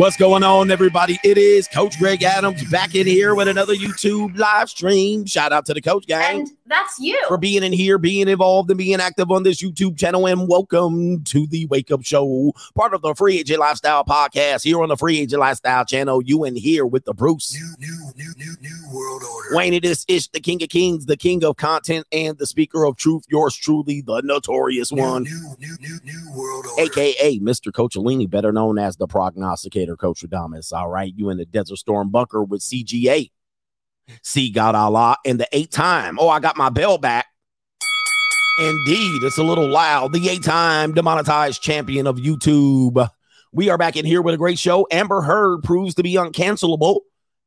What's going on, everybody? It is Coach Greg Adams back in here with another YouTube live stream. Shout out to the Coach Gang. And that's you. For being in here, being involved, and being active on this YouTube channel. And welcome to the Wake Up Show, part of the Free Agent Lifestyle podcast here on the Free Agent Lifestyle channel. You in here with the Bruce. New world order. Wayne, it is the King of Kings, the King of Content, and the Speaker of Truth. Yours truly, the Notorious One. New world order. AKA Mr. Coachellini, better known as the prognosticator, Coach Adamus. All right, you in the Desert Storm bunker with CGA, see God Allah, and the eight time. Oh, I got my bell back. Indeed, it's a little loud. The eight time demonetized champion of YouTube. We are back in here with a great show. Amber Heard proves to be uncancelable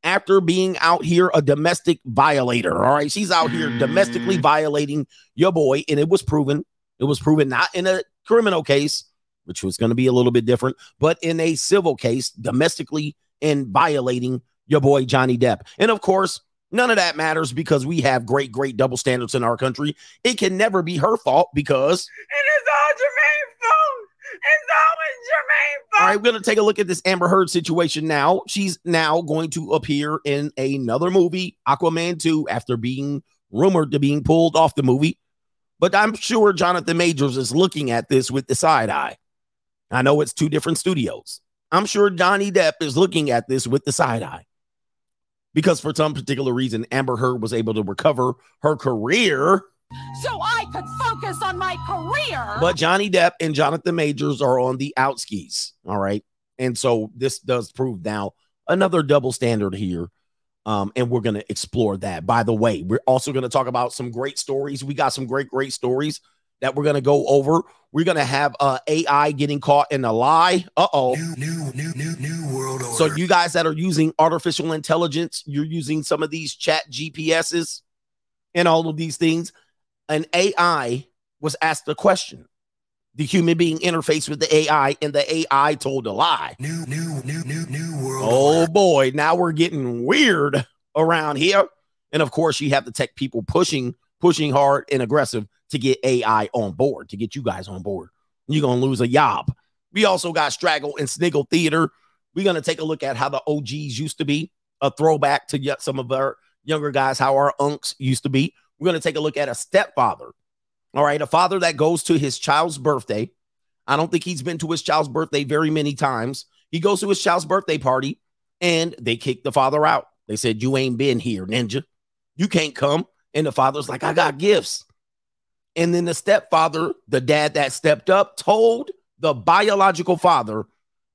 after being out here a domestic violator. All right, she's out here domestically violating your boy, and it was proven. It was proven not in a criminal case, which was going to be a little bit different, but in a civil case, domestically and violating your boy, Johnny Depp. And of course, none of that matters because we have great, great double standards in our country. It can never be her fault because it is all Jermaine's fault. It's always Jermaine's fault. All right, we're going to take a look at this Amber Heard situation now. She's now going to appear in another movie, Aquaman 2, after being rumored to being pulled off the movie. But I'm sure Jonathan Majors is looking at this with the side eye. I know it's two different studios. I'm sure Johnny Depp is looking at this with the side eye because for some particular reason, Amber Heard was able to recover her career. So I could focus on my career. But Johnny Depp and Jonathan Majors are on the outskis. All right. And so this does prove now another double standard here. And we're going to explore that. By the way, we're also going to talk about some great stories. We got some great, great stories that we're going to go over. We're going to have AI getting caught in a lie. Uh-oh. New world order. So you guys that are using artificial intelligence, you're using some of these chat GPSs and all of these things. An AI was asked a question. The human being interfaced with the AI, and the AI told a lie. New world. Oh, boy. Now we're getting weird around here. And, of course, you have the tech people pushing hard and aggressive to get AI on board, to get you guys on board. You're going to lose a job. We also got Straggle and Sniggle Theater. We're going to take a look at how the OGs used to be, a throwback to some of our younger guys, how our unks used to be. We're going to take a look at a stepfather. All right, a father that goes to his child's birthday. I don't think he's been to his child's birthday very many times. He goes to his child's birthday party, and they kick the father out. They said, you ain't been here, ninja. You can't come. And the father's like, I got gifts. And then the stepfather, the dad that stepped up, told the biological father,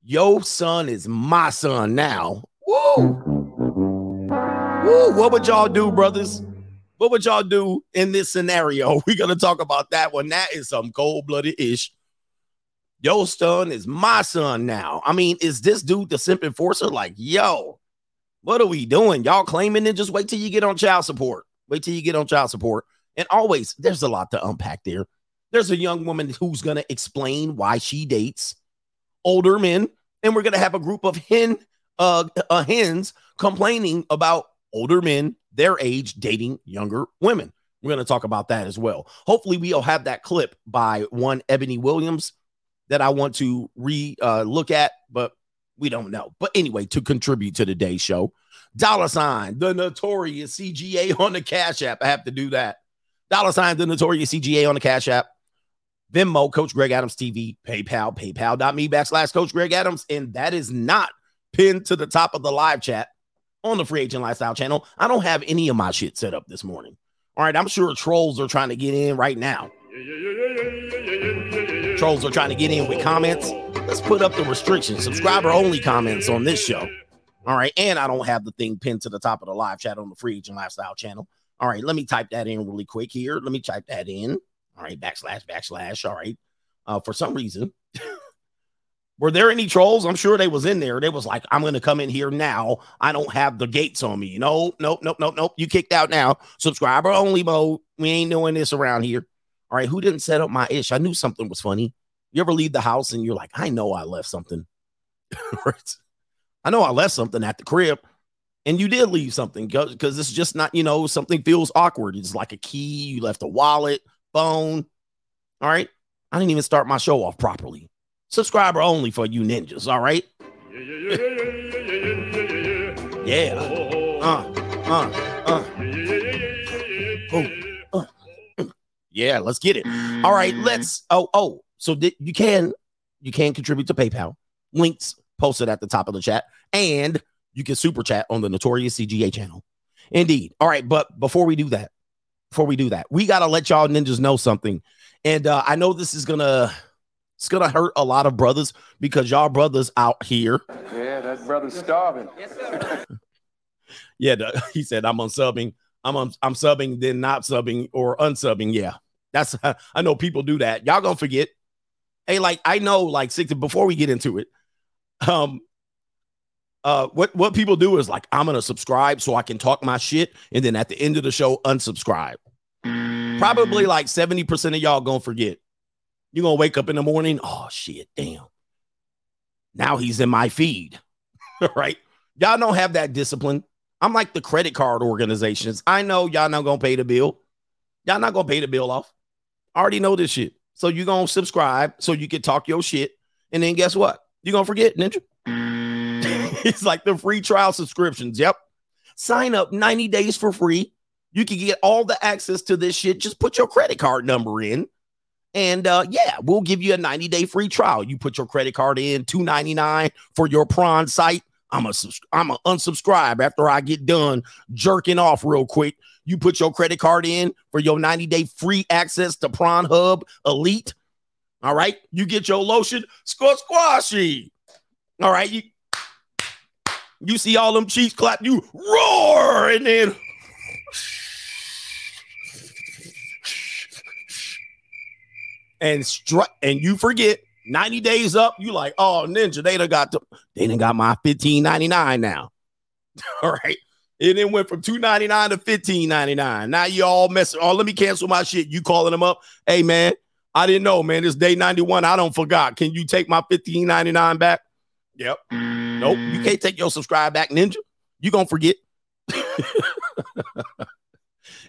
your son is my son now. Woo! What would y'all do, brothers? What would y'all do in this scenario? We're going to talk about that one. That is some cold-blooded ish. Yo, son is my son now. I mean, is this dude the simp enforcer? Like, yo, what are we doing? Y'all claiming it? Just wait till you get on child support. Wait till you get on child support. And always, there's a lot to unpack there. There's a young woman who's going to explain why she dates older men. And we're going to have a group of hens complaining about older men their age dating younger women. We're going to talk about that as well. Hopefully we'll have that clip by one Ebony Williams that I want to look at, but we don't know. But anyway, to contribute to today's show, $ the Notorious CGA on the Cash App. I have to do that. $ the Notorious CGA on the Cash App. Venmo, Coach Greg Adams TV, PayPal, paypal.me/Coach Greg Adams. And that is not pinned to the top of the live chat on the Free Agent Lifestyle channel. I don't have any of my shit set up this morning. All right, I'm sure trolls are trying to get in right now. Trolls are trying to get in with comments. Let's put up the restrictions. Subscriber only comments on this show. All right, and I don't have the thing pinned to the top of the live chat on the Free Agent Lifestyle channel. All right, let me type that in really quick here. Let me type that in. All right, /. All right. For some reason, were there any trolls? I'm sure they was in there. They was like, I'm going to come in here now. I don't have the gates on me. Nope. You kicked out now. Subscriber only mode. We ain't doing this around here. All right. Who didn't set up my ish? I knew something was funny. You ever leave the house and you're like, I know I left something. I know I left something at the crib. And you did leave something because it's just not, something feels awkward. It's like a key. You left a wallet, phone. All right. I didn't even start my show off properly. Subscriber only for you ninjas, all right? Yeah. Yeah, let's get it. All right, let's. So you can contribute to PayPal. Links posted at the top of the chat, and you can super chat on the Notorious CGA channel. Indeed. All right, but before we do that, we gotta let y'all ninjas know something. And I know this is gonna hurt a lot of brothers because y'all brothers out here. Yeah, that brother's starving. Yes, sir. Yeah, he said I'm unsubbing. I'm subbing, then not subbing or unsubbing. Yeah, that's I know people do that. Y'all gonna forget. Hey, like I know, like 60. Before we get into it, what people do is like I'm gonna subscribe so I can talk my shit, and then at the end of the show unsubscribe. Probably like 70% of y'all gonna forget. You're gonna wake up in the morning. Oh shit, damn. Now he's in my feed. All right. Y'all don't have that discipline. I'm like the credit card organizations. I know y'all not gonna pay the bill. Y'all not gonna pay the bill off. I already know this shit. So you're gonna subscribe so you can talk your shit. And then guess what? You're gonna forget, ninja. It's like the free trial subscriptions. Yep. Sign up 90 days for free. You can get all the access to this shit. Just put your credit card number in. And we'll give you a 90-day free trial. You put your credit card in, $2.99 for your prawn site. I'm a unsubscribe after I get done jerking off real quick. You put your credit card in for your 90-day free access to Prawn Hub Elite. All right. You get your lotion, squashy. All right. You see all them cheeks clap, you roar, and then and strut, and you forget. 90 days up, you like, oh, ninja, they done got my $15.99 now. All right. It then went from $2.99 to $15.99. Now you all messing. Oh, let me cancel my shit. You calling them up. Hey, man, I didn't know, man. It's day 91. I don't forgot. Can you take my $15.99 back? Yep. Nope. You can't take your subscribe back, ninja. You gonna forget.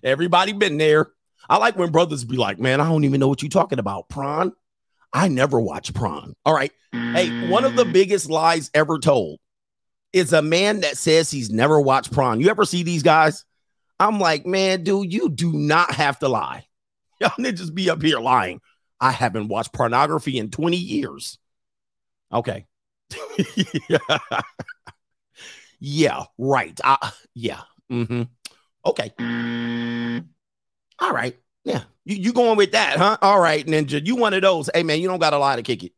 Everybody been there. I like when brothers be like, man, I don't even know what you're talking about. Prawn? I never watch Prawn. All right. Hey, one of the biggest lies ever told is a man that says he's never watched Prawn. You ever see these guys? I'm like, man, dude, you do not have to lie. Y'all ninjas be up here lying. I haven't watched pornography in 20 years. Okay. Yeah, right. Yeah. Mm-hmm. Okay. All right. Yeah. You going with that, huh? All right, ninja. You one of those. Hey, man, you don't got a lie to kick it.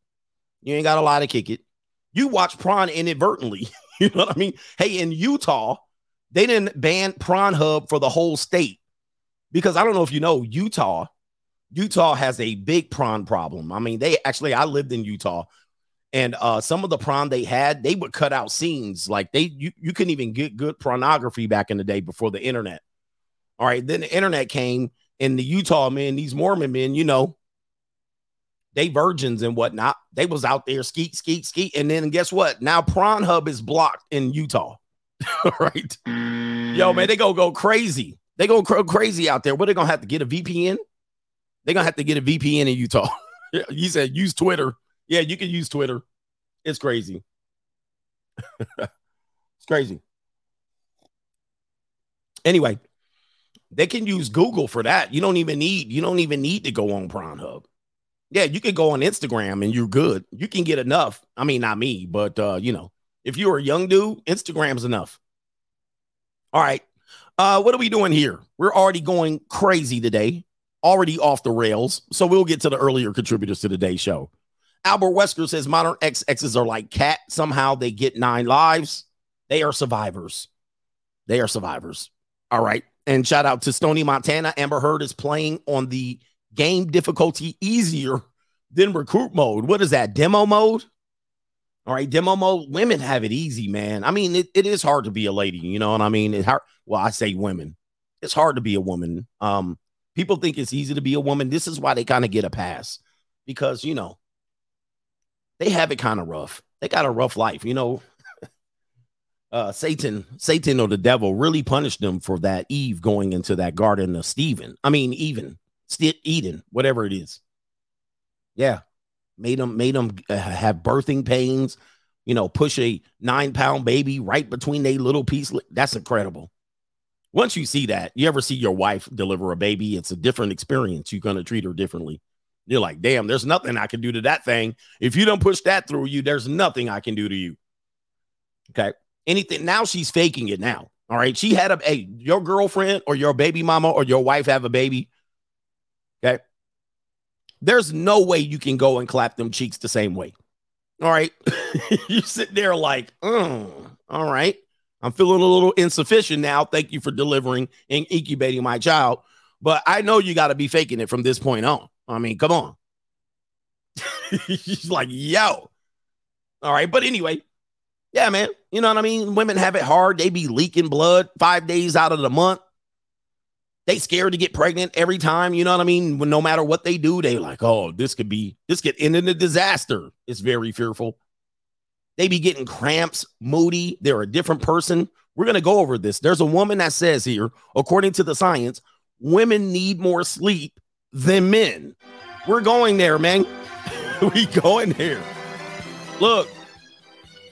You ain't got a lie to kick it. You watch Prawn inadvertently. You know what I mean? Hey, in Utah, they didn't ban Prawn Hub for the whole state because I don't know if you know, Utah has a big prawn problem. I mean, I lived in Utah. And some of the prawn they had, they would cut out scenes. Like you couldn't even get good pornography back in the day before the internet. All right, then the internet came, and the Utah men, these Mormon men, you know, they virgins and whatnot. They was out there skeet, and then guess what? Now Prawn Hub is blocked in Utah. All right, yo, man, they gonna go crazy. They gonna go crazy out there. What they gonna have to get a VPN? They gonna have to get a VPN in Utah. You said use Twitter. Yeah, you can use Twitter. It's crazy. It's crazy. Anyway, they can use Google for that. You don't even need to go on Pornhub. Yeah, you can go on Instagram and you're good. You can get enough. I mean, not me, but you know, if you're a young dude, Instagram's enough. All right. What are we doing here? We're already going crazy today, already off the rails. So we'll get to the earlier contributors to today's show. Albert Wesker says modern XXs are like cat. Somehow they get 9 lives. They are survivors. All right. And shout out to Stony Montana. Amber Heard is playing on the game difficulty easier than recruit mode. What is that? Demo mode? All right. Demo mode. Women have it easy, man. I mean, it is hard to be a lady. You know what I mean? Well, I say women. It's hard to be a woman. People think it's easy to be a woman. This is why they kind of get a pass because, you know, they have it kind of rough. They got a rough life, you know. Satan or the devil really punished them for that Eve going into that garden of Eden, whatever it is. Yeah, made them have birthing pains, you know, push a 9-pound baby right between their little piece. That's incredible. Once you see that, you ever see your wife deliver a baby, it's a different experience. You're going to treat her differently. You're like, damn, there's nothing I can do to that thing. If you don't push that through you, there's nothing I can do to you. Okay. Anything. Now she's faking it now. All right. She had your girlfriend or your baby mama or your wife have a baby. Okay. There's no way you can go and clap them cheeks the same way. All right. You sit there like, all right. I'm feeling a little insufficient now. Thank you for delivering and incubating my child. But I know you got to be faking it from this point on. I mean, come on. She's like, yo. All right. But anyway, yeah, man. You know what I mean? Women have it hard. They be leaking blood 5 days out of the month. They scared to get pregnant every time. You know what I mean? When, no matter what they do, they like, oh, this could end in a disaster. It's very fearful. They be getting cramps, moody. They're a different person. We're going to go over this. There's a woman that says here, according to the science, women need more sleep than men. We're going there, man. We going there. Look.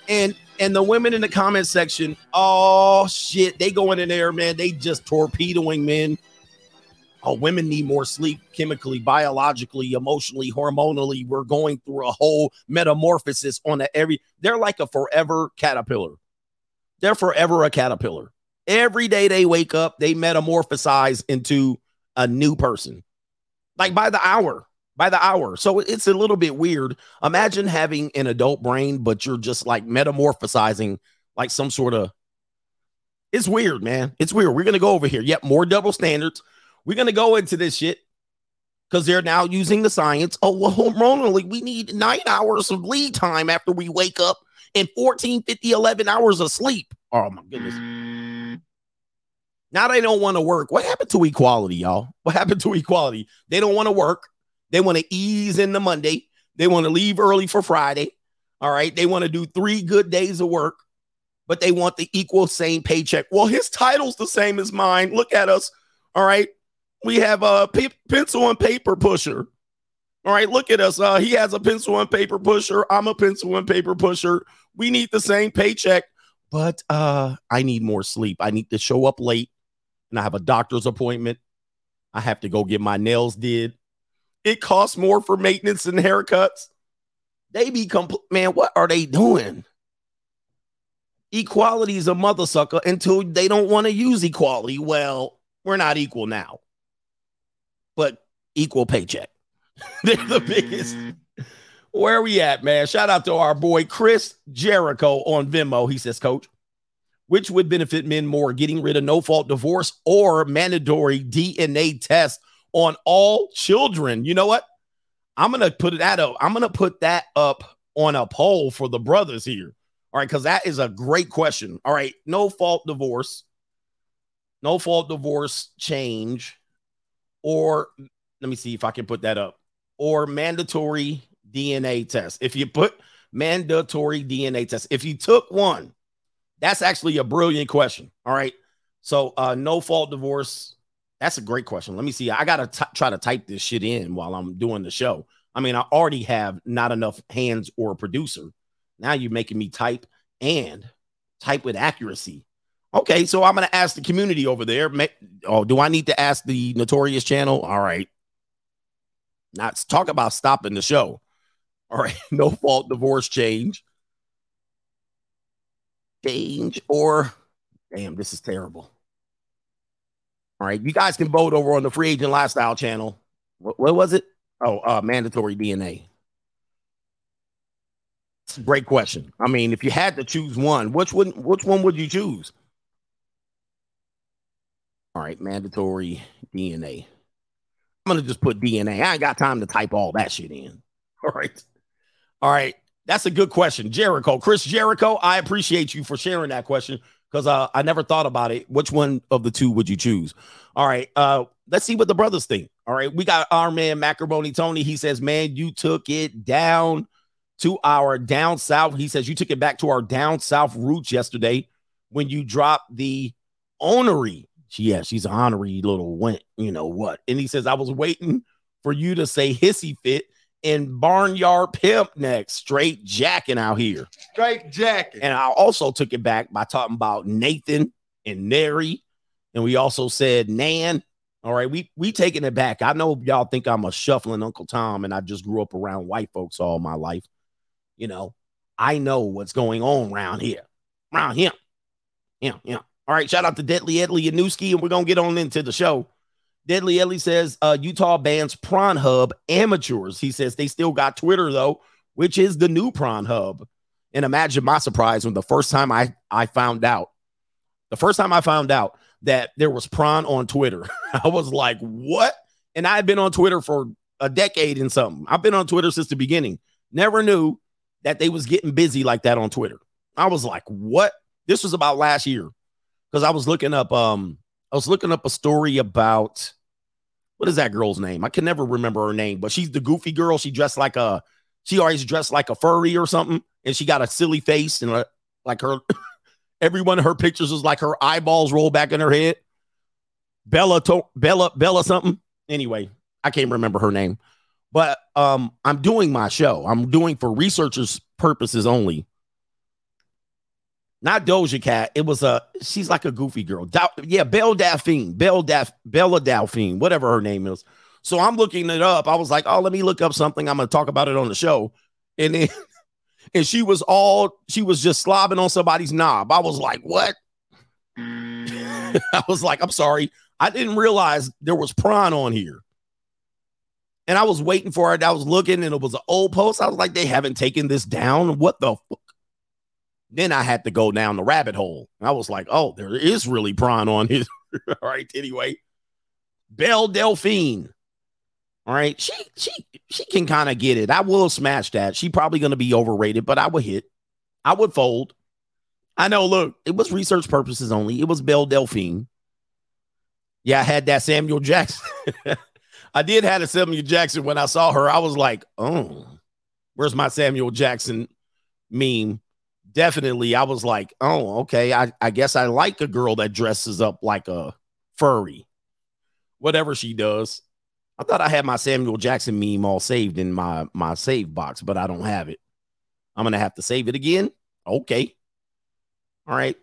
And the women in the comment section, oh, shit, they going in there, man. They just torpedoing men. Oh, women need more sleep chemically, biologically, emotionally, hormonally. We're going through a whole metamorphosis on every. They're like a forever caterpillar. They're forever a caterpillar. Every day they wake up, they metamorphosize into a new person. Like by the hour. So it's a little bit weird. Imagine having an adult brain, but you're just like metamorphosizing like some sort of. It's weird, man. It's weird. We're going to go over here. Yep. More double standards. We're going to go into this shit because they're now using the science. Oh, well, hormonally, we need 9 hours of lead time after we wake up and 14, 50, 11 hours of sleep. Oh, my goodness. Now they don't want to work. What happened to equality, y'all? What happened to equality? They don't want to work. They want to ease into Monday. They want to leave early for Friday. All right. They want to do 3 good days of work, but they want the equal same paycheck. Well, his title's the same as mine. Look at us. All right. We have a pencil and paper pusher. All right. Look at us. He has a pencil and paper pusher. I'm a pencil and paper pusher. We need the same paycheck, but I need more sleep. I need to show up late and I have a doctor's appointment. I have to go get my nails did. It costs more for maintenance and haircuts. They be man, what are they doing? Equality is a mother sucker until they don't want to use equality. Well, we're not equal now, but equal paycheck. They're the biggest. Where are we at, man? Shout out to our boy Chris Jericho on Venmo. He says, Coach, which would benefit men more, getting rid of no-fault divorce or mandatory DNA test on all children? You know what? I'm going to put that up on a poll for the brothers here. All right. Cause that is a great question. All right. No fault divorce change, or let me see if I can put that up, or mandatory DNA test. If you put mandatory DNA test, if you took one, that's actually a brilliant question. All right. So no fault divorce. That's a great question. Let me see. I got to try to type this shit in while I'm doing the show. I mean, I already have not enough hands or a producer. Now you're making me type with accuracy. Okay, so I'm going to ask the community over there. Oh, do I need to ask the Notorious channel? All right. Now, talk about stopping the show. All right, no fault divorce change. Change or, damn, this is terrible. All right, you guys can vote over on the Free Agent Lifestyle channel. What was it? Oh, mandatory DNA. It's a great question. I mean, if you had to choose one, which one would you choose? All right, mandatory DNA. I'm going to just put DNA. I ain't got time to type all that shit in. All right. That's a good question, Jericho. Chris Jericho, I appreciate you for sharing that question. Because I never thought about it. Which one of the two would you choose? All right. Let's see what the brothers think. All right. We got our man, Macaroni Tony. He says, man, you took it down to our down south. He says, you took it back to our down south roots yesterday when you dropped the honorary. Yeah, she's an honorary little went, you know what. And he says, I was waiting for you to say hissy fit and barnyard pimp neck, straight jacking out here. Straight jacking. And I also took it back by talking about Nathan and Neri. And we also said Nan. All right, we taking it back. I know y'all think I'm a shuffling Uncle Tom and I just grew up around white folks all my life. You know, I know what's going on around here. Around him. Yeah. All right, shout out to Deadly Edley Yanewski, and we're going to get on into the show. Deadly Edley says Utah bans Pornhub amateurs. He says they still got Twitter, though, which is the new Pornhub. And imagine my surprise when the first time I found out that there was prawn on Twitter. I was like, what? And I've been on Twitter for a decade and something. I've been on Twitter since the beginning. Never knew that they was getting busy like that on Twitter. I was like, what? This was about last year. Because I was looking up a story about, what is that girl's name? I can never remember her name, but she's the goofy girl. She always dressed like a furry or something. And she got a silly face and like her... Every one of her pictures was like her eyeballs roll back in her head. Bella something. Anyway, I can't remember her name. But I'm doing my show. I'm doing for researchers' purposes only. Not Doja Cat. It was she's like a goofy girl. Belle Delphine, whatever her name is. So I'm looking it up. I was like, oh, let me look up something. I'm going to talk about it on the show. And then... And she was just slobbing on somebody's knob. I was like, what? I was like, I'm sorry. I didn't realize there was prawn on here. And I was waiting for it. I was looking and it was an old post. I was like, they haven't taken this down. What the fuck? Then I had to go down the rabbit hole. And I was like, oh, there is really prawn on here. All right. Anyway, Belle Delphine. All right, she can kind of get it. I will smash that. She probably going to be overrated, but I would hit. I would fold. I know, look, it was research purposes only. It was Belle Delphine. Yeah, I had that Samuel Jackson. I did have a Samuel Jackson when I saw her. I was like, oh, where's my Samuel Jackson meme? Definitely. I was like, oh, okay. I guess I like a girl that dresses up like a furry. Whatever she does. I thought I had my Samuel Jackson meme all saved in my save box, but I don't have it. I'm going to have to save it again. Okay. All right.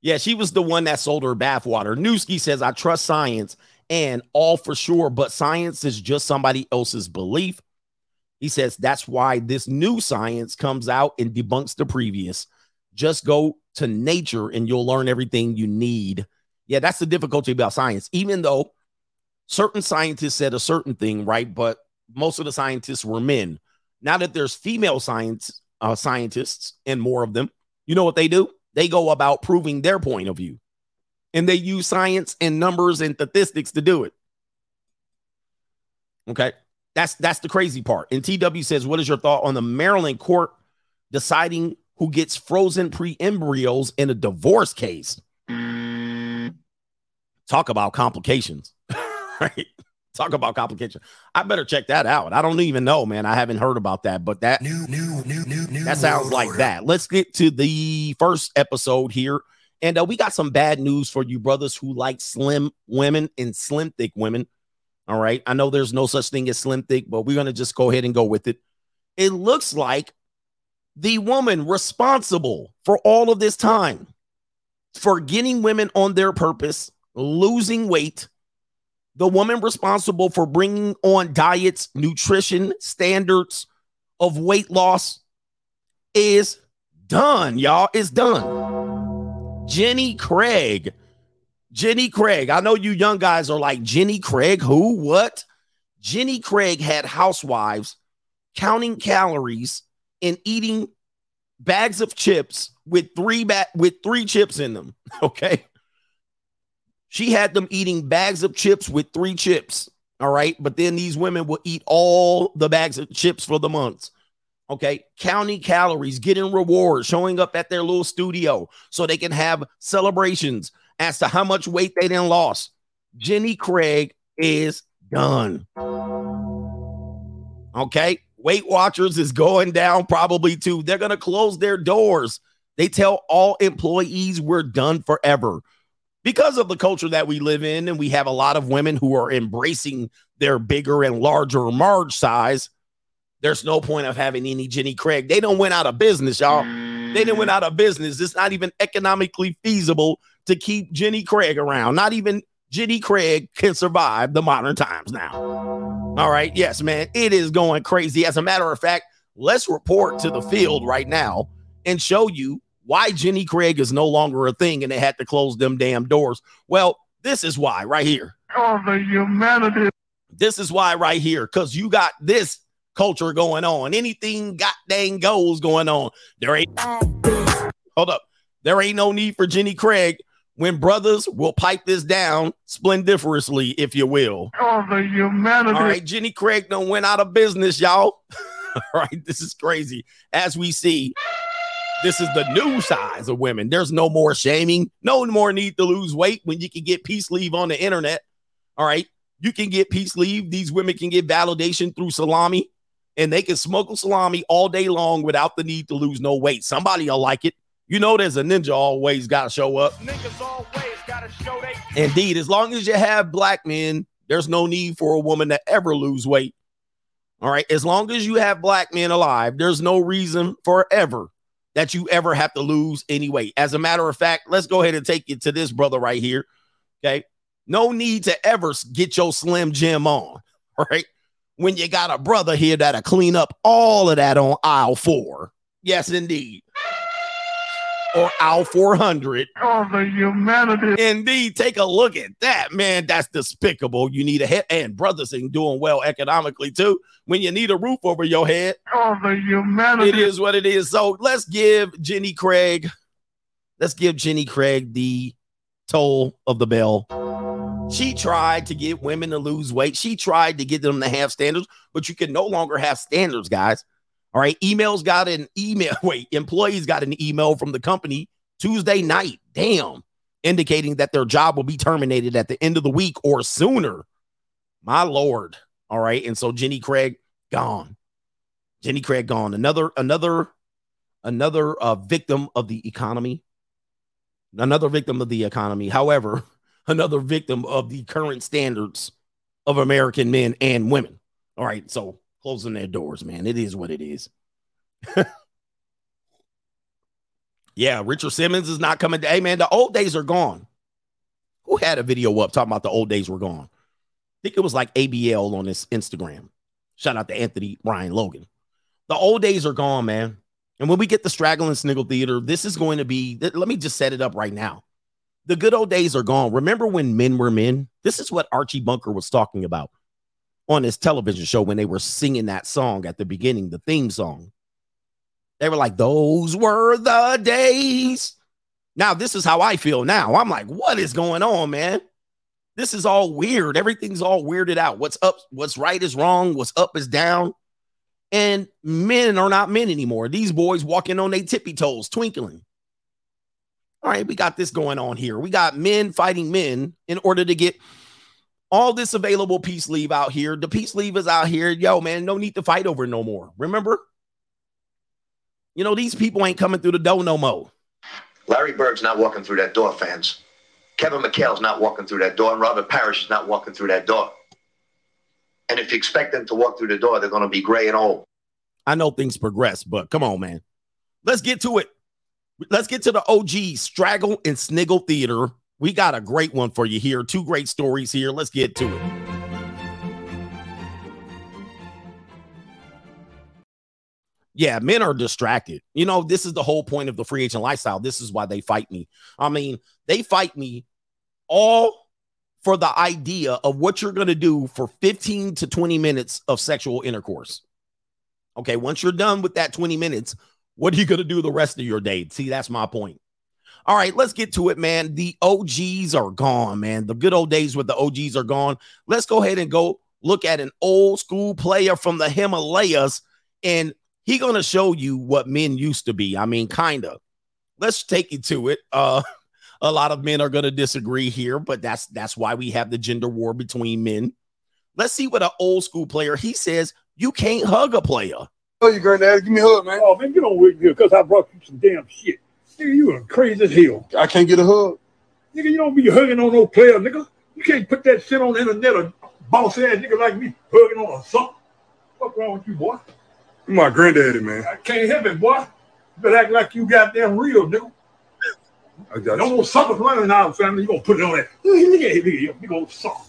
Yeah, she was the one that sold her bathwater. Newski says, I trust science and all for sure, but science is just somebody else's belief. He says, that's why this new science comes out and debunks the previous. Just go to nature and you'll learn everything you need. Yeah, that's the difficulty about science, even though certain scientists said a certain thing, right? But most of the scientists were men. Now that there's female scientists and more of them, you know what they do? They go about proving their point of view. And they use science and numbers and statistics to do it. Okay, that's the crazy part. And TW says, what is your thought on the Maryland court deciding who gets frozen pre-embryos in a divorce case? Talk about complications. Right. Talk about complication. I better check that out. I don't even know, man. I haven't heard about that, but that new that sounds like order. That. Let's get to the first episode here. And we got some bad news for you brothers who like slim women and slim thick women. All right. I know there's no such thing as slim thick, but we're going to just go ahead and go with it. It looks like the woman responsible for all of this time for getting women on their purpose, losing weight, the woman responsible for bringing on diets, nutrition, standards of weight loss is done, y'all. It's done. Jenny Craig. Jenny Craig. I know you young guys are like, Jenny Craig, who? What? Jenny Craig had housewives counting calories and eating bags of chips with three chips in them, okay? She had them eating bags of chips with three chips, all right? But then these women will eat all the bags of chips for the months, okay? Counting calories, getting rewards, showing up at their little studio so they can have celebrations as to how much weight they done lost. Jenny Craig is done, okay? Weight Watchers is going down probably too. They're going to close their doors. They tell all employees we're done forever. Because of the culture that we live in, and we have a lot of women who are embracing they're bigger and larger Marge size, there's no point of having any Jenny Craig. They done went out of business, y'all. They done went out of business. It's not even economically feasible to keep Jenny Craig around. Not even Jenny Craig can survive the modern times now. All right. Yes, man. It is going crazy. As a matter of fact, let's report to the field right now and show you why Jenny Craig is no longer a thing and they had to close them damn doors. Well, this is why right here. Oh, the humanity. This is why right here, because you got this culture going on. Anything god dang goes going on. There ain't hold up. There ain't no need for Jenny Craig when brothers will pipe this down splendiferously, if you will. Oh, the humanity. All right, Jenny Craig done went out of business, y'all. All right, this is crazy. As we see, this is the new size of women. There's no more shaming, no more need to lose weight when you can get peace leave on the internet. All right, you can get peace leave. These women can get validation through salami, and they can smuggle salami all day long without the need to lose no weight. Somebody will like it. You know there's a ninja always got to show up. Niggas always got to show they. Indeed, as long as you have black men, there's no need for a woman to ever lose weight. All right, as long as you have black men alive, there's no reason forever that you ever have to lose any weight. As a matter of fact, let's go ahead and take it to this brother right here, okay? No need to ever get your Slim Jim on, right? When you got a brother here that'll clean up all of that on aisle 4. Yes, indeed. Or aisle 400. Oh, the humanity. Indeed, take a look at that, man. That's despicable. You need a head, and brothers ain't doing well economically too. When you need a roof over your head. Oh, the humanity. It is what it is. So let's give Jenny Craig the toll of the bell. She tried to get women to lose weight. She tried to get them to have standards, but you can no longer have standards, guys. All right, employees got an email from the company Tuesday night, indicating that their job will be terminated at the end of the week or sooner. My Lord. All right, and so Jenny Craig gone. Jenny Craig gone. Another victim of the economy. Another victim of the economy. However, another victim of the current standards of American men and women. All right, so closing their doors, man. It is what it is. Yeah, Richard Simmons is not coming. Hey, man, the old days are gone. Who had a video up talking about the old days were gone? I think it was like ABL on his Instagram. Shout out to Anthony Ryan Logan. The old days are gone, man. And when we get the Straggle and Sniggle Theater, this is going to be, let me just set it up right now. The good old days are gone. Remember when men were men? This is what Archie Bunker was talking about on his television show when they were singing that song at the beginning, the theme song. They were like, those were the days. Now, this is how I feel now. I'm like, what is going on, man? This is all weird. Everything's all weirded out. What's up? What's right is wrong. What's up is down. And men are not men anymore. These boys walking on their tippy toes, twinkling. All right, we got this going on here. We got men fighting men in order to get all this available peace leave out here. The peace leave is out here. Yo, man, no need to fight over no more. Remember? You know, these people ain't coming through the door no more. Larry Bird's not walking through that door, fans. Kevin McHale's not walking through that door. And Robert Parrish is not walking through that door. And if you expect them to walk through the door, they're going to be gray and old. I know things progress, but come on, man. Let's get to it. Let's get to the OG Straggle and Sniggle Theater. We got a great one for you here. Two great stories here. Let's get to it. Yeah, men are distracted. You know, this is the whole point of the free agent lifestyle. This is why they fight me. I mean, they fight me all for the idea of what you're going to do for 15 to 20 minutes of sexual intercourse. Okay, once you're done with that 20 minutes, what are you going to do the rest of your day? See, that's my point. All right, let's get to it, man. The OGs are gone, man. The good old days with the OGs are gone. Let's go ahead and go look at an old school player from the Himalayas, and he's going to show you what men used to be. I mean, kind of. Let's take you to it. A lot of men are going to disagree here, but that's why we have the gender war between men. Let's see what an old school player, he says, you can't hug a player. Oh, you granddad, give me a hug, man. Oh, man, get on with me because I brought you some damn shit. Nigga, you are crazy as hell. I can't get a hug. Nigga, you don't be hugging on no player, nigga. You can't put that shit on the internet or boss ass nigga like me hugging on or something. What's wrong with you, boy? You my granddaddy, man. I can't help it, boy. You better act like you goddamn real, nigga. I got no more suckers running out, family. You gonna put it on that. Look at him, nigga. Big old sucker.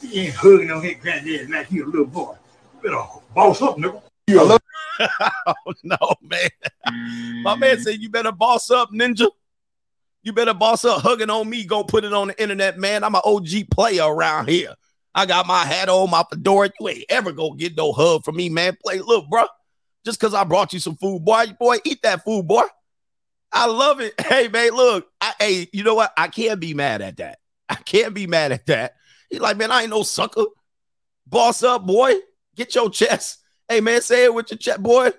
He ain't hugging on his granddaddy like he a little boy. You better boss up, nigga. I love oh, no, man. My man said, you better boss up, ninja. You better boss up hugging on me. Go put it on the internet, man. I'm an OG player around here. I got my hat on, my fedora. You ain't ever gonna get no hug from me, man. Play, look, bro. Just because I brought you some food, boy, eat that food, boy. I love it. Hey, man, look. Hey, you know what? I can't be mad at that. I can't be mad at that. He's like, man, I ain't no sucker. Boss up, boy. Get your chest. Hey, man, say it with your chest, boy.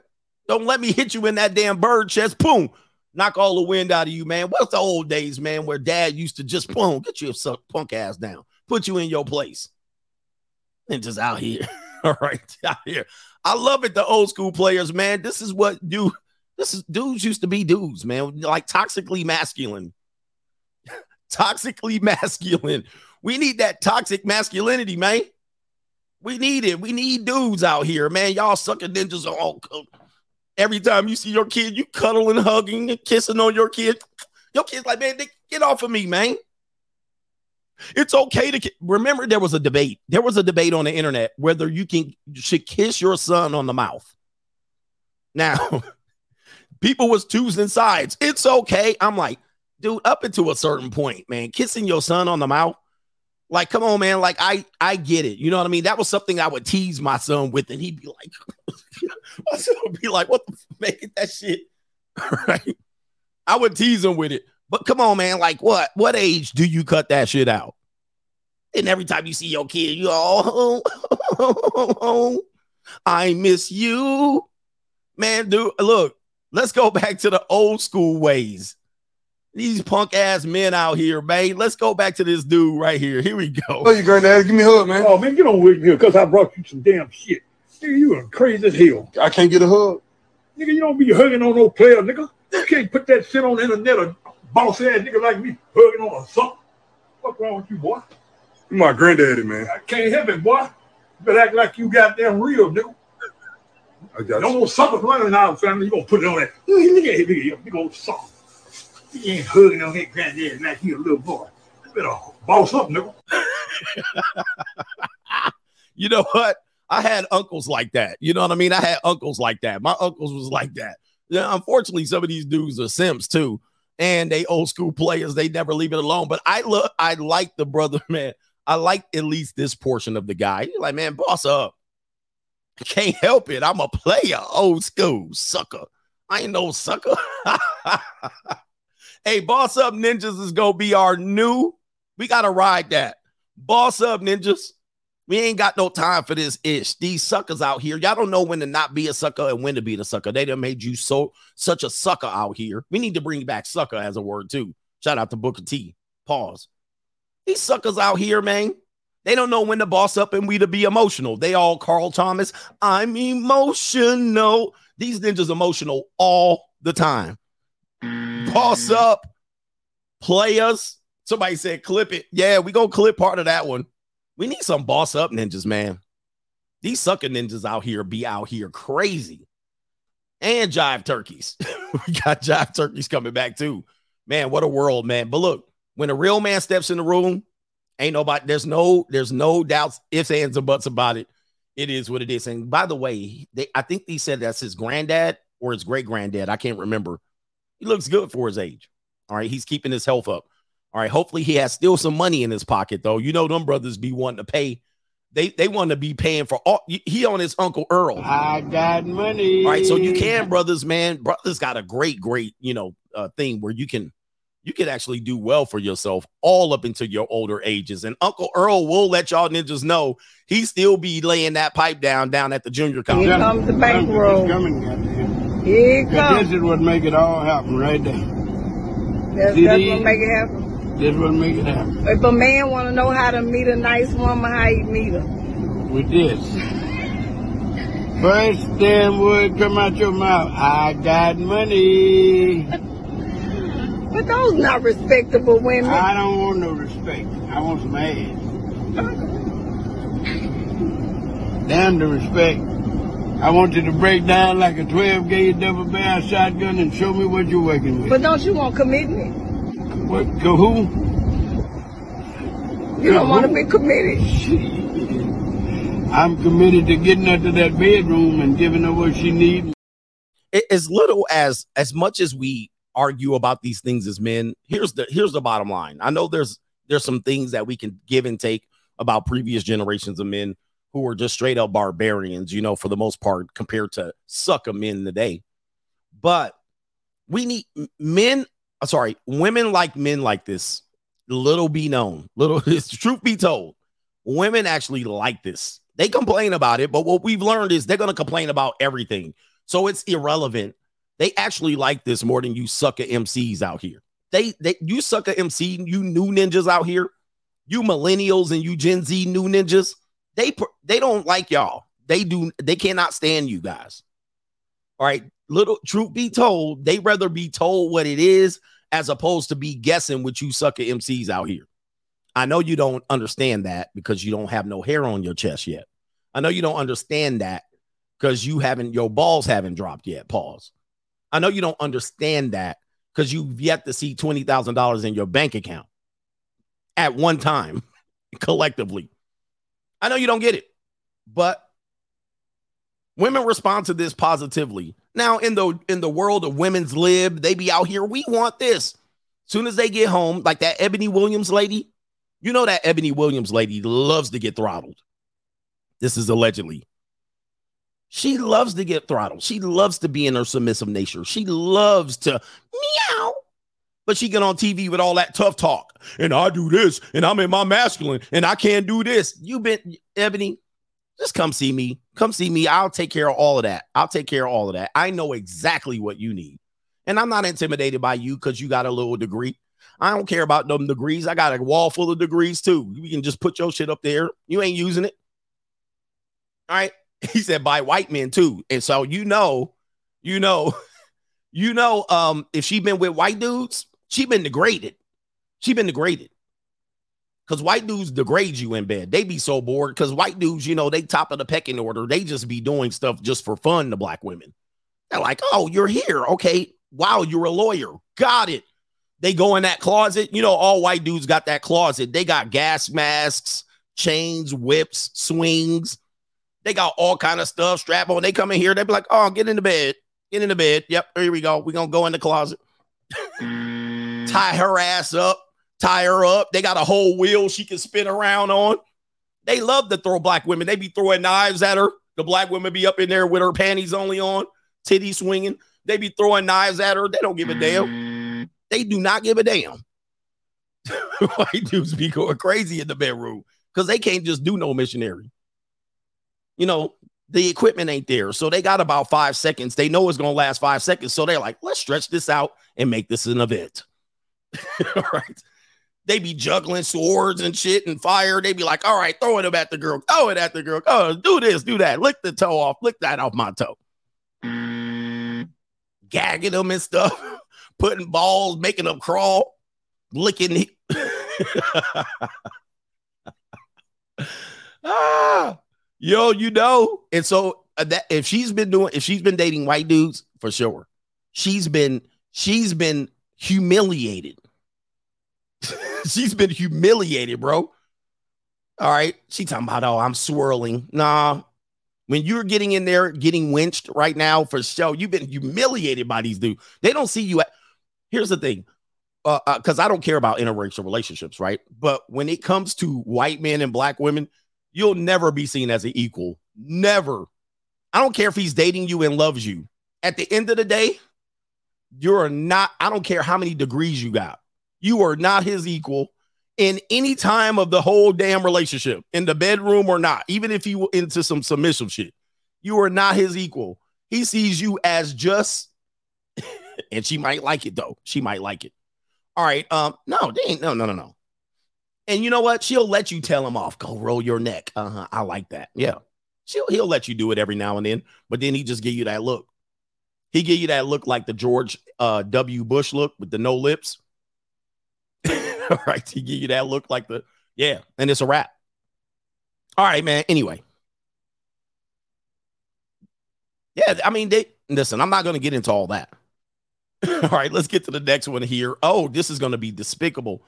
Don't let me hit you in that damn bird chest. Boom. Knock all the wind out of you, man. What's the old days, man, where dad used to just, boom, get your punk ass down. Put you in your place. And just out here. All right, out here. I love it, the old school players, man. This is what dudes used to be dudes, man. Like toxically masculine. Toxically masculine. We need that toxic masculinity, man. We need it. We need dudes out here, man. Y'all sucker ninjas are all cool. Every time you see your kid, you cuddling, hugging, and kissing on your kid. Your kid's like, man, get off of me, man. It's okay to remember there was a debate. There was a debate on the internet whether you should kiss your son on the mouth. Now, people was choosing sides. It's okay. I'm like, dude, up until a certain point, man, kissing your son on the mouth. Like, come on, man. Like, I get it. You know what I mean? That was something I would tease my son with, and he'd be like, my son would be like, what the fuck, man? That shit. All right. I would tease him with it. But come on, man. Like, what age do you cut that shit out? And every time you see your kid, you all, oh, I miss you. Man, dude, look, let's go back to the old school ways. These punk ass men out here, man. Let's go back to this dude right here. Here we go. Oh, you granddad, give me a hug, man. Oh, man, get on with me because I brought you some damn shit. Nigga, you are crazy as hell. I can't get a hug. Nigga, you don't be hugging on no player, nigga. You can't put that shit on the internet or boss ass nigga like me hugging on or something. What's wrong with you, boy? You my granddaddy, man. I can't help it, boy. You better act like you goddamn real, nigga. I got no more suckers running out, family. You gonna put it on that. Look at him, nigga. Big old sucker. He ain't hugging on his granddad like he a little boy. You better boss up, nigga. You know what? I had uncles like that. You know what I mean? I had uncles like that. My uncles was like that. Now, unfortunately, some of these dudes are simps too. And they old school players. They never leave it alone. But I like the brother, man. I like at least this portion of the guy. He's like, man, boss up. I can't help it. I'm a player. Old school sucker. I ain't no sucker. Hey, boss up ninjas is going to be our new. We got to ride that. Boss up ninjas. We ain't got no time for this ish. These suckers out here. Y'all don't know when to not be a sucker and when to be the sucker. They done made you such a sucker out here. We need to bring back sucker as a word too. Shout out to Booker T. Pause. These suckers out here, man. They don't know when to boss up and we to be emotional. They all Carl Thomas. I'm emotional. These ninjas emotional all the time. Boss up, players. Somebody said clip it. Yeah, we gonna clip part of that one. We need some boss up ninjas, man. These sucker ninjas out here be out here crazy. And jive turkeys. We got jive turkeys coming back too. Man, what a world, man. But look, when a real man steps in the room, ain't nobody, there's no doubts, ifs, ands, and buts about it. It is what it is. And by the way, I think he said that's his granddad or his great granddad. I can't remember. He looks good for his age. All right. He's keeping his health up. All right. Hopefully he has still some money in his pocket, though. You know, them brothers be wanting to pay. They want to be paying for all. He on his Uncle Earl. I got money. All right. So you can, brothers, man. Brothers got a great, thing where you can actually do well for yourself all up until your older ages. And Uncle Earl will let y'all ninjas know he still be laying that pipe down at the junior college. Here comes the bankroll. Here comes. This is what make it all happen right there. That's what make it happen. This is what make it happen. If a man want to know how to meet a nice woman, how you meet her? With this. First damn word come out your mouth. I got money. But those not respectable women. I don't want no respect. I want some ass. damn the respect. I want you to break down like a 12-gauge double-barrel shotgun and show me what you're working with. But don't you want commitment? What? To who? You don't want to be committed. I'm committed to getting her to that bedroom and giving her what she needs. As little as much as we argue about these things as men, here's the bottom line. I know there's some things that we can give and take about previous generations of men who were just straight up barbarians, you know, for the most part, compared to sucker men today. But we need women like men like this. Little be known, truth be told, women actually like this. They complain about it, but what we've learned is they're going to complain about everything. So it's irrelevant. They actually like this more than you sucker MCs out here. You sucker MC, you new ninjas out here, you millennials and you Gen Z new ninjas. They don't like y'all. They cannot stand you guys. All right. Little truth be told, they rather be told what it is as opposed to be guessing with you sucker MCs out here. I know you don't understand that because you don't have no hair on your chest yet. I know you don't understand that because your balls haven't dropped yet. Pause. I know you don't understand that because you've yet to see $20,000 in your bank account at one time collectively. I know you don't get it, but women respond to this positively. Now, in the world of women's lib, they be out here. We want this. Soon as they get home, like that Ebony Williams lady, you know that Ebony Williams lady loves to get throttled. This is allegedly. She loves to get throttled. She loves to be in her submissive nature. She loves to meow. But she get on TV with all that tough talk. And I do this, and I'm in my masculine, and I can't do this. You been, Ebony, just come see me. Come see me. I'll take care of all of that. I'll take care of all of that. I know exactly what you need. And I'm not intimidated by you because you got a little degree. I don't care about them degrees. I got a wall full of degrees too. You can just put your shit up there. You ain't using it. All right. He said by white men too. And so, if she been with white dudes, she been degraded. Because white dudes degrade you in bed. They be so bored because white dudes, they top of the pecking order. They just be doing stuff just for fun to black women. They're like, oh, you're here. Okay. Wow. You're a lawyer. Got it. They go in that closet. All white dudes got that closet. They got gas masks, chains, whips, swings. They got all kind of stuff strapped on. They come in here. They be like, oh, get in the bed. Yep. Here we go. We're going to go in the closet. Tie her up. They got a whole wheel she can spin around on. They love to throw black women. They be throwing knives at her. The black women be up in there with her panties only on, titty swinging. They be throwing knives at her. They don't give a damn. They do not give a damn. White dudes be going crazy in the bedroom because they can't just do no missionary. The equipment ain't there. So they got about 5 seconds. They know it's going to last 5 seconds. So they're like, let's stretch this out and make this an event. All right. They be juggling swords and shit and fire. They be like, all right, throw it at the girl. Oh, do this, do that. Lick that off my toe. Gagging them and stuff. Putting balls, making them crawl. Licking. And so that if she's been dating white dudes, for sure, she's been humiliated. She's been humiliated, bro. All right. She talking about, oh, I'm swirling. Nah. When you're getting in there, getting winched right now for show, you've been humiliated by these dudes. They don't see you. Here's the thing. Because I don't care about interracial relationships, right? But when it comes to white men and black women, you'll never be seen as an equal. Never. I don't care if he's dating you and loves you. At the end of the day, you're not. I don't care how many degrees you got. You are not his equal in any time of the whole damn relationship, in the bedroom or not, even if you were into some submissive shit. You are not his equal. He sees you as just, and she might like it, though. She might like it. All right. No, they ain't. No. And you know what? She'll let you tell him off. Go roll your neck. Uh-huh. I like that. Yeah. He'll let you do it every now and then, but then he just give you that look. He give you that look like the George W. Bush look with the no lips. All right, to give you that look like and it's a wrap. All right, man. Anyway, Yeah, I mean, they listen, I'm not going to get into all that. All right, let's get to the next one here. Oh, this is going to be despicable.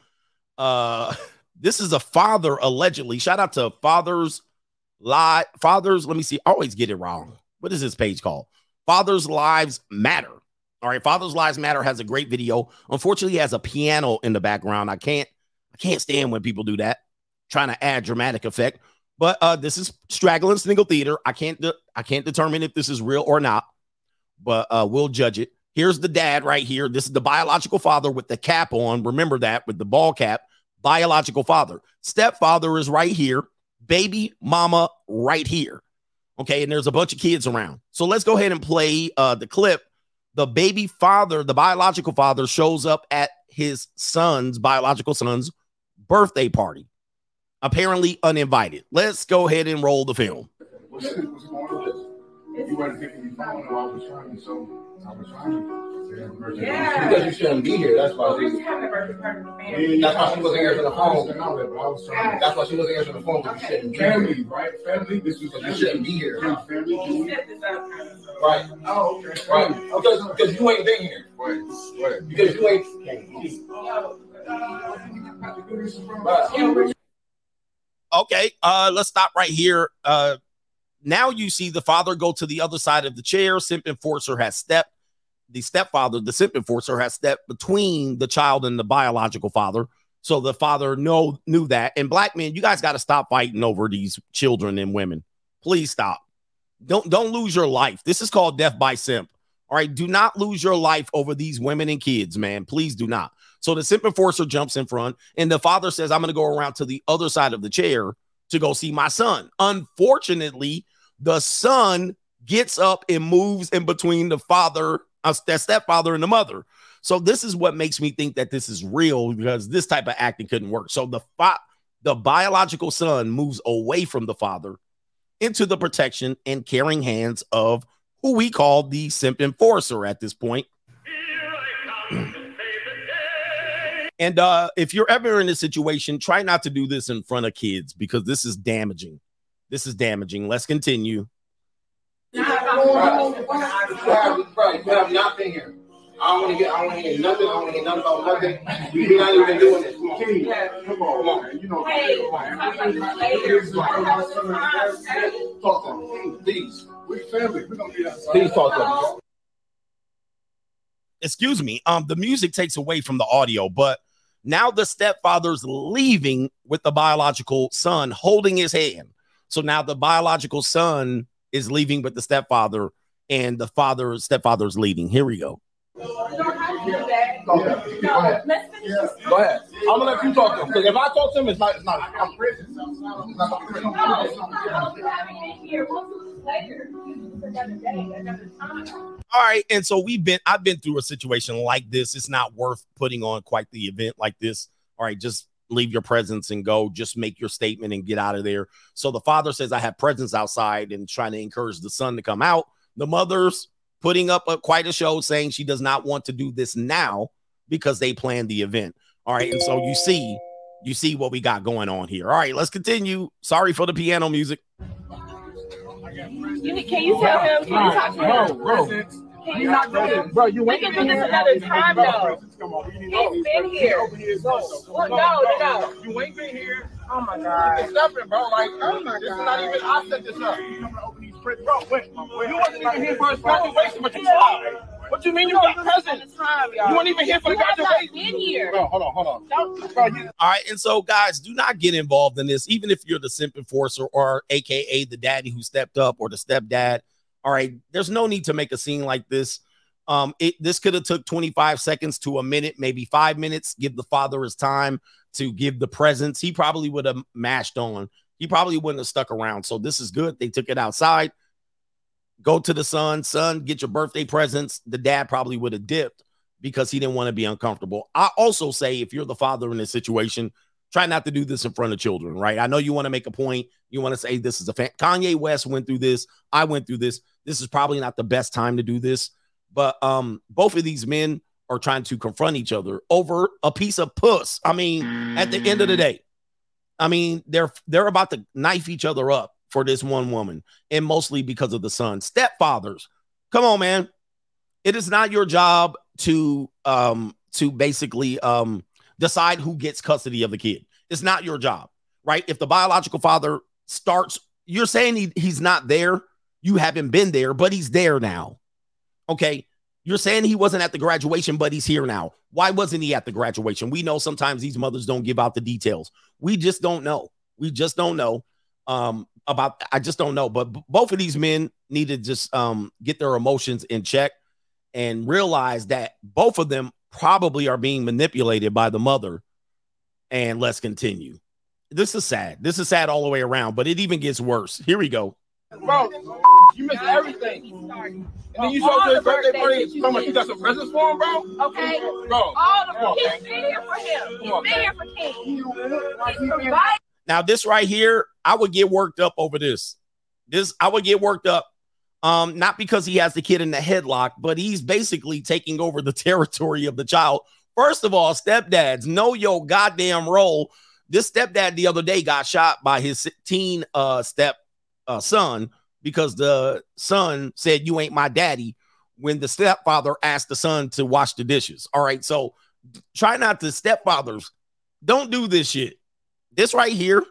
This is a father, allegedly. Shout out to Fathers Live. Fathers, let me see. I always get it wrong. What is this page called? Fathers Lives Matter. All right, Fathers Lives Matter has a great video. Unfortunately, he has a piano in the background. I can't stand when people do that, trying to add dramatic effect. But this is straggling single theater. I can't determine if this is real or not, but we'll judge it. Here's the dad right here. This is the biological father with the cap on. Remember that, with the ball cap. Biological father. Stepfather is right here. Baby mama right here. Okay, and there's a bunch of kids around. So let's go ahead and play the clip. The baby father, the biological father, shows up at his son's, biological son's, birthday party. Apparently uninvited. Let's go ahead and roll the film. What's going on with this? You weren't picking me phone, and I was trying, so I was trying. Yeah. Because you shouldn't be here. That's why she wasn't answering the phone. That's why she wasn't answering the phone, because you shouldn't be here. Family, right? Family, this is a, you shouldn't be here. Family, right. Oh, okay. Right. Because you ain't been here. Right. Because you ain't. Okay, let's stop right here. Now you see the father go to the other side of the chair. Simp enforcer has stepped. The stepfather, the simp enforcer, has stepped between the child and the biological father. So the father knew that. And black men, you guys got to stop fighting over these children and women. Please stop. Don't lose your life. This is called death by simp. All right, do not lose your life over these women and kids, man. Please do not. So the simp enforcer jumps in front, and the father says, I'm going to go around to the other side of the chair to go see my son. Unfortunately, the son gets up and moves in between the father, the stepfather, and the mother. So this is what makes me think that this is real, because this type of acting couldn't work. So the biological son moves away from the father into the protection and caring hands of who we call the simp enforcer at this point. And if you're ever in this situation, try not to do this in front of kids, because this is damaging. This is damaging. Let's continue. Right. You have not been here. I don't want to hear nothing. I don't want to hear nothing about nothing. We're not even doing this. Come on. You know, talk to them. Please. We're family. We're going to be outside. Please talk to them. Excuse me. The music takes away from the audio, but now the stepfather's leaving with the biological son holding his hand. So now the biological son is leaving with the stepfather, and the stepfather's leaving. Here we go. Go ahead. I'm gonna let you talk to him, because if I talk to him, it's not. I'm prison. All right, and so I've been through a situation like this. It's not worth putting on quite the event like this. All right, just leave your presence and go. Just make your statement and get out of there. So the father says, I have presence outside, and trying to encourage the son to come out. The mother's putting up quite a show, saying she does not want to do this now because they planned the event. All right, and so you see what we got going on here. All right, let's continue. Sorry for the piano music. Can you talk to him? Bro, you ain't been here another time, though. He's been here. No. You ain't been here. Oh my God. It's nothing, bro. Like, oh my God. This is not even. I set this up. Bro, wait. You wasn't even here for his graduation, but you lied. What do you mean you got presents? You weren't even here for the graduation. You have not been here. Bro, hold on. All right, and so guys, do not get involved in this, even if you're the simp enforcer or AKA the daddy who stepped up or the stepdad. All right, there's no need to make a scene like this. This could have took 25 seconds to a minute, maybe 5 minutes. Give the father his time to give the presents. He probably would have mashed on. He probably wouldn't have stuck around. So this is good. They took it outside. Go to the son. Son, get your birthday presents. The dad probably would have dipped because he didn't want to be uncomfortable. I also say, if you're the father in this situation, try not to do this in front of children, right? I know you want to make a point. You want to say this is a fan. Kanye West went through this. I went through this. This is probably not the best time to do this. But both of these men are trying to confront each other over a piece of puss. I mean, at the end of the day, I mean, they're about to knife each other up for this one woman, and mostly because of the son. Stepfathers, Come on, man. It is not your job to basically decide who gets custody of the kid. It's not your job, right? If the biological father starts, you're saying he's not there. You haven't been there, but he's there now. Okay. You're saying he wasn't at the graduation, but he's here now. Why wasn't he at the graduation? We know sometimes these mothers don't give out the details. We just don't know. We just don't know about. I just don't know. But both of these men need to just get their emotions in check and realize that both of them probably are being manipulated by the mother. And let's continue. This is sad. This is sad all the way around, but it even gets worse. Here we go. Bro, you missed everything. And then you showed up to his birthday party. Come on, you got some presents for him, bro? Okay. Bro. All of them. He's been here for him. He's been here for King. Now, this right here, I would get worked up over this. I would get worked up. Not because he has the kid in the headlock, but he's basically taking over the territory of the child. First of all, stepdads, know your goddamn role. This stepdad the other day got shot by his teen son because the son said, "You ain't my daddy," when the stepfather asked the son to wash the dishes. All right, so try not to, stepfathers, don't do this shit. This right here,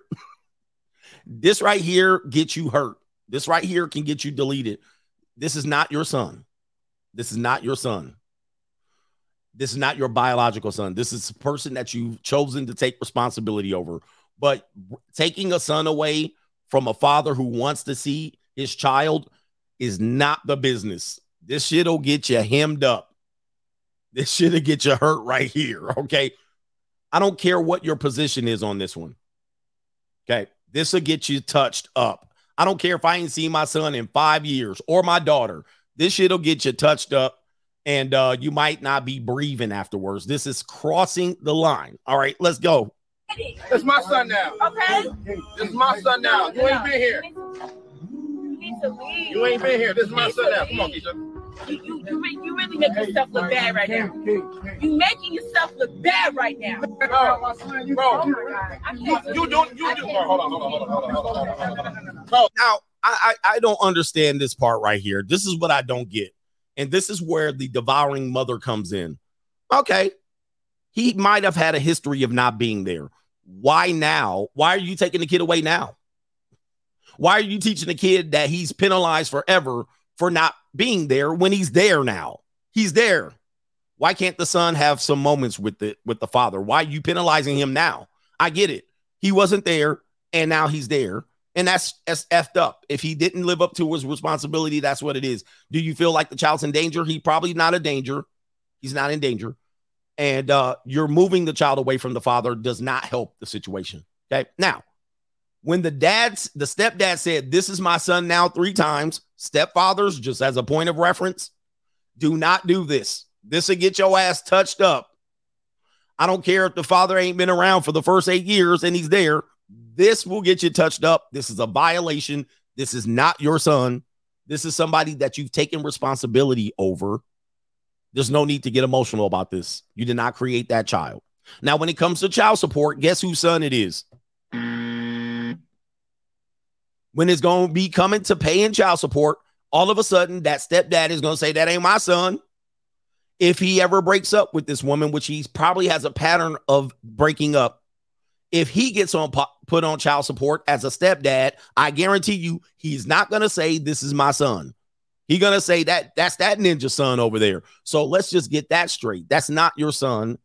this right here gets you hurt. This right here can get you deleted. This is not your son. This is not your son. This is not your biological son. This is a person that you've chosen to take responsibility over. But taking a son away from a father who wants to see his child is not the business. This shit'll get you hemmed up. This shit'll get you hurt right here. Okay. I don't care what your position is on this one. Okay. This'll get you touched up. I don't care if I ain't seen my son in 5 years or my daughter. This shit'll get you touched up, and you might not be breathing afterwards. This is crossing the line. All right, let's go. It's my son now. Okay. This is my son now. You ain't been here. You need to leave. You ain't been here. This is my son now. Come on, Keisha. You really make yourself look bad right now. You making yourself look bad right now. Bro, you do. Hold on. Now, I don't understand this part right here. This is what I don't get. And this is where the devouring mother comes in. Okay. He might have had a history of not being there. Why now? Why are you taking the kid away now? Why are you teaching the kid that he's penalized forever for not being there when he's there now? He's there. Why can't the son have some moments with the father? Why are you penalizing him now? I get it. He wasn't there, and now he's there. And that's effed up. If he didn't live up to his responsibility, that's what it is. Do you feel like the child's in danger? He's probably not a danger. He's not in danger. And you're moving the child away from the father does not help the situation. Okay. Now, when the stepdad said, "This is my son now," 3 times, stepfathers, just as a point of reference, do not do this. This will get your ass touched up. I don't care if the father ain't been around for the first 8 years and he's there. This will get you touched up. This is a violation. This is not your son. This is somebody that you've taken responsibility over. There's no need to get emotional about this. You did not create that child. Now, when it comes to child support, guess whose son it is? When it's going to be coming to paying child support, all of a sudden that stepdad is going to say, "That ain't my son." If he ever breaks up with this woman, which he probably has a pattern of breaking up, if he gets put on child support as a stepdad, I guarantee you he's not going to say, "This is my son." He's going to say that's that ninja son over there. So let's just get that straight. That's not your son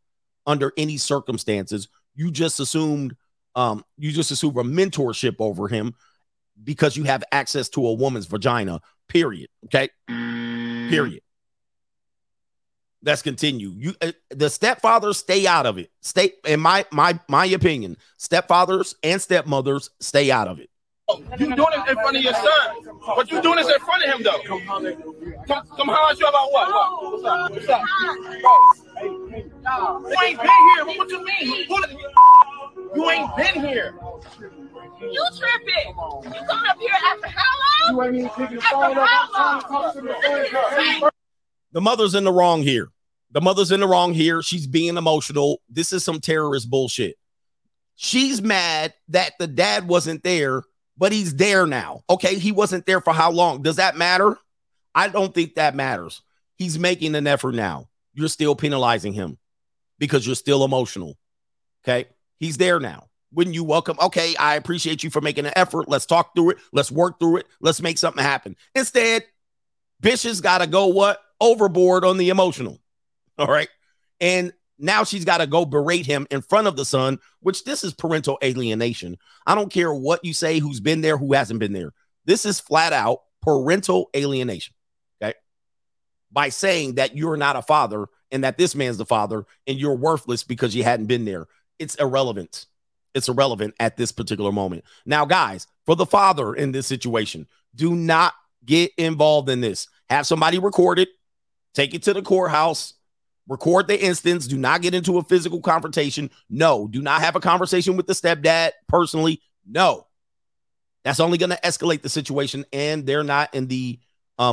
under any circumstances. You just assumed a mentorship over him because you have access to a woman's vagina, period. Okay. Period. Let's continue. The stepfathers stay out of it. Stay, in my opinion, stepfathers and stepmothers stay out of it. You doing it in front of your son, but you doing this in front of him though. Come holler at you about what? What's up? Bro, you ain't been here. What you mean? You ain't been here. You tripping? You coming up here after how long? You ain't even taking the phone up. The mother's in the wrong here. She's being emotional. This is some terrorist bullshit. She's mad that the dad wasn't there, but he's there now. Okay, he wasn't there for how long? Does that matter? I don't think that matters. He's making an effort now. You're still penalizing him because you're still emotional. Okay. He's there now. Wouldn't you welcome? Okay. I appreciate you for making an effort. Let's talk through it. Let's work through it. Let's make something happen. Instead, Bishop's got to go what? Overboard on the emotional. All right. And now she's got to go berate him in front of the son, which this is parental alienation. I don't care what you say, who's been there, who hasn't been there. This is flat out parental alienation. Okay. By saying that you're not a father and that this man's the father and you're worthless because you hadn't been there. It's irrelevant. It's irrelevant at this particular moment. Now, guys, for the father in this situation, do not get involved in this. Have somebody record it. Take it to the courthouse. Record the instance. Do not get into a physical confrontation. No. Do not have a conversation with the stepdad personally. No. That's only going to escalate the situation, and they're not in the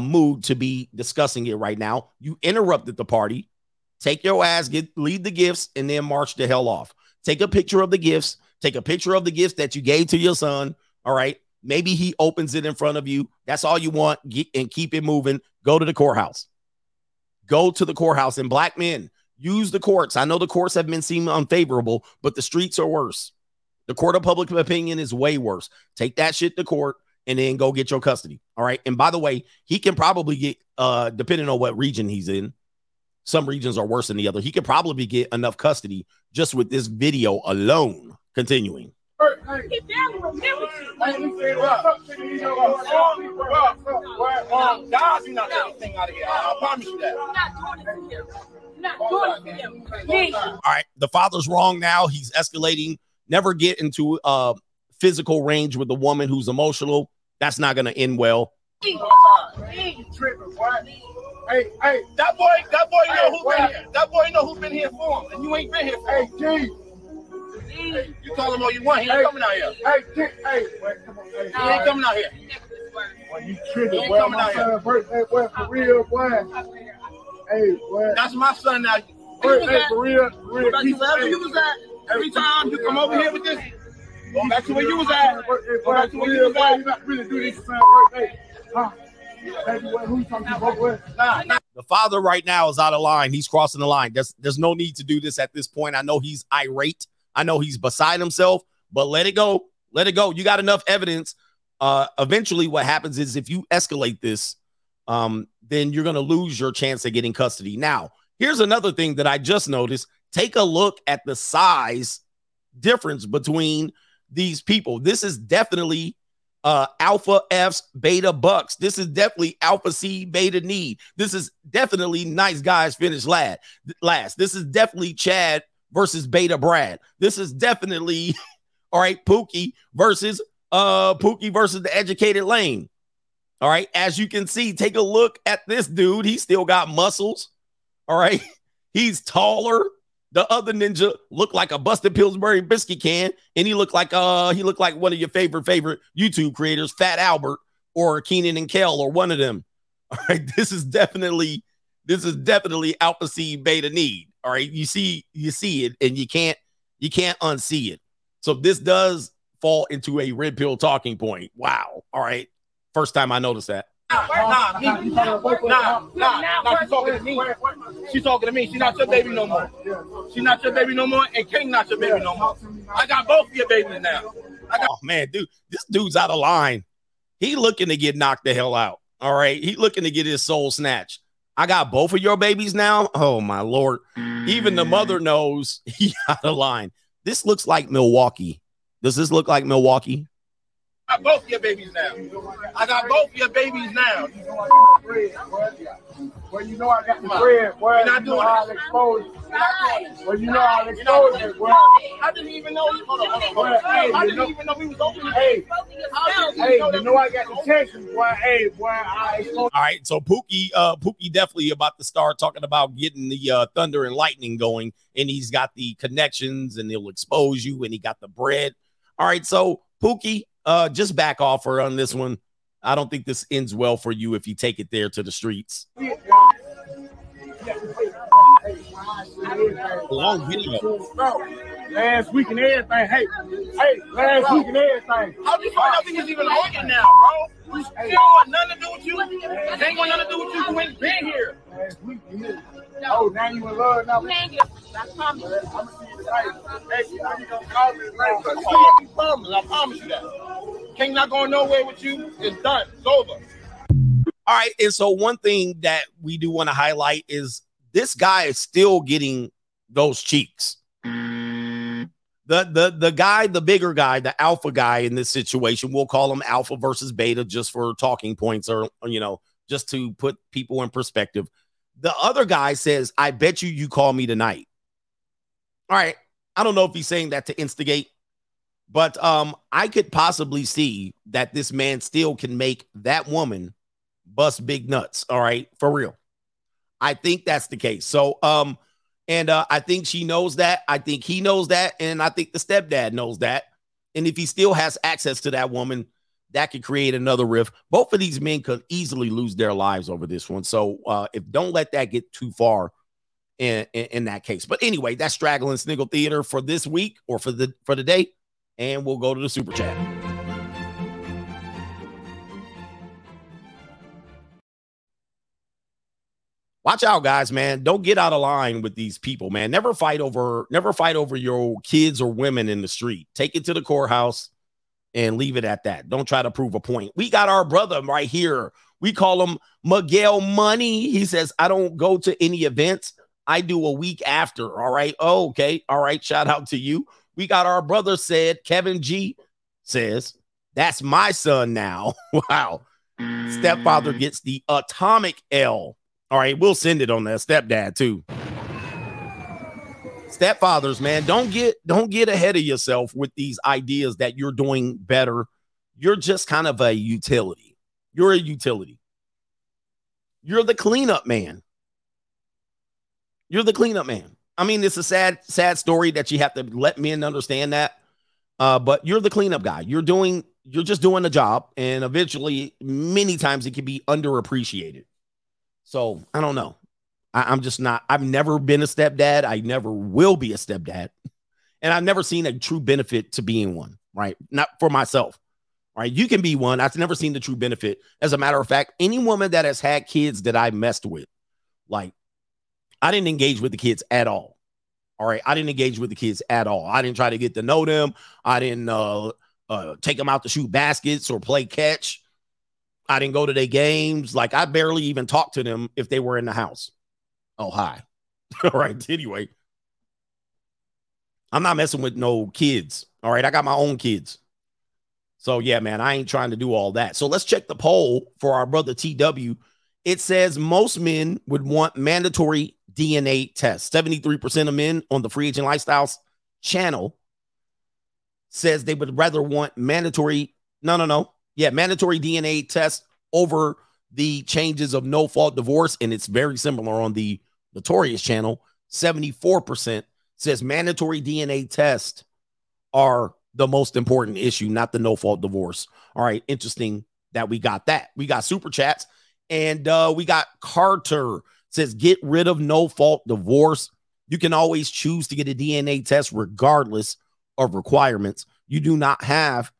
mood to be discussing it right now. You interrupted the party. Take your ass, leave the gifts, and then march the hell off. Take a picture of the gifts. Take a picture of the gifts that you gave to your son. All right. Maybe he opens it in front of you. That's all you want. And keep it moving. Go to the courthouse. Go to the courthouse. And black men, use the courts. I know the courts have been seen unfavorable, but the streets are worse. The court of public opinion is way worse. Take that shit to court and then go get your custody. All right. And by the way, he can probably get, depending on what region he's in, some regions are worse than the other. He could probably get enough custody just with this video alone. Continuing. All right. The father's wrong now. He's escalating. Never get into physical range with a woman who's emotional. That's not going to end well. Hey, that boy know who been here. That boy know who been here for him, and you ain't been here for him. Hey, you call him all you want. He ain't coming out here. Hey, he ain't coming out here. Well, you tripping? He ain't coming out here. Boy, for real, boy. Hey, boy. That's my son now. Hey, for real. Wherever you was at, every time you come over here with this, go back to where you was at. Go back to where you was at. You not really do this, man. Hey, huh? The father right now is out of line. He's crossing the line. There's no need to do this at this point. I know he's irate. I know he's beside himself, but let it go. Let it go. You got enough evidence. Eventually what happens is if you escalate this, then you're going to lose your chance of getting custody. Now, here's another thing that I just noticed. Take a look at the size difference between these people. This is definitely alpha F's beta bucks. This is definitely alpha C beta need. This is definitely nice guys finish last. This is definitely Chad versus beta Brad. This is definitely all right. Pookie versus the educated lane. All right. As you can see, take a look at this dude. He still got muscles. All right. He's taller. The other ninja looked like a busted Pillsbury biscuit can, and he looked like one of your favorite YouTube creators, Fat Albert or Keenan and Kel or one of them. All right, this is definitely alpha C beta need. All right, you see it, and you can't unsee it. So this does fall into a red pill talking point. Wow. All right, first time I noticed that. Nah, she's talking to me. She's not your baby no more. She's not your baby no more, and King not your baby no more. I got both of your babies now. Oh, man, dude, this dude's out of line. He looking to get knocked the hell out, all right? He looking to get his soul snatched. I got both of your babies now? Oh, my Lord. Even the mother knows he out of line. This looks like Milwaukee. Does this look like Milwaukee? I got both your babies now. Well, you know I got the bread, boy. You're not doing it. Well, you know I'll expose it, boy. I didn't even know. Hold on. Hey, I didn't even know we was open. Hey, you know I got the tension, boy. Hey, boy. All right, so Pookie definitely about to start talking about getting the thunder and lightning going, and he's got the connections, and he'll expose you, and he got the bread. All right, so Pookie. Just back off her on this one. I don't think this ends well for you if you take it there to the streets. Long video. last week and everything. Hey, last week and everything. How do you find out things is even working now, bro? We still want nothing to do with you. Ain't want nothing to do with you. You ain't been here. Last week, you oh, now you in love now. Thank you. I promise. I'm gonna see you tonight. Next time you gonna call me tonight. I promise you that. King not going nowhere with you. It's done. It's over. All right, and so one thing that we do want to highlight is this guy is still getting those cheeks. The guy, the bigger guy, the alpha guy in this situation, we'll call him alpha versus beta just for talking points or, you know, just to put people in perspective. The other guy says, I bet you call me tonight. All right, I don't know if he's saying that to instigate, but I could possibly see that this man still can make that woman bust big nuts. All right, for real. I think that's the case. So, and I think she knows that. I think he knows that. And I think the stepdad knows that. And if he still has access to that woman, that could create another rift. Both of these men could easily lose their lives over this one. So, if don't let that get too far in that case. But anyway, that's Straggling Sniggle Theater for this week or for the day. And we'll go to the Super Chat. Watch out, guys, man. Don't get out of line with these people, man. Never fight over your kids or women in the street. Take it to the courthouse and leave it at that. Don't try to prove a point. We got our brother right here. We call him Miguel Money. He says, I don't go to any events. I do a week after. All right. Oh, okay. All right. Shout out to you. We got our brother said, Kevin G says, that's my son now. Wow. Stepfather gets the atomic L. All right, we'll send it on that stepdad too. Stepfathers, man, don't get ahead of yourself with these ideas that you're doing better. You're just kind of a utility. You're a utility. You're the cleanup man. You're the cleanup man. I mean, it's a sad story that you have to let men understand that. But you're the cleanup guy. You're just doing the job, and eventually, many times it can be underappreciated. So I don't know. I'm just not. I've never been a stepdad. I never will be a stepdad. And I've never seen a true benefit to being one, right? Not for myself, right? You can be one. I've never seen the true benefit. As a matter of fact, any woman that has had kids that I messed with, like, I didn't engage with the kids at all. All right. I didn't engage with the kids at all. I didn't try to get to know them. I didn't take them out to shoot baskets or play catch. I didn't go to their games. Like, I barely even talked to them if they were in the house. Oh, hi. All right. Anyway, I'm not messing with no kids. All right. I got my own kids. So, yeah, man, I ain't trying to do all that. So let's check the poll for our brother TW. It says most men would want mandatory DNA tests. 73% of men on the Free Agent Lifestyles channel says they would rather want mandatory. No. Yeah, mandatory DNA test over the changes of no-fault divorce, and it's very similar on the Notorious channel. 74% says mandatory DNA tests are the most important issue, not the no-fault divorce. All right, interesting that we got that. We got Super Chats, and we got Carter says, get rid of no-fault divorce. You can always choose to get a DNA test regardless of requirements. You do not have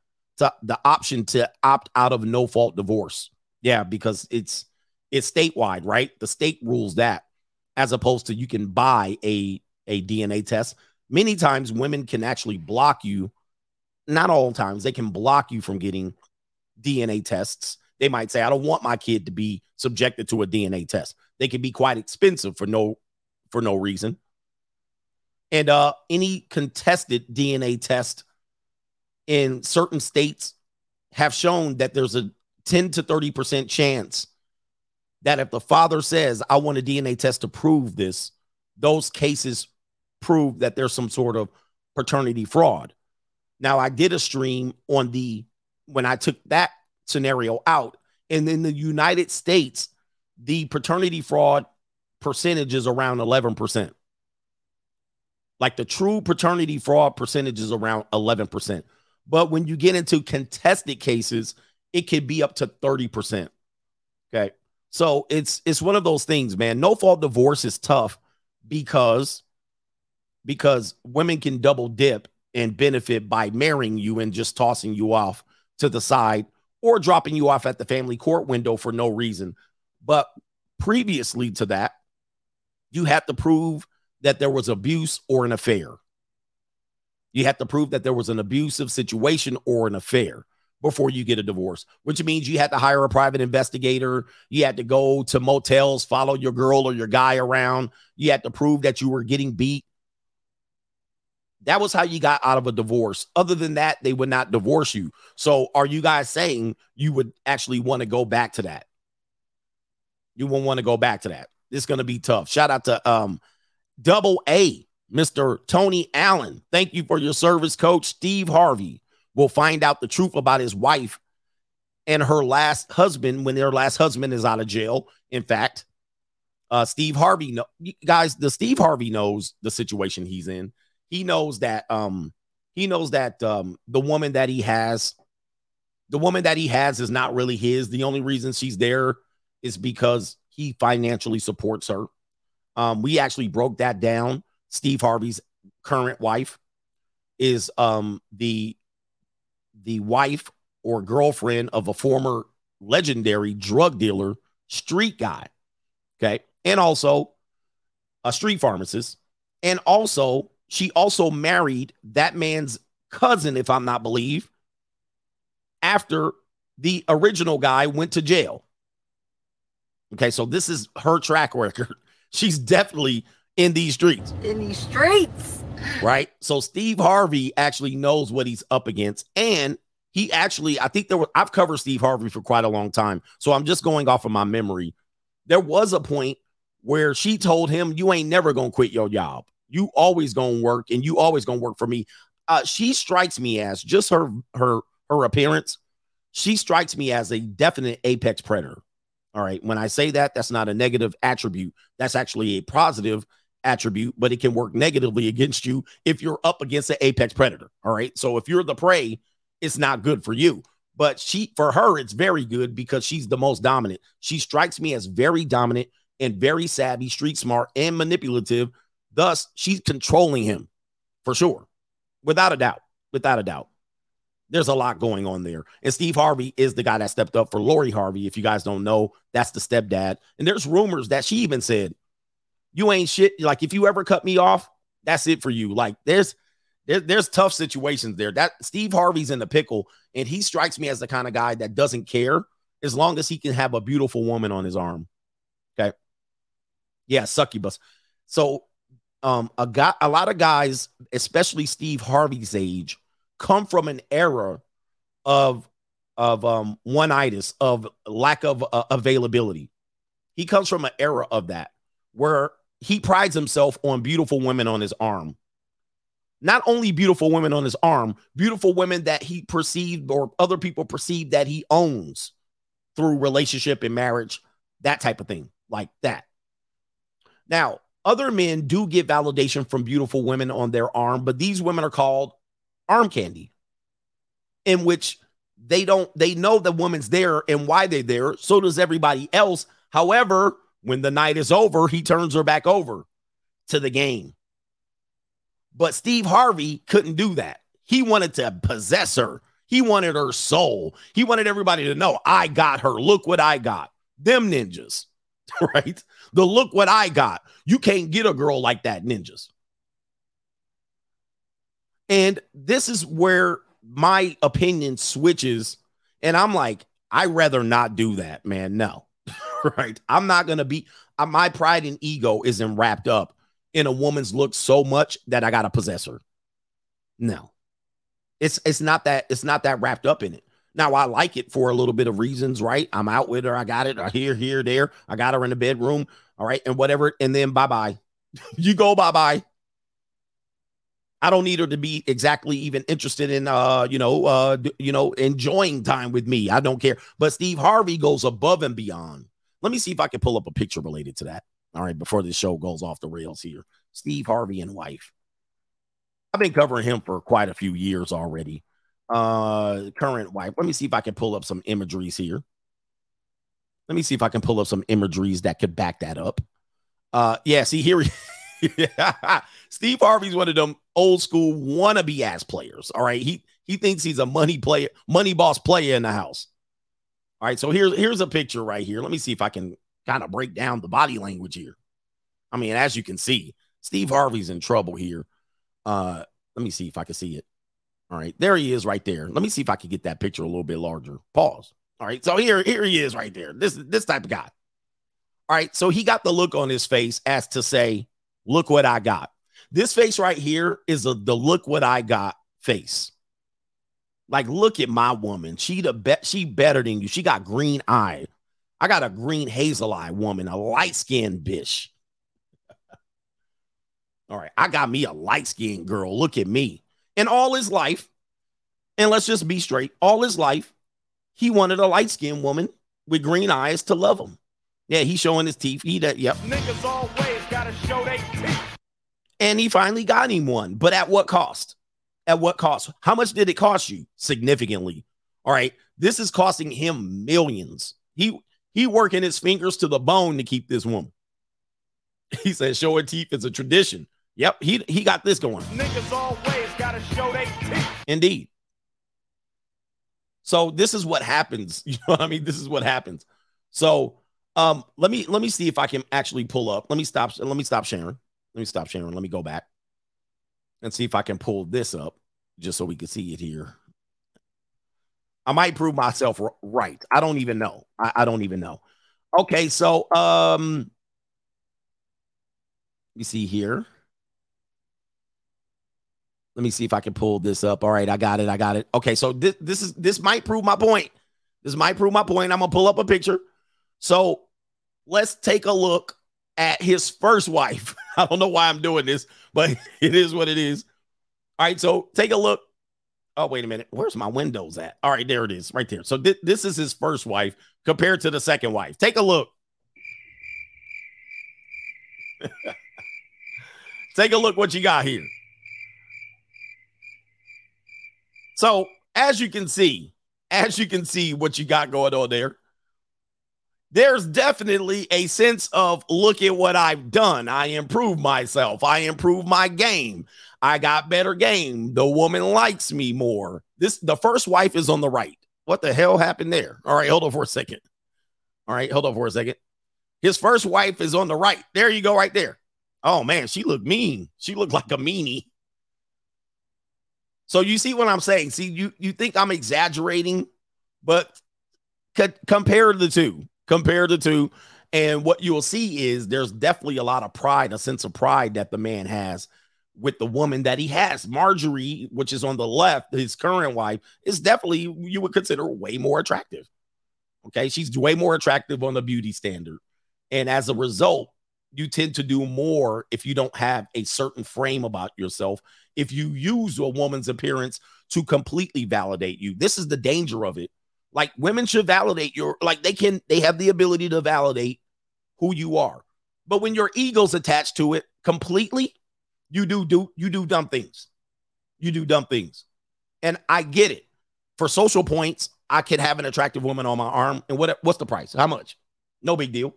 the option to opt out of no fault divorce. Yeah, because it's statewide, right? The state rules that, as opposed to you can buy a DNA test. Many times women can actually block you. Not all times. They can block you from getting DNA tests. They might say, I don't want my kid to be subjected to a DNA test. They can be quite expensive for no reason. And any contested DNA test in certain states have shown that there's a 10 to 30% chance that if the father says, I want a DNA test to prove this, those cases prove that there's some sort of paternity fraud. Now, I did a stream on when I took that scenario out, and in the United States, the paternity fraud percentage is around 11%. Like, the true paternity fraud percentage is around 11%. But when you get into contested cases, it could be up to 30%. Okay. So it's one of those things, man. No fault divorce is tough because because women can double dip and benefit by marrying you and just tossing you off to the side or dropping you off at the family court window for no reason. But previously to that, you had to prove that there was abuse or an affair. You have to prove that there was an abusive situation or an affair before you get a divorce, which means you had to hire a private investigator. You had to go to motels, follow your girl or your guy around. You had to prove that you were getting beat. That was how you got out of a divorce. Other than that, they would not divorce you. So are you guys saying you would actually want to go back to that? You won't want to go back to that. It's going to be tough. Shout out to Double A, Mr. Tony Allen. Thank you for your service, Coach. Steve Harvey will find out the truth about his wife and her last husband when their last husband is out of jail. In fact, Steve Harvey, guys, the Steve Harvey knows the situation he's in. He knows that the woman that he has, is not really his. The only reason she's there is because he financially supports her. We actually broke that down. Steve Harvey's current wife is the wife or girlfriend of a former legendary drug dealer, street guy, okay, and also a street pharmacist, and also she also married that man's cousin, if I'm not believed, after the original guy went to jail. Okay, so this is her track record. She's definitely in these streets. Right? So Steve Harvey actually knows what he's up against. And he actually, I've covered Steve Harvey for quite a long time. So I'm just going off of my memory. There was a point where she told him, you ain't never going to quit your job. You always going to work and you always going to work for me. She strikes me as, just her appearance, she strikes me as a definite apex predator. All right. When I say that, that's not a negative attribute. That's actually a positive attribute, but it can work negatively against you if you're up against an apex predator. All right. So if you're the prey, it's not good for you. But for her, it's very good because she's the most dominant. She strikes me as very dominant and very savvy, street smart, and manipulative. Thus, she's controlling him for sure. Without a doubt. Without a doubt. There's a lot going on there. And Steve Harvey is the guy that stepped up for Lori Harvey. If you guys don't know, that's the stepdad. And there's rumors that she even said, you ain't shit. Like, if you ever cut me off, that's it for you. Like, there's tough situations there. That Steve Harvey's in the pickle, and he strikes me as the kind of guy that doesn't care as long as he can have a beautiful woman on his arm. Okay. Yeah, succubus. So a lot of guys, especially Steve Harvey's age, come from an era of one-itis, of lack of availability. He comes from an era of that, where he prides himself on beautiful women on his arm. Not only beautiful women on his arm, beautiful women that he perceived or other people perceive that he owns through relationship and marriage, that type of thing, like that. Now, other men do get validation from beautiful women on their arm, but these women are called arm candy, in which they know the woman's there and why they're there. So does everybody else. However, when the night is over, he turns her back over to the game. But Steve Harvey couldn't do that. He wanted to possess her. He wanted her soul. He wanted everybody to know, I got her. Look what I got. Them ninjas, right? The look what I got. You can't get a girl like that, ninjas. And this is where my opinion switches. And I'm like, I'd rather not do that, man. No, right. I'm not going to be, my pride and ego isn't wrapped up in a woman's look so much that I got to possess her. No, it's not that wrapped up in it. Now, I like it for a little bit of reasons, right? I'm out with her. I got it. Here, there. I got her in the bedroom. All right. And whatever. And then bye-bye. You go bye-bye. I don't need her to be exactly even interested in, enjoying time with me. I don't care. But Steve Harvey goes above and beyond. Let me see if I can pull up a picture related to that. All right. Before this show goes off the rails here, Steve Harvey and wife. I've been covering him for quite a few years already. Current wife. Let me see if I can pull up some imageries here. Let me see if I can pull up some imageries that could back that up. Yeah. See here. Yeah. Steve Harvey's one of them old school wannabe ass players. All right. He thinks he's a money player, money boss player in the house. All right. So here's a picture right here. Let me see if I can kind of break down the body language here. I mean, as you can see, Steve Harvey's in trouble here. Let me see if I can see it. All right. There he is right there. Let me see if I can get that picture a little bit larger. Pause. All right. So here he is right there. This type of guy. All right. So he got the look on his face as to say, look what I got. This face right here is the look what I got face. Like, look at my woman. She better than you. She got green eye. I got a green hazel eye woman, a light-skinned bitch. All right. I got me a light-skinned girl. Look at me. And all his life, and let's just be straight, all his life, he wanted a light-skinned woman with green eyes to love him. Yeah, he's showing his teeth. Yep. Niggas always gotta show they teeth. And he finally got him one. But at what cost? At what cost? How much did it cost you? Significantly. All right. This is costing him millions. He working his fingers to the bone to keep this woman. He said showing teeth is a tradition. Yep, he got this going. Niggas always gotta show they teeth. Indeed. So this is what happens. You know what I mean? This is what happens. So let me see if I can actually pull up. Let me stop sharing. Let me go back and see if I can pull this up just so we can see it here. I might prove myself right. I don't even know. I don't even know. Okay, so let me see here. Let me see if I can pull this up. All right, I got it. Okay, so this might prove my point. I'm gonna pull up a picture. So let's take a look at his first wife. I don't know why I'm doing this, but it is what it is. All right, so take a look. Oh, wait a minute. Where's my windows at? All right, there it is right there. So this is his first wife compared to the second wife. Take a look. Take a look what you got here. So as you can see what you got going on there. There's definitely a sense of, look at what I've done. I improved myself. I improved my game. I got better game. The woman likes me more. The first wife is on the right. What the hell happened there? All right, hold on for a second. His first wife is on the right. There you go right there. Oh, man, she looked mean. She looked like a meanie. So you see what I'm saying? See, you think I'm exaggerating, but compare the two. And what you will see is there's definitely a lot of pride, a sense of pride that the man has with the woman that he has. Marjorie, which is on the left, his current wife, is definitely, you would consider, way more attractive. Okay, she's way more attractive on the beauty standard. And as a result, you tend to do more if you don't have a certain frame about yourself. If you use a woman's appearance to completely validate you, this is the danger of it. Like, women should validate they have the ability to validate who you are. But when your ego's attached to it completely, you do dumb things. And I get it. For social points, I could have an attractive woman on my arm. And what's the price? How much? No big deal.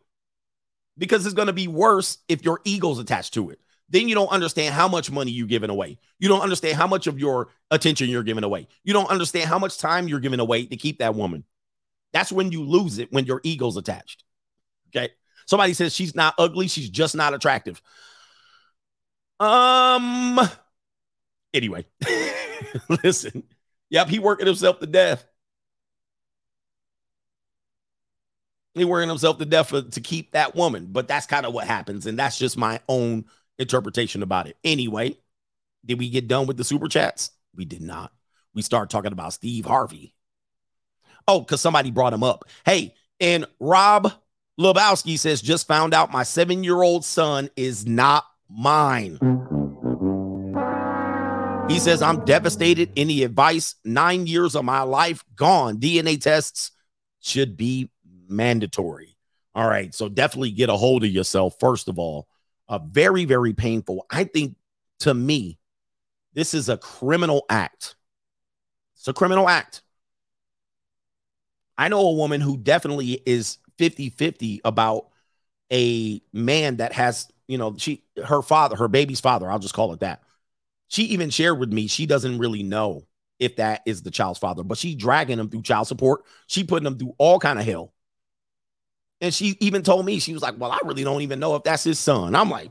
Because it's going to be worse if your ego's attached to it. Then you don't understand how much money you're giving away. You don't understand how much of your attention you're giving away. You don't understand how much time you're giving away to keep that woman. That's when you lose it, when your ego's attached. Okay. Somebody says she's not ugly. She's just not attractive. Anyway, listen. Yep. He working himself to death to keep that woman. But that's kind of what happens. And that's just my own interpretation about it. Anyway, did we get done with the super chats? We did not. We start talking about Steve Harvey. Oh, because somebody brought him up. Hey, and Rob Lebowski says, just found out my 7-year-old son is not mine. He says, I'm devastated. Any advice? 9 years of my life gone. DNA tests should be mandatory. All right. So definitely get a hold of yourself, first of all. Very, very painful. I think, to me, this is a criminal act. It's a criminal act. I know a woman who definitely is 50-50 about a man that has, you know, her father, her baby's father, I'll just call it that. She even shared with me, she doesn't really know if that is the child's father, but she dragging him through child support. She putting him through all kind of hell. And she even told me, she was like, well, I really don't even know if that's his son. I'm like,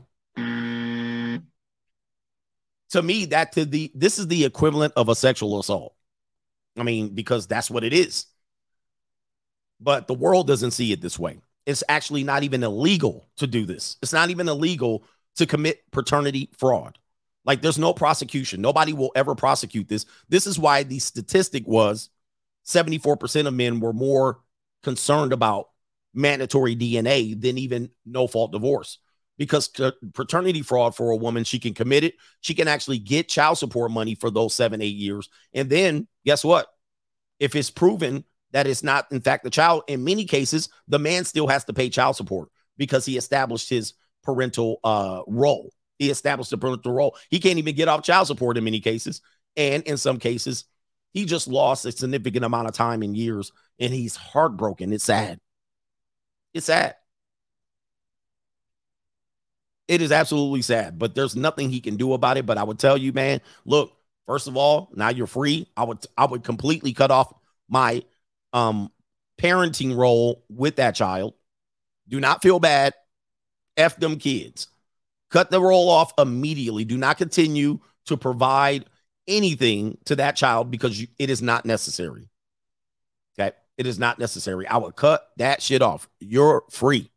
to me, this is the equivalent of a sexual assault. I mean, because that's what it is. But the world doesn't see it this way. It's actually not even illegal to do this. It's not even illegal to commit paternity fraud. Like, there's no prosecution. Nobody will ever prosecute this. This is why the statistic was 74% of men were more concerned about mandatory DNA than even no-fault divorce. Because paternity fraud for a woman, she can commit it. She can actually get child support money for those 7-8 years. And then, guess what? If it's proven that it's not, in fact, the child, in many cases, the man still has to pay child support because he established his parental role. He established the parental role. He can't even get off child support in many cases. And in some cases, he just lost a significant amount of time and years, and he's heartbroken. It's sad. It's sad. It is absolutely sad, but there's nothing he can do about it. But I would tell you, man, look, first of all, now you're free. I would completely cut off my parenting role with that child. Do not feel bad. F them kids. Cut the roll off immediately. Do not continue to provide anything to that child because it is not necessary. Okay? It is not necessary. I would cut that shit off. You're free.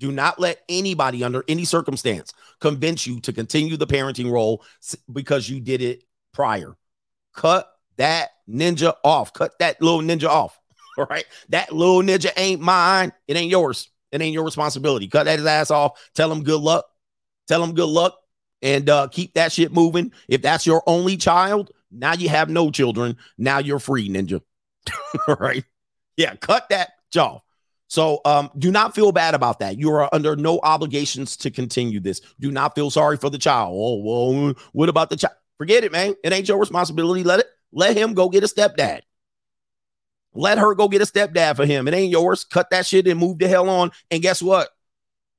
Do not let anybody under any circumstance convince you to continue the parenting role because you did it prior. Cut that ninja off. Cut that little ninja off. All right? That little ninja ain't mine. It ain't yours. It ain't your responsibility. Cut that his ass off. Tell him good luck. Tell them good luck and keep that shit moving. If that's your only child, now you have no children. Now you're free, ninja. All right. Yeah, cut that job. So do not feel bad about that. You are under no obligations to continue this. Do not feel sorry for the child. Oh, well, what about the child? Forget it, man. It ain't your responsibility. Let him go get a stepdad. Let her go get a stepdad for him. It ain't yours. Cut that shit and move the hell on. And guess what?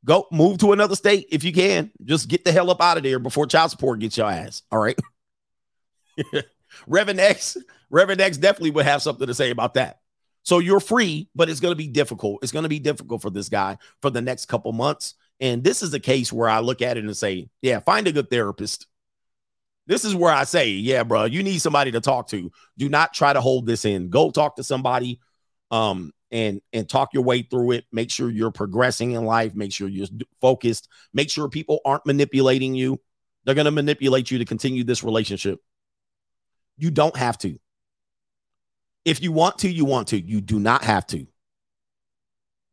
Go move to another state if you can. Just get the hell up out of there before child support gets your ass. All right. Reverend X definitely would have something to say about that. So you're free, but it's going to be difficult. It's going to be difficult for this guy for the next couple months. And this is a case where I look at it and say, yeah, find a good therapist. This is where I say, yeah, bro, you need somebody to talk to. Do not try to hold this in. Go talk to somebody. And talk your way through it. Make sure you're progressing in life. Make sure you're focused. Make sure people aren't manipulating you. They're going to manipulate you to continue this relationship. You don't have to. If you want to, you want to. You do not have to.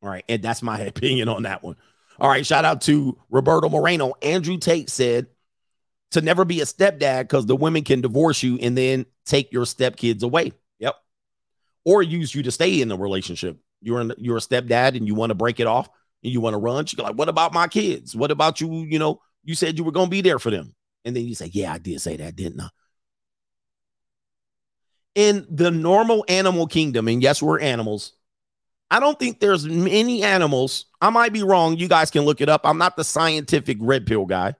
All right. And that's my opinion on that one. All right. Shout out to Roberto Moreno. Andrew Tate said to never be a stepdad because the women can divorce you and then take your stepkids away. Yep. Or use you to stay in the relationship. You're a stepdad and you want to break it off and you want to run. She's like, what about my kids? What about you? You know, you said you were going to be there for them. And then you say, yeah, I did say that, didn't I? In the normal animal kingdom, and yes, we're animals, I don't think there's many animals. I might be wrong. You guys can look it up. I'm not the scientific red pill guy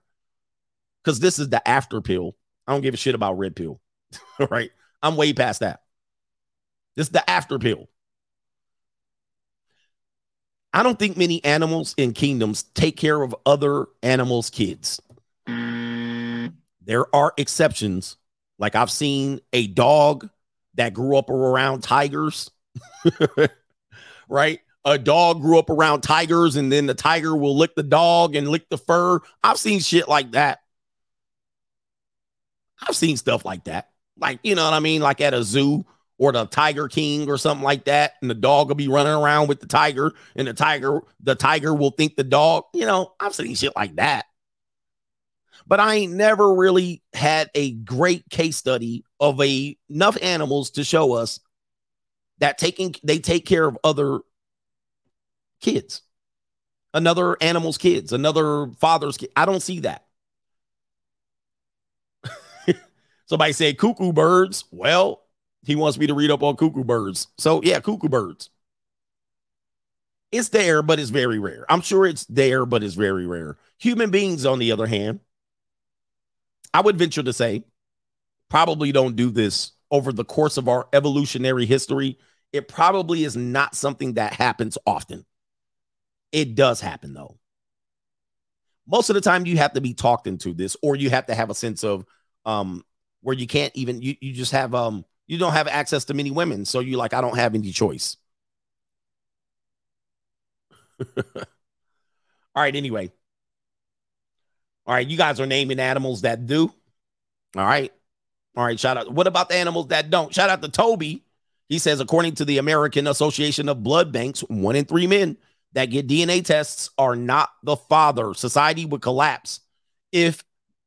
because this is the after pill. I don't give a shit about red pill. All right. I'm way past that. This is the after pill. I don't think many animals in kingdoms take care of other animals' kids. There are exceptions. Like I've seen a dog that grew up around tigers, right? A dog grew up around tigers and then the tiger will lick the dog and lick the fur. I've seen shit like that. I've seen stuff like that. Like, you know what I mean? Like at a zoo. Or the Tiger King or something like that. And the dog will be running around with the tiger and the tiger will think the dog, you know, I've seen shit like that. But I ain't never really had a great case study of enough animals to show us that they take care of other kids, another animal's kids, another father's kid. I don't see that. Somebody said cuckoo birds. Well, he wants me to read up on cuckoo birds. So yeah, cuckoo birds. It's there, but it's very rare. I'm sure it's there, but it's very rare. Human beings, on the other hand, I would venture to say, probably don't do this over the course of our evolutionary history. It probably is not something that happens often. It does happen, though. Most of the time, you have to be talked into this, or you have to have a sense of where you can't even, you just have, you don't have access to many women. So you're like, I don't have any choice. All right, anyway. All right, you guys are naming animals that do. All right. All right, shout out. What about the animals that don't? Shout out to Toby. He says, according to the American Association of Blood Banks, 1 in 3 men that get DNA tests are not the father. Society would collapse if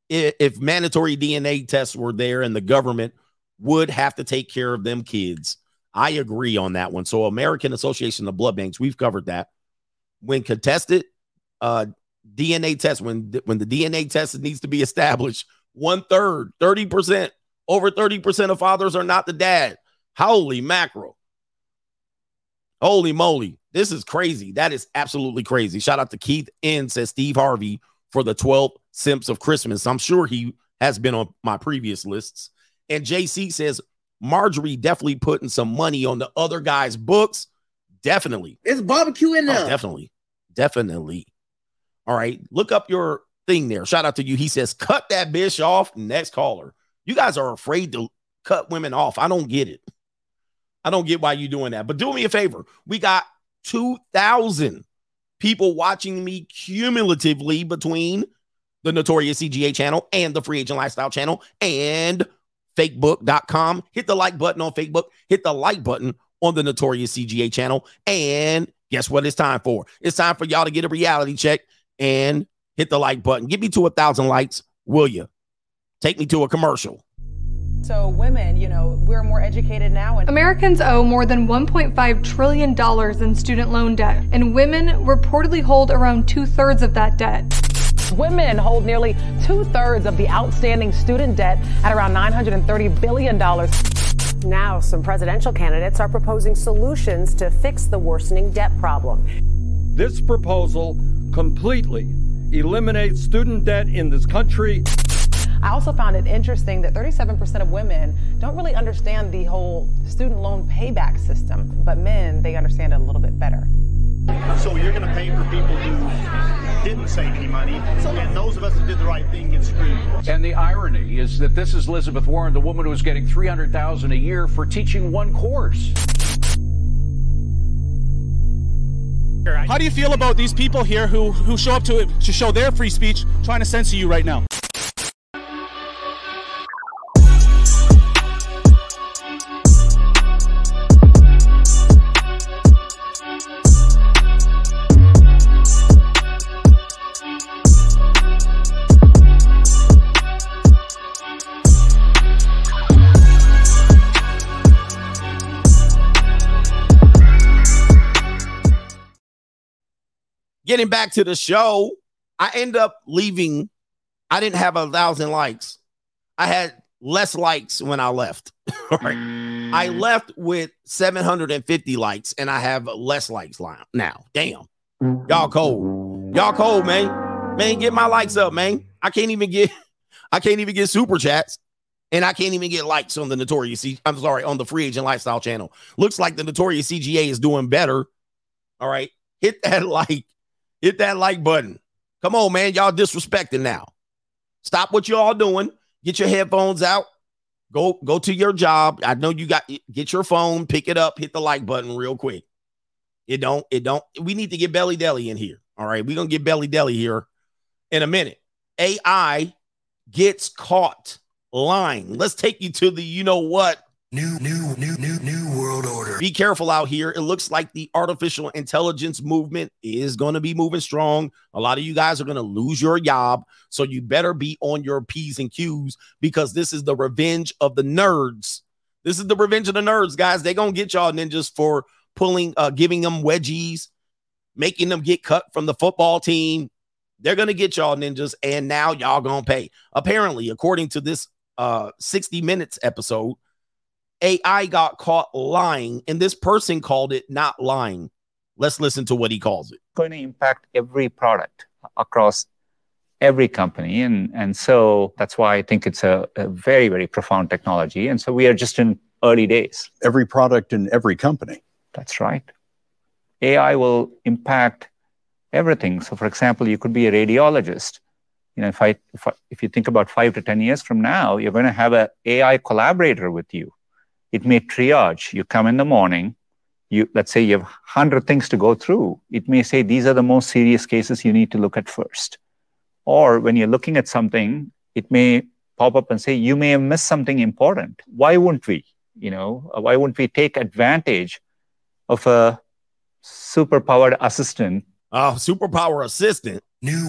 mandatory DNA tests were there, and the government would have to take care of them kids. I agree on that one. So American Association of Blood Banks, we've covered that. When contested DNA test, when the DNA test needs to be established, 1/3, 30%, over 30% of fathers are not the dad. Holy mackerel. Holy moly. This is crazy. That is absolutely crazy. Shout out to Keith N. says Steve Harvey for the 12 simps of Christmas. I'm sure he has been on my previous lists. And JC says Marjorie definitely putting some money on the other guy's books. Definitely. It's barbecue in there. Oh, definitely. Definitely. All right. Look up your thing there. Shout out to you. He says, cut that bitch off. Next caller. You guys are afraid to cut women off. I don't get it. I don't get why you're doing that. But do me a favor. We got 2,000 people watching me cumulatively between the Notorious CGA channel and the Free Agent Lifestyle channel and fakebook.com. Hit the like button on Facebook. Hit the like button on the Notorious CGA channel. And guess what it's time for? It's time for y'all to get a reality check and hit the like button. Get me to 1,000 likes, will you? Take me to a commercial. So women, you know, we're more educated now. And Americans owe more than $1.5 trillion in student loan debt, and women reportedly hold around 2/3 of that debt. Women hold nearly 2/3 of the outstanding student debt at around $930 billion. Now, some presidential candidates are proposing solutions to fix the worsening debt problem. This proposal completely eliminates student debt in this country. I also found it interesting that 37% of women don't really understand the whole student loan payback system, but men, they understand it a little bit better. So you're going to pay for people who didn't save any money, and those of us that did the right thing get screwed. And the irony is that this is Elizabeth Warren, the woman who was getting $300,000 a year for teaching one course. How do you feel about these people here who show up to show their free speech, trying to censor you right now? Getting back to the show, I end up leaving. I didn't have 1,000 likes. I had less likes when I left. All right. I left with 750 likes, and I have less likes now. Damn. Y'all cold. Y'all cold, man. Man, get my likes up, man. I can't even get super chats, and I can't even get likes on the on the Free Agent Lifestyle channel. Looks like the Notorious CGA is doing better. All right. Hit that like. Hit that like button. Come on, man. Y'all disrespecting now. Stop what y'all doing. Get your headphones out. Go to your job. I know you get your phone, pick it up, hit the like button real quick. We need to get Belly Deli in here. All right. We're going to get Belly Deli here in a minute. AI gets caught lying. Let's take you to the, you know what? New world order. Be careful out here. It looks like the artificial intelligence movement is going to be moving strong. A lot of you guys are going to lose your job, so you better be on your P's and Q's, because this is the revenge of the nerds. This is the revenge of the nerds, guys. They're going to get y'all ninjas for giving them wedgies, making them get cut from the football team. They're going to get y'all ninjas, and now y'all going to pay. Apparently, according to this 60 Minutes episode, AI got caught lying, and this person called it not lying. Let's listen to what he calls it. Going to impact every product across every company. And so that's why I think it's a very, very profound technology. And so we are just in early days. Every product in every company. That's right. AI will impact everything. So, for example, you could be a radiologist. You know, if you think about 5 to 10 years from now, you're going to have an AI collaborator with you. It may triage. You come in the morning. Let's say you have 100 things to go through. It may say these are the most serious cases you need to look at first. Or when you're looking at something, it may pop up and say, you may have missed something important. Why wouldn't we? You know, why wouldn't we take advantage of a super-powered assistant? Superpower assistant. New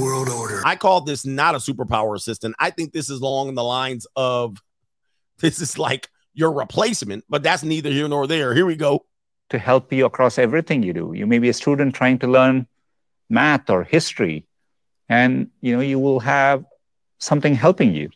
world order. I call this not a superpower assistant. I think this is along the lines of, this is like your replacement, but that's neither here nor there. Here we go. To help you across everything you do. You may be a student trying to learn math or history, and you know, you will have something helping you.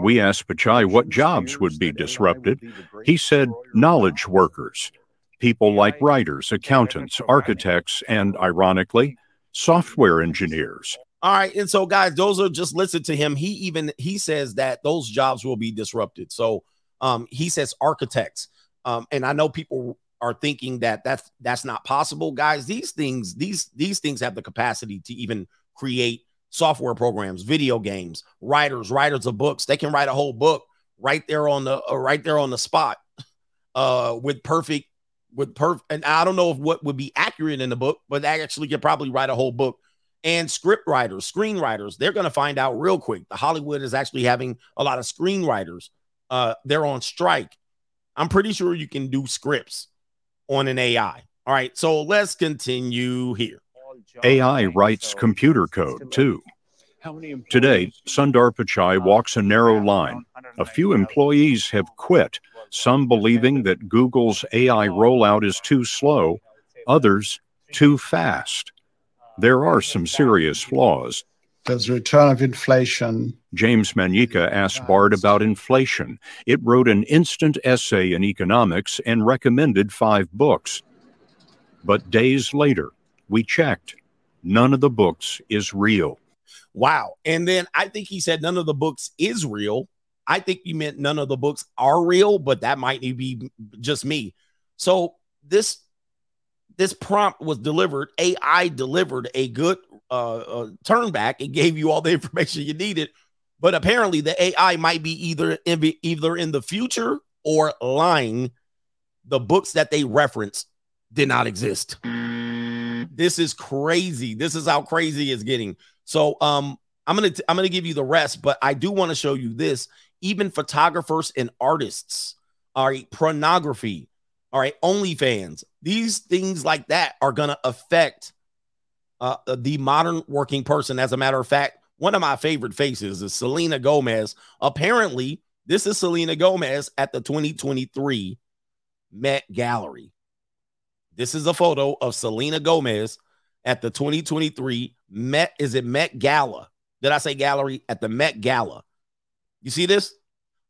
We asked Pichai what jobs would be disrupted. He said knowledge workers, people like writers, accountants, architects, and ironically, software engineers. All right. And so, guys, those are just, listen to him. He says that those jobs will be disrupted. So he says architects. And I know people are thinking that that's not possible. Guys, these things have the capacity to even create software programs, video games, writers of books. They can write a whole book right there on the spot with perfect. And I don't know if what would be accurate in the book, but they actually could probably write a whole book. And script writers, screenwriters, they're going to find out real quick. The Hollywood is actually having a lot of screenwriters. They're on strike. I'm pretty sure you can do scripts on an AI. All right, so let's continue here. AI writes computer code, too. Today, Sundar Pichai walks a narrow line. A few employees have quit, some believing that Google's AI rollout is too slow, others too fast. There are some serious flaws. There's a return of inflation. James Manyika asked Bard about inflation. It wrote an instant essay in economics and recommended 5 books. But days later, we checked. None of the books is real. Wow. And then I think he said none of the books is real. I think you meant none of the books are real, but that might be just me. So this prompt was delivered. AI delivered a good turn back. It gave you all the information you needed. But apparently the AI might be either in the future or lying. The books that they referenced did not exist. This is crazy. This is how crazy it's getting. So I'm gonna give you the rest, but I do want to show you this. Even photographers and artists, all right, pornography, all right, OnlyFans, these things like that are gonna affect the modern working person. As a matter of fact, one of my favorite faces is Selena Gomez. Apparently, this is Selena Gomez at the 2023 Met Gala. This is a photo of Selena Gomez at the 2023 Met Gala. Did I say gallery? At the Met Gala. You see this?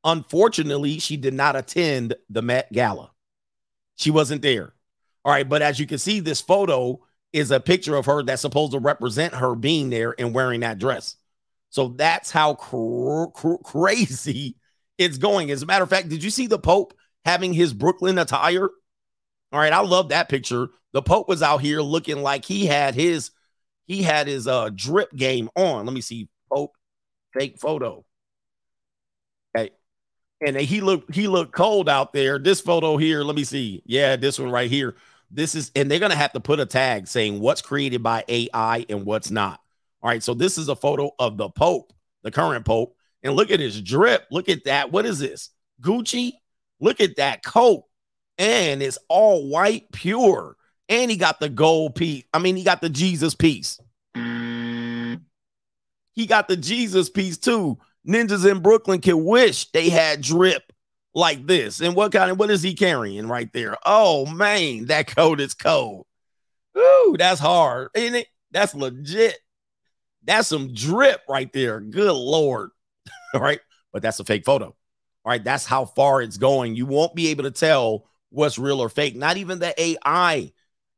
Unfortunately, she did not attend the Met Gala. She wasn't there. All right, but as you can see, this photo is a picture of her that's supposed to represent her being there and wearing that dress. So that's how crazy it's going. As a matter of fact, did you see the Pope having his Brooklyn attire? All right, I love that picture. The Pope was out here looking like he had his drip game on. Let me see, Pope fake photo. Okay, and he looked cold out there. This photo here, let me see. Yeah, this one right here. This is, and they're gonna have to put a tag saying what's created by AI and what's not. All right, so this is a photo of the Pope, the current Pope, and look at his drip. Look at that. What is this? Gucci. Look at that coat. And it's all white, pure. And he got the gold piece. I mean, he got the Jesus piece. He got the Jesus piece, too. Ninjas in Brooklyn can wish they had drip like this. And what is he carrying right there? Oh, man, that coat is cold. Ooh, that's hard, isn't it? That's legit. That's some drip right there. Good Lord. All right. But that's a fake photo. All right. That's how far it's going. You won't be able to tell what's real or fake. Not even the AI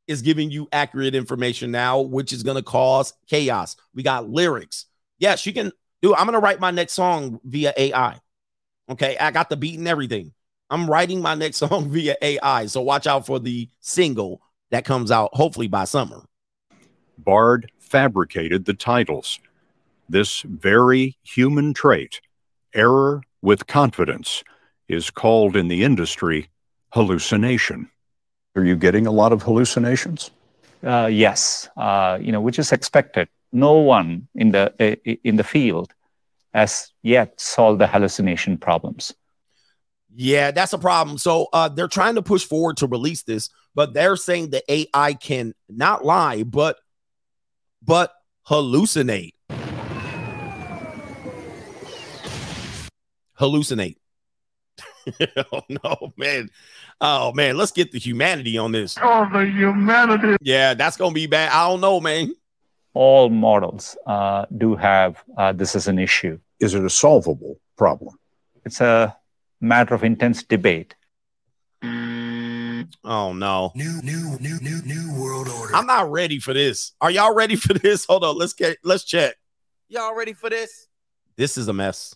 is giving you accurate information now, which is going to cause chaos. We got lyrics. Yes, you can do. I'm going to write my next song via AI. Okay, I got the beat and everything. I'm writing my next song via AI. So watch out for the single that comes out hopefully by summer. Bard fabricated the titles. This very human trait, error with confidence, is called in the industry hallucination. Are you getting a lot of hallucinations? Yes, which is expected. No one in the field has yet solved the hallucination problems. Yeah, that's a problem. So they're trying to push forward to release this, but they're saying the AI can not lie, but hallucinate. Hallucinate. Oh, no, man. Oh, man. Let's get the humanity on this. Oh, the humanity. Yeah, that's going to be bad. I don't know, man. All models do have this as an issue. Is it a solvable problem? It's a matter of intense debate. Oh, no. New world order. I'm not ready for this. Are y'all ready for this? Hold on. Let's check. Y'all ready for this? This is a mess.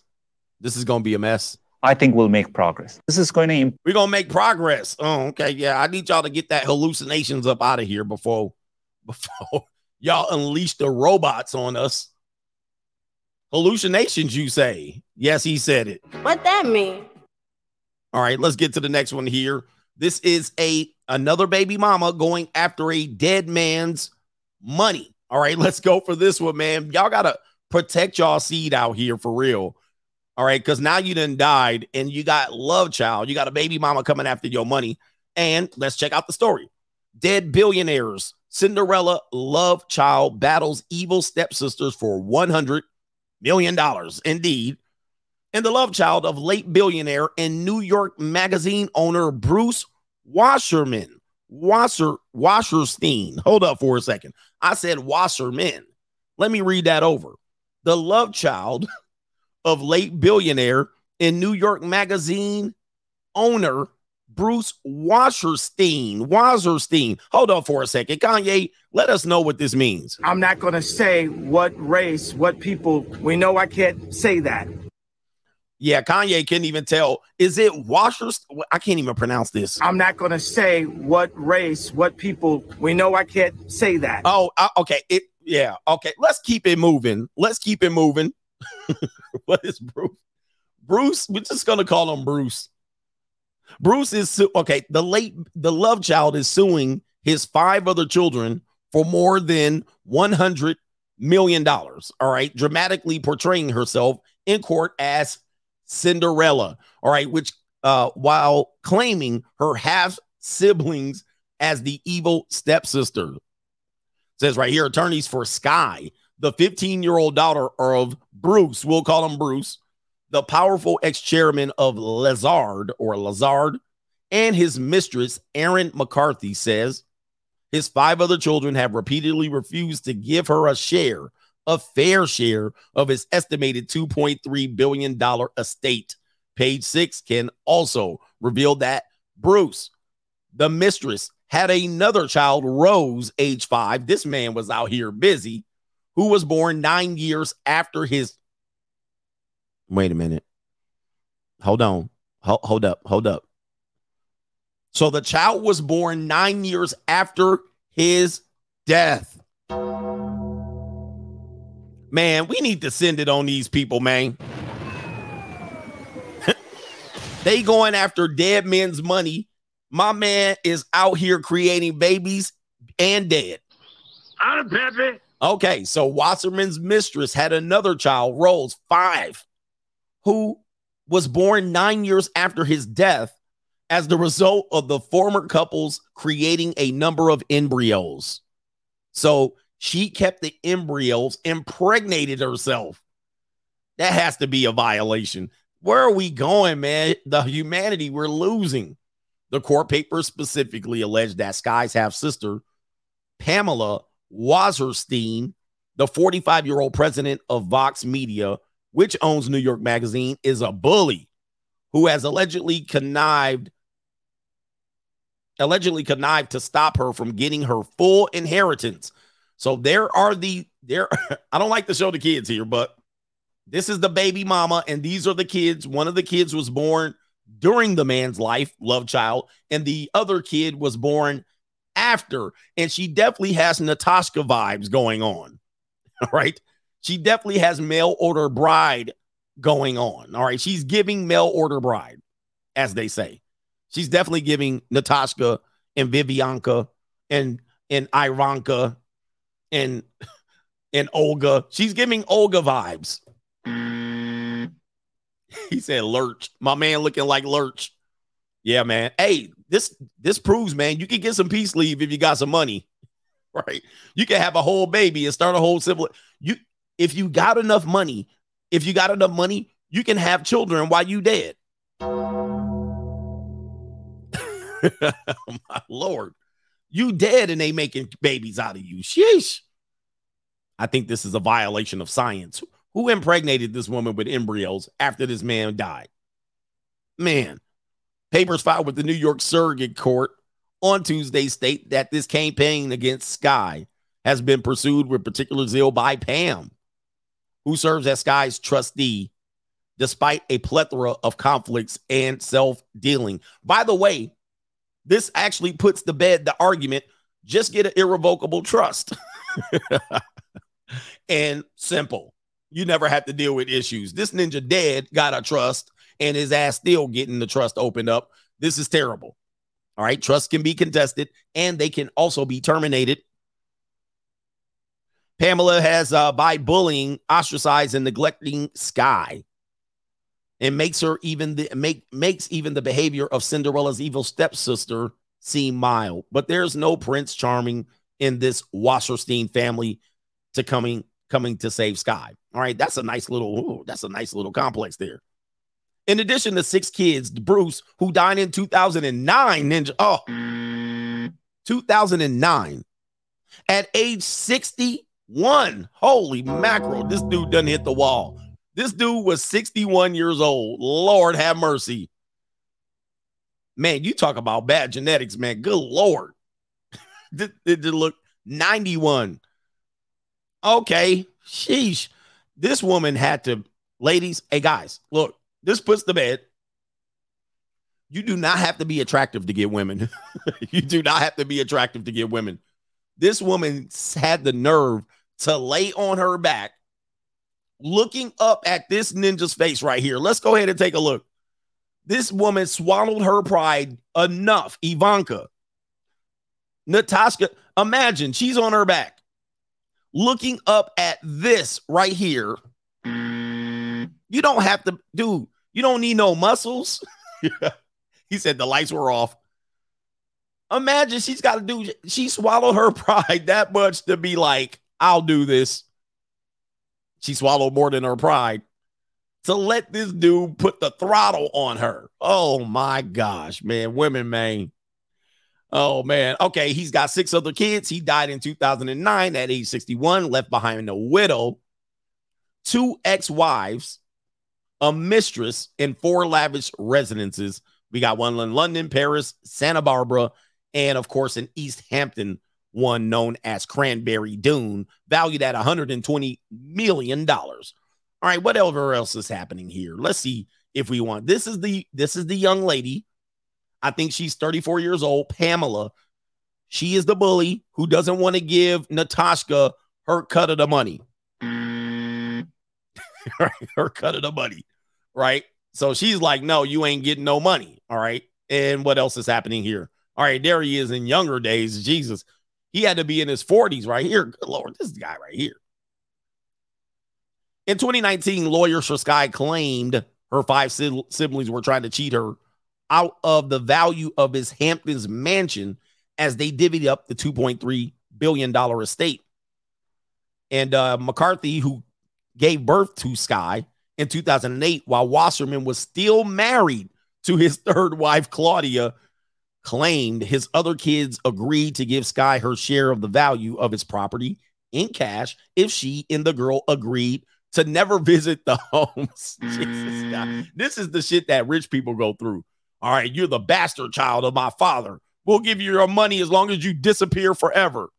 This is going to be a mess. I think we'll make progress. We're going to make progress. Oh, okay. Yeah. I need y'all to get that hallucinations up out of here before y'all unleash the robots on us. Hallucinations, you say? Yes, he said it. What that mean? All right. Let's get to the next one here. This is another baby mama going after a dead man's money. All right. Let's go for this one, man. Y'all got to protect y'all seed out here for real. All right, because now you done died and you got love child. You got a baby mama coming after your money. And let's check out the story. Dead billionaires. Cinderella love child battles evil stepsisters for $100 million. Indeed. And the love child of late billionaire and New York Magazine owner Bruce Wasserstein. Hold up for a second. I said Wasserman. Let me read that over. The love child of late billionaire and New York Magazine owner Bruce Wasserstein. Hold on for a second. Kanye, let us know what this means. I'm not going to say what race, what people. We know I can't say that. Yeah, Kanye can't even tell. Is it Wasserstein? I can't even pronounce this. I'm not going to say what race, what people. We know I can't say that. Oh, okay. Okay. Let's keep it moving. What is Bruce? Bruce, we're just going to call him Bruce. Bruce is the love child is suing his 5 other children for more than $100 million. All right. Dramatically portraying herself in court as Cinderella. All right. Which while claiming her half siblings as the evil stepsister. It says right here, attorneys for Sky, the 15-year-old daughter of Bruce, we'll call him Bruce, the powerful ex-chairman of Lazard, and his mistress, Erin McCarthy, says his 5 other children have repeatedly refused to give her a fair share of his estimated $2.3 billion estate. Page 6 can also reveal that Bruce, the mistress, had another child, Rose, age 5. This man was out here busy. Who was born 9 years after his. Wait a minute. Hold on. Hold up. So the child was born 9 years after his death. Man, we need to send it on these people, man. They going after dead men's money. My man is out here creating babies and dead. I'm happy. Okay, so Wasserman's mistress had another child, Rose, 5, who was born 9 years after his death as the result of the former couples creating a number of embryos. So she kept the embryos, impregnated herself. That has to be a violation. Where are we going, man? The humanity we're losing. The court papers specifically alleged that Sky's half-sister, Pamela Wasserstein, the 45-year-old president of Vox Media, which owns New York Magazine, is a bully who has allegedly connived allegedly connived to stop her from getting her full inheritance. So I don't like to show the kids here, but this is the baby mama, and these are the kids. One of the kids was born during the man's life, love child, and the other kid was born after. And she definitely has Natasha vibes going on. All right. She definitely has mail order bride going on. All right. She's giving mail order bride, as they say. She's definitely giving Natasha and Vivianka and Iranka and Olga. She's giving Olga vibes. He said Lurch. My man looking like Lurch. Yeah, man. Hey, this proves, man, you can get some peace leave if you got some money, right? You can have a whole baby and start a whole sibling. If you got enough money, you can have children while you dead. My Lord. You dead and they making babies out of you. Sheesh. I think this is a violation of science. Who impregnated this woman with embryos after this man died? Man, papers filed with the New York Surrogate Court on Tuesday state that this campaign against Sky has been pursued with particular zeal by Pam, who serves as Sky's trustee, despite a plethora of conflicts and self-dealing. By the way, this actually puts to bed the argument, just get an irrevocable trust. And simple. You never have to deal with issues. This ninja dead got a trust and his ass still getting the trust opened up. This is terrible. All right. Trusts can be contested and they can also be terminated. Pamela has, by bullying, ostracized and neglecting Sky, and makes even the behavior of Cinderella's evil stepsister seem mild. But there's no Prince Charming in this Wasserstein family to coming to save Sky. All right, that's a nice little complex there. In addition to six kids, Bruce, who died in 2009, 2009, at age 61. Holy mackerel, this dude done hit the wall. This dude was 61 years old. Lord have mercy. Man, you talk about bad genetics, man. Good Lord. Did it look 91? Okay, sheesh. This woman had to, ladies, hey guys, look, this puts to bed. You do not have to be attractive to get women. You do not have to be attractive to get women. This woman had the nerve to lay on her back, looking up at this ninja's face right here. Let's go ahead and take a look. This woman swallowed her pride enough. Ivanka, Natasha, imagine she's on her back, looking up at this right here. You don't have to, dude. You don't need no muscles. He said the lights were off. Imagine she's got to do. She swallowed her pride that much to be like, I'll do this. She swallowed more than her pride to let this dude put the throttle on her. Oh my gosh, man. Women, man. Oh, man. Okay, he's got six other kids. He died in 2009 at age 61, left behind a widow, two ex-wives, a mistress, and four lavish residences. We got one in London, Paris, Santa Barbara, and, of course, in East Hampton, one known as Cranberry Dune, valued at $120 million. All right, whatever else is happening here. Let's see if we want. This is the young lady. I think she's 34 years old, Pamela. She is the bully who doesn't want to give Natasha her cut of the money. Her cut of the money, right? So she's like, no, you ain't getting no money, all right? And what else is happening here? All right, there he is in younger days. Jesus, he had to be in his 40s right here. Good Lord, this guy right here. In 2019, lawyers for Sky claimed her five siblings were trying to cheat her out of the value of his Hamptons mansion as they divvied up the $2.3 billion estate. And McCarthy, who gave birth to Sky in 2008, while Wasserman was still married to his third wife, Claudia, claimed his other kids agreed to give Sky her share of the value of his property in cash if she and the girl agreed to never visit the homes. Jesus, God. This is the shit that rich people go through. All right, you're the bastard child of my father. We'll give you your money as long as you disappear forever.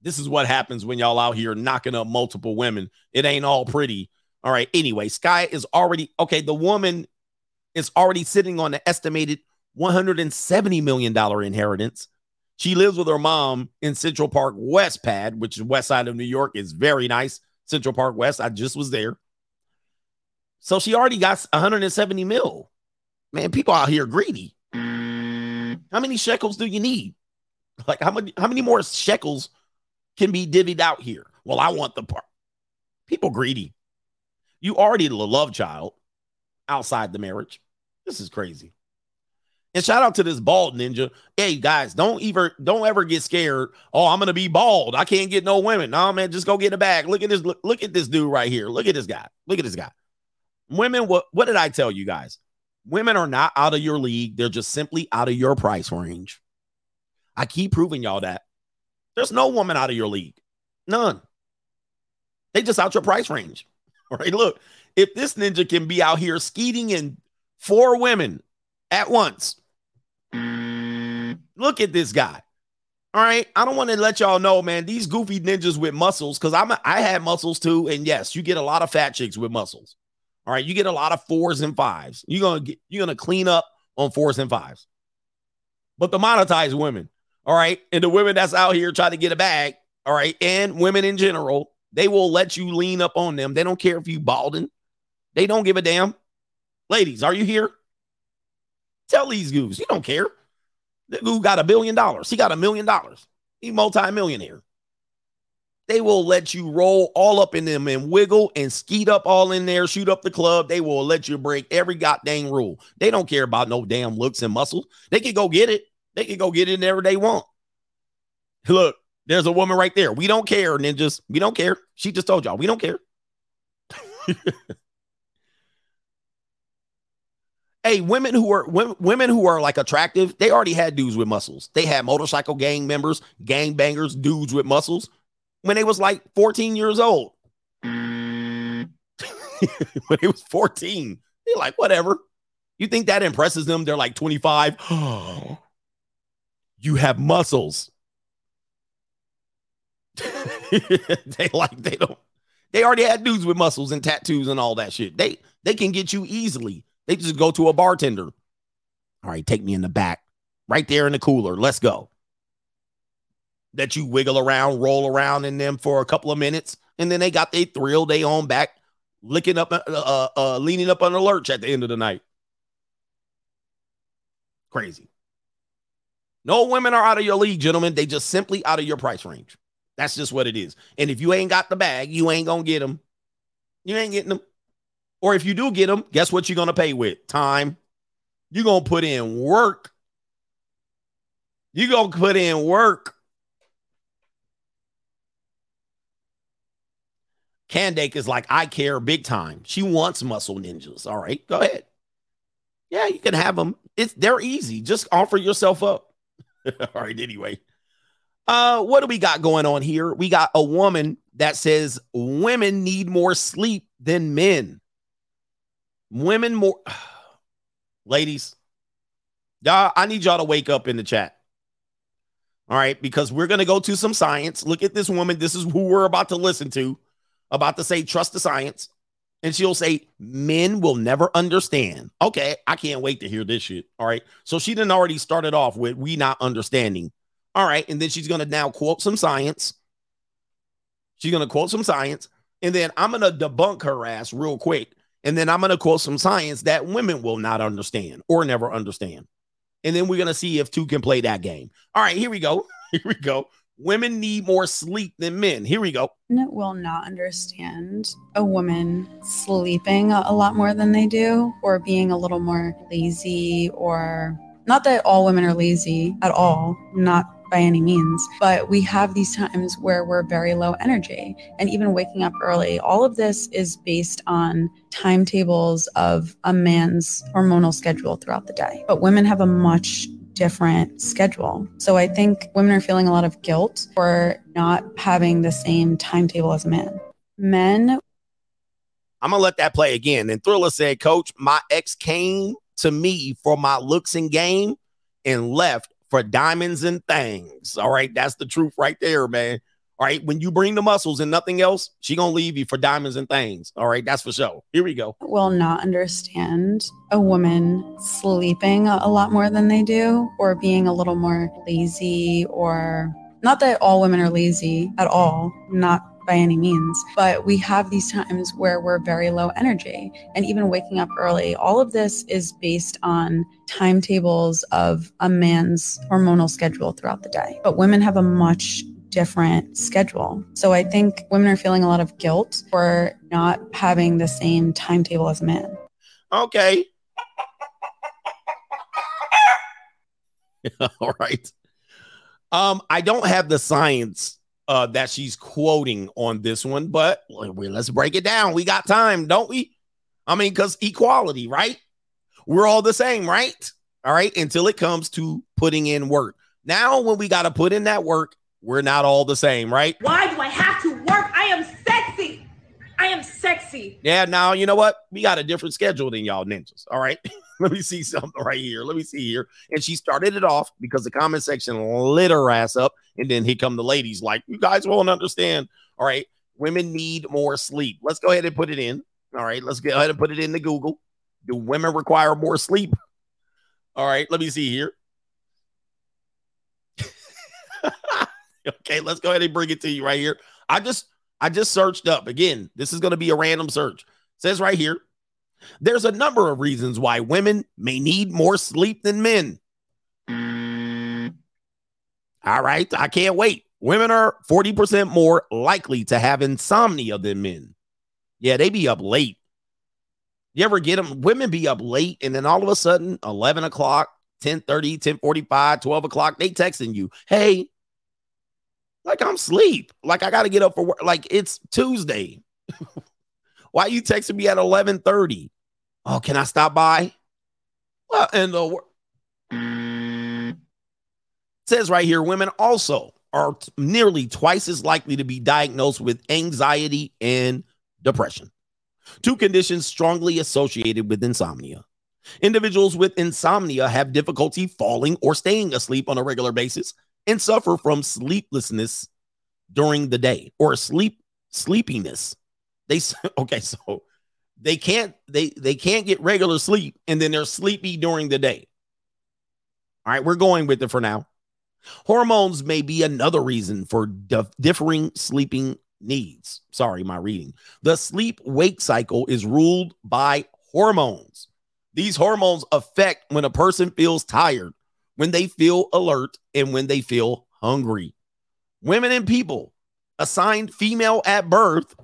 This is what happens when y'all out here knocking up multiple women. It ain't all pretty. All right. Anyway, Sky is already, okay, the woman is already sitting on an estimated $170 million inheritance. She lives with her mom in Central Park West Pad, which is west side of New York. It's very nice. Central Park West. I just was there. So she already got 170 mil. Man, people out here greedy. How many shekels do you need? Like how many more shekels can be divvied out here? Well, I want the part. People greedy. You already the love child outside the marriage. This is crazy. And shout out to this bald ninja. Hey, guys, don't ever get scared. Oh, I'm going to be bald. I can't get no women. No, man, just go get a bag. Look at this. Look at this dude right here. Look at this guy. Look at this guy. Women, what did I tell you guys? Women are not out of your league. They're just simply out of your price range. I keep proving y'all that. There's no woman out of your league. None. They just out your price range. All right, look, if this ninja can be out here skeeting in 4 women at once, look at this guy. All right, I don't want to let y'all know, man, these goofy ninjas with muscles, because I had muscles too, and yes, you get a lot of fat chicks with muscles. All right, you get a lot of 4s and 5s. You're gonna clean up on 4s and 5s. But the monetized women, all right, and the women that's out here trying to get a bag, all right, and women in general, they will let you lean up on them. They don't care if you balding. They don't give a damn. Ladies, are you here? Tell these goos, you don't care. The goo got $1 billion. He got $1 million. He multi-millionaire. They will let you roll all up in them and wiggle and skeet up all in there, shoot up the club. They will let you break every goddamn rule. They don't care about no damn looks and muscle. They can go get it. They can go get it whenever they want. Look, there's a woman right there. We don't care, ninjas. We don't care. She just told y'all, we don't care. Hey, women who are like attractive, they already had dudes with muscles. They had motorcycle gang members, gang bangers, dudes with muscles. When they was like 14 years old. When they was 14, they're like, whatever. You think that impresses them? They're like 25. Oh, you have muscles. They already had dudes with muscles and tattoos and all that shit. They can get you easily. They just go to a bartender. All right, take me in the back. Right there in the cooler. Let's go. That you wiggle around, roll around in them for a couple of minutes, and then they got their thrill, they on back, leaning up on the lurch at the end of the night. Crazy. No women are out of your league, gentlemen. They just simply out of your price range. That's just what it is. And if you ain't got the bag, you ain't going to get them. You ain't getting them. Or if you do get them, guess what you're going to pay with? Time. You're going to put in work. You're going to put in work. Candake is like, I care big time. She wants muscle ninjas. All right, go ahead. Yeah, you can have them. They're easy. Just offer yourself up. All right, anyway. What do we got going on here? We got a woman that says women need more sleep than men. Women more. Ladies, y'all, I need y'all to wake up in the chat. All right, because we're going to go to some science. Look at this woman. This is who we're about to listen to. About to say, trust the science. And she'll say, men will never understand. Okay, I can't wait to hear this shit. All right. So she done already started off with we not understanding. All right. And then she's going to now quote some science. She's going to quote some science. And then I'm going to debunk her ass real quick. And then I'm going to quote some science that women will not understand or never understand. And then we're going to see if two can play that game. All right, here we go. Here we go. Women need more sleep than men. Here we go. Men will not understand a woman sleeping a lot more than they do, or being a little more lazy, or not that all women are lazy at all, not by any means, but we have these times where we're very low energy, and even waking up early. All of this is based on timetables of a man's hormonal schedule throughout the day. But women have a much different schedule. So I think women are feeling a lot of guilt for not having the same timetable as men. Men. I'm going to let that play again. And Thriller said, Coach, my ex came to me for my looks and game, and left for diamonds and things. All right. That's the truth right there, man. All right. When you bring the muscles and nothing else, she going to leave you for diamonds and things. All right. That's for sure. Here we go. Will not understand a woman sleeping a lot more than they do, or being a little more lazy, or not that all women are lazy at all. Not by any means, but we have these times where we're very low energy, and even waking up early, all of this is based on timetables of a man's hormonal schedule throughout the day. But women have a much different schedule. So I think women are feeling a lot of guilt for not having the same timetable as a man. Okay. All right. I don't have the science that she's quoting on this one, but let's break it down. We got time, don't we? I mean, because equality, right? We're all the same, right? All right, until it comes to putting in work. Now, when we got to put in that work, we're not all the same, right? Why do I have to work? I am sexy. I am sexy. Yeah, now, you know what? We got a different schedule than y'all ninjas, all right? Let me see something right here. Let me see here. And she started it off because the comment section lit her ass up. And then here come the ladies like, you guys won't understand. All right. Women need more sleep. Let's go ahead and put it in. All right. Let's go ahead and put it into Google. Do women require more sleep? All right. Let me see here. Okay. Let's go ahead and bring it to you right here. I just searched up. Again, this is going to be a random search. It says right here, there's a number of reasons why women may need more sleep than men. All right. I can't wait. Women are 40% more likely to have insomnia than men. Yeah, they be up late. You ever get them? Women be up late, and then all of a sudden, 11 o'clock, 10:30, 10:45, 12 o'clock, they texting you. Hey, like I'm asleep. Like I got to get up for work. Like it's Tuesday. Why you texting me at 11:30? Oh, can I stop by? Well, and the says right here, women also are nearly twice as likely to be diagnosed with anxiety and depression, two conditions strongly associated with insomnia. Individuals with insomnia have difficulty falling or staying asleep on a regular basis and suffer from sleeplessness during the day or sleepiness. They can't get regular sleep, and then they're sleepy during the day. All right, we're going with it for now. Hormones may be another reason for differing sleeping needs. Sorry, my reading. The sleep-wake cycle is ruled by hormones. These hormones affect when a person feels tired, when they feel alert, and when they feel hungry. Women and people assigned female at birth.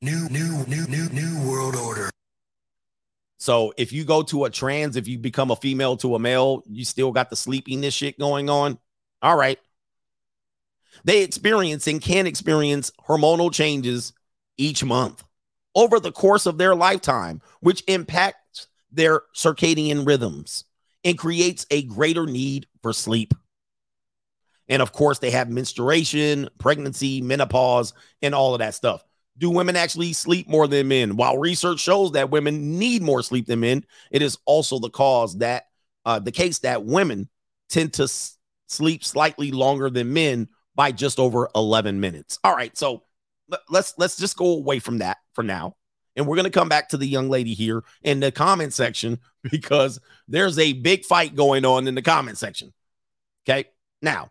New world order. So if you go to a trans, if you become a female to a male, you still got the sleepiness shit going on. All right. They experience and can experience hormonal changes each month over the course of their lifetime, which impacts their circadian rhythms and creates a greater need for sleep. And of course, they have menstruation, pregnancy, menopause, and all of that stuff. Do women actually sleep more than men? While research shows that women need more sleep than men, it is also the case that women tend to sleep slightly longer than men by just over 11 minutes. All right, so let's just go away from that for now. And we're going to come back to the young lady here in the comment section because there's a big fight going on in the comment section. Okay, now.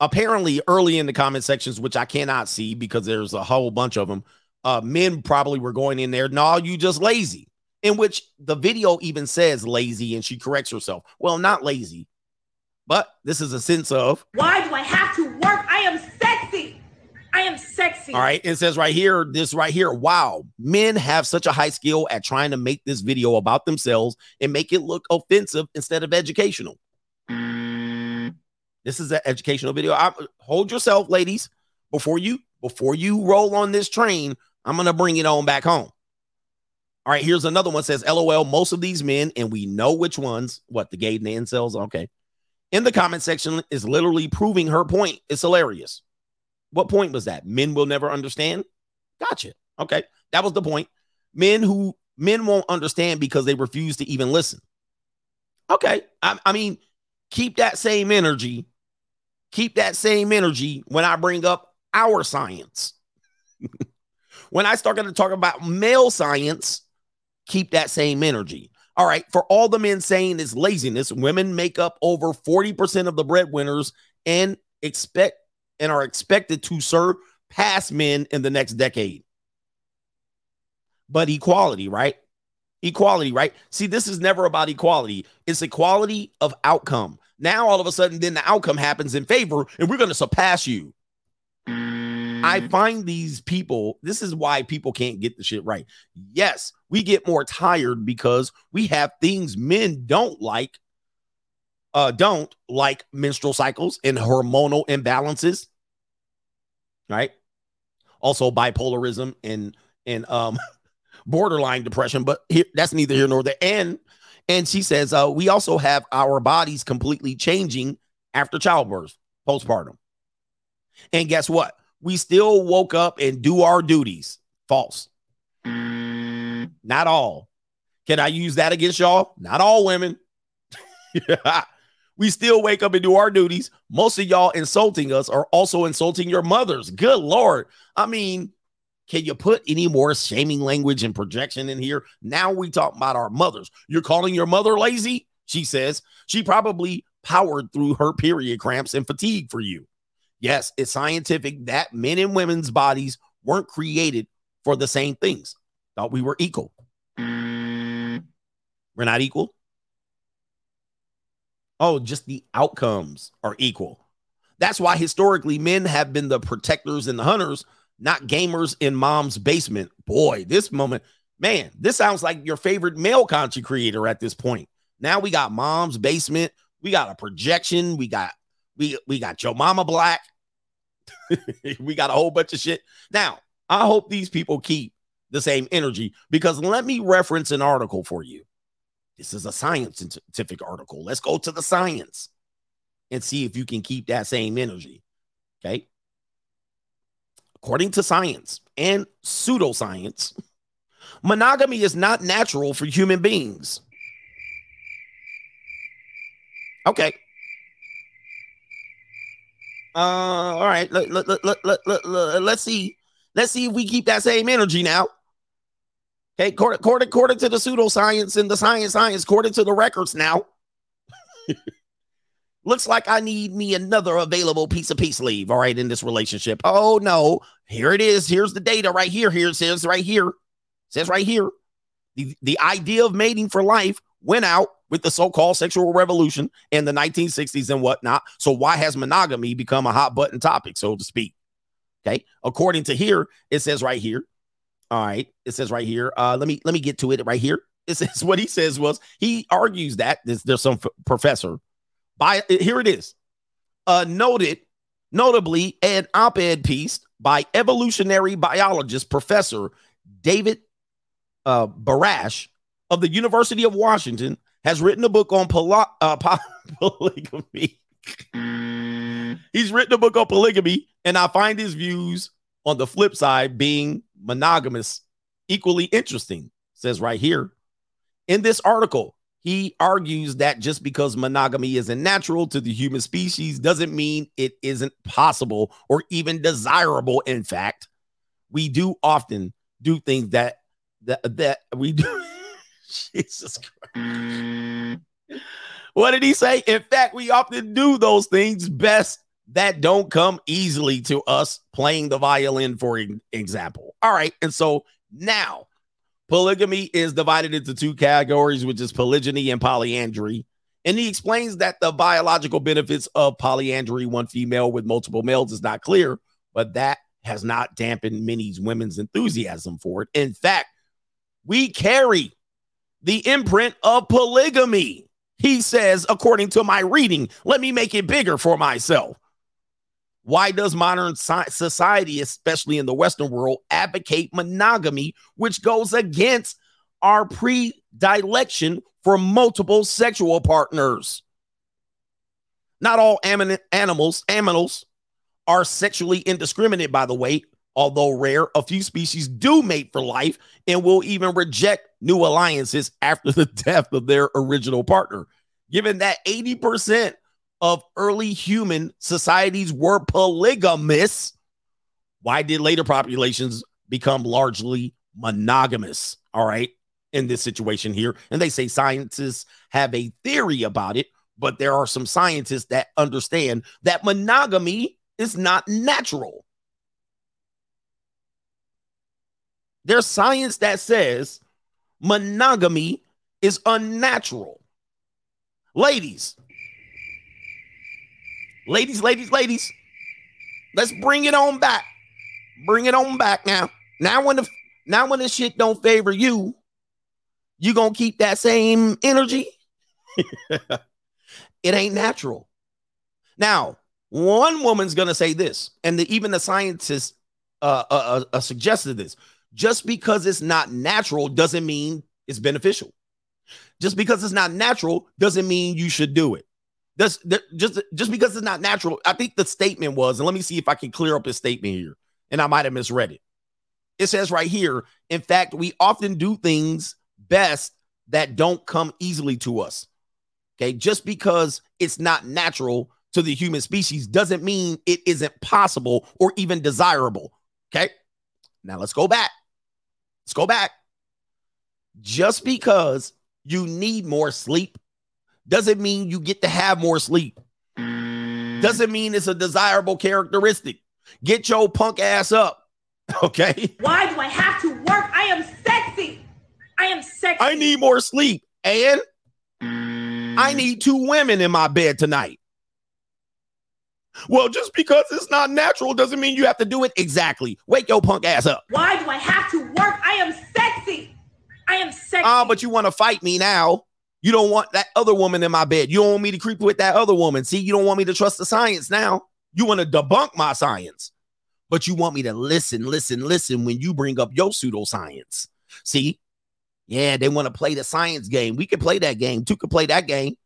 Apparently early in the comment sections, which I cannot see because there's a whole bunch of them, men probably were going in there, no, you just lazy, in which the video even says lazy and she corrects herself. Well, not lazy, but this is a sense of, why do I have to work? I am sexy. I am sexy. All right. It says right here, wow, men have such a high skill at trying to make this video about themselves and make it look offensive instead of educational. This is an educational video. Hold yourself, ladies. Before you roll on this train, I'm going to bring it on back home. All right, here's another one. It says, LOL, most of these men, and we know which ones, the gay and the incels? Okay. In the comment section is literally proving her point. It's hilarious. What point was that? Men will never understand? Gotcha. Okay, that was the point. Men won't understand because they refuse to even listen. Okay. I mean, keep that same energy. Keep that same energy when I bring up our science. When I start going to talk about male science, keep that same energy. All right. For all the men saying it's laziness, women make up over 40% of the breadwinners and are expected to surpass men in the next decade. But equality, right? Equality, right? See, this is never about equality. It's equality of outcome. Now, all of a sudden, then the outcome happens in favor and we're going to surpass you. I find these people, this is why people can't get the shit right. Yes, we get more tired because we have things men don't like menstrual cycles and hormonal imbalances, right? Also bipolarism and borderline depression, but here, that's neither here nor there. And she says, we also have our bodies completely changing after childbirth, postpartum. And guess what? We still woke up and do our duties. False. Not all. Can I use that against y'all? Not all women. Yeah. We still wake up and do our duties. Most of y'all insulting us are also insulting your mothers. Good Lord. I mean, can you put any more shaming language and projection in here? Now we talk about our mothers. You're calling your mother lazy? She says she probably powered through her period cramps and fatigue for you. Yes, it's scientific that men and women's bodies weren't created for the same things. Thought we were equal. We're not equal. Oh, just the outcomes are equal. That's why historically men have been the protectors and the hunters, not gamers in mom's basement. Boy, this moment, man, this sounds like your favorite male content creator at this point. Now we got mom's basement. We got a projection. We got your mama black. We got a whole bunch of shit. Now, I hope these people keep the same energy, because let me reference an article for you. This is a scientific article. Let's go to the science and see if you can keep that same energy. Okay. According to science and pseudoscience, monogamy is not natural for human beings. Okay. All right. Let's see. Let's see if we keep that same energy now. Okay, according to the pseudoscience and the science, according to the records now. Looks like I need me another available piece of peace leave, all right, in this relationship. Oh, no. Here it is. Here's the data right here. Here it says right here. It says right here. The idea of mating for life went out with the so-called sexual revolution in the 1960s and whatnot. So why has monogamy become a hot button topic, so to speak? Okay, according to here, it says right here. All right, it says right here. Let me get to it right here. It says what he says was he argues that there's some professor by here. It is notably an op-ed piece by evolutionary biologist Professor David Barash of the University of Washington has written a book on polygamy. He's written a book on polygamy, and I find his views on the flip side being monogamous equally interesting. Says right here in this article, he argues that just because monogamy isn't natural to the human species doesn't mean it isn't possible or even desirable. In fact, we do often do things that we do. Jesus Christ. What did he say? In fact, we often do those things best that don't come easily to us, playing the violin, for example. All right. And so now polygamy is divided into two categories, which is polygyny and polyandry. And he explains that the biological benefits of polyandry, one female with multiple males, is not clear, but that has not dampened many women's enthusiasm for it. In fact, we carry the imprint of polygamy, he says, according to my reading. Let me make it bigger for myself. Why does modern society, especially in the Western world, advocate monogamy, which goes against our predilection for multiple sexual partners? Not all animals are sexually indiscriminate, by the way. Although rare, a few species do mate for life and will even reject new alliances after the death of their original partner. given that 80% of early human societies were polygamous, why did later populations become largely monogamous? All right, in this situation here. And they say scientists have a theory about it, but there are some scientists that understand that monogamy is not natural. There's science that says monogamy is unnatural. Ladies, let's bring it on back. Bring it on back now. Now when the shit don't favor you, you gonna keep that same energy? It ain't natural. Now, one woman's gonna say this, and even the scientists suggested this. Just because it's not natural doesn't mean it's beneficial. Just because it's not natural doesn't mean you should do it. Just because it's not natural, I think the statement was, and let me see if I can clear up his statement here, and I might have misread it. It says right here, in fact, we often do things best that don't come easily to us. Okay, just because it's not natural to the human species doesn't mean it isn't possible or even desirable. Okay, now let's go back. Just because you need more sleep doesn't mean you get to have more sleep. Doesn't mean it's a desirable characteristic. Get your punk ass up, okay? Why do I have to work? I am sexy. I need more sleep, and I need two women in my bed tonight. Well, just because it's not natural doesn't mean you have to do it. Exactly. Wake your punk ass up. Why do I have to work? I am sexy. Oh, but you want to fight me now. You don't want that other woman in my bed. You don't want me to creep with that other woman. See, you don't want me to trust the science now. You want to debunk my science, but you want me to listen when you bring up your pseudoscience. See? Yeah, they want to play the science game. We can play that game. Two can play that game.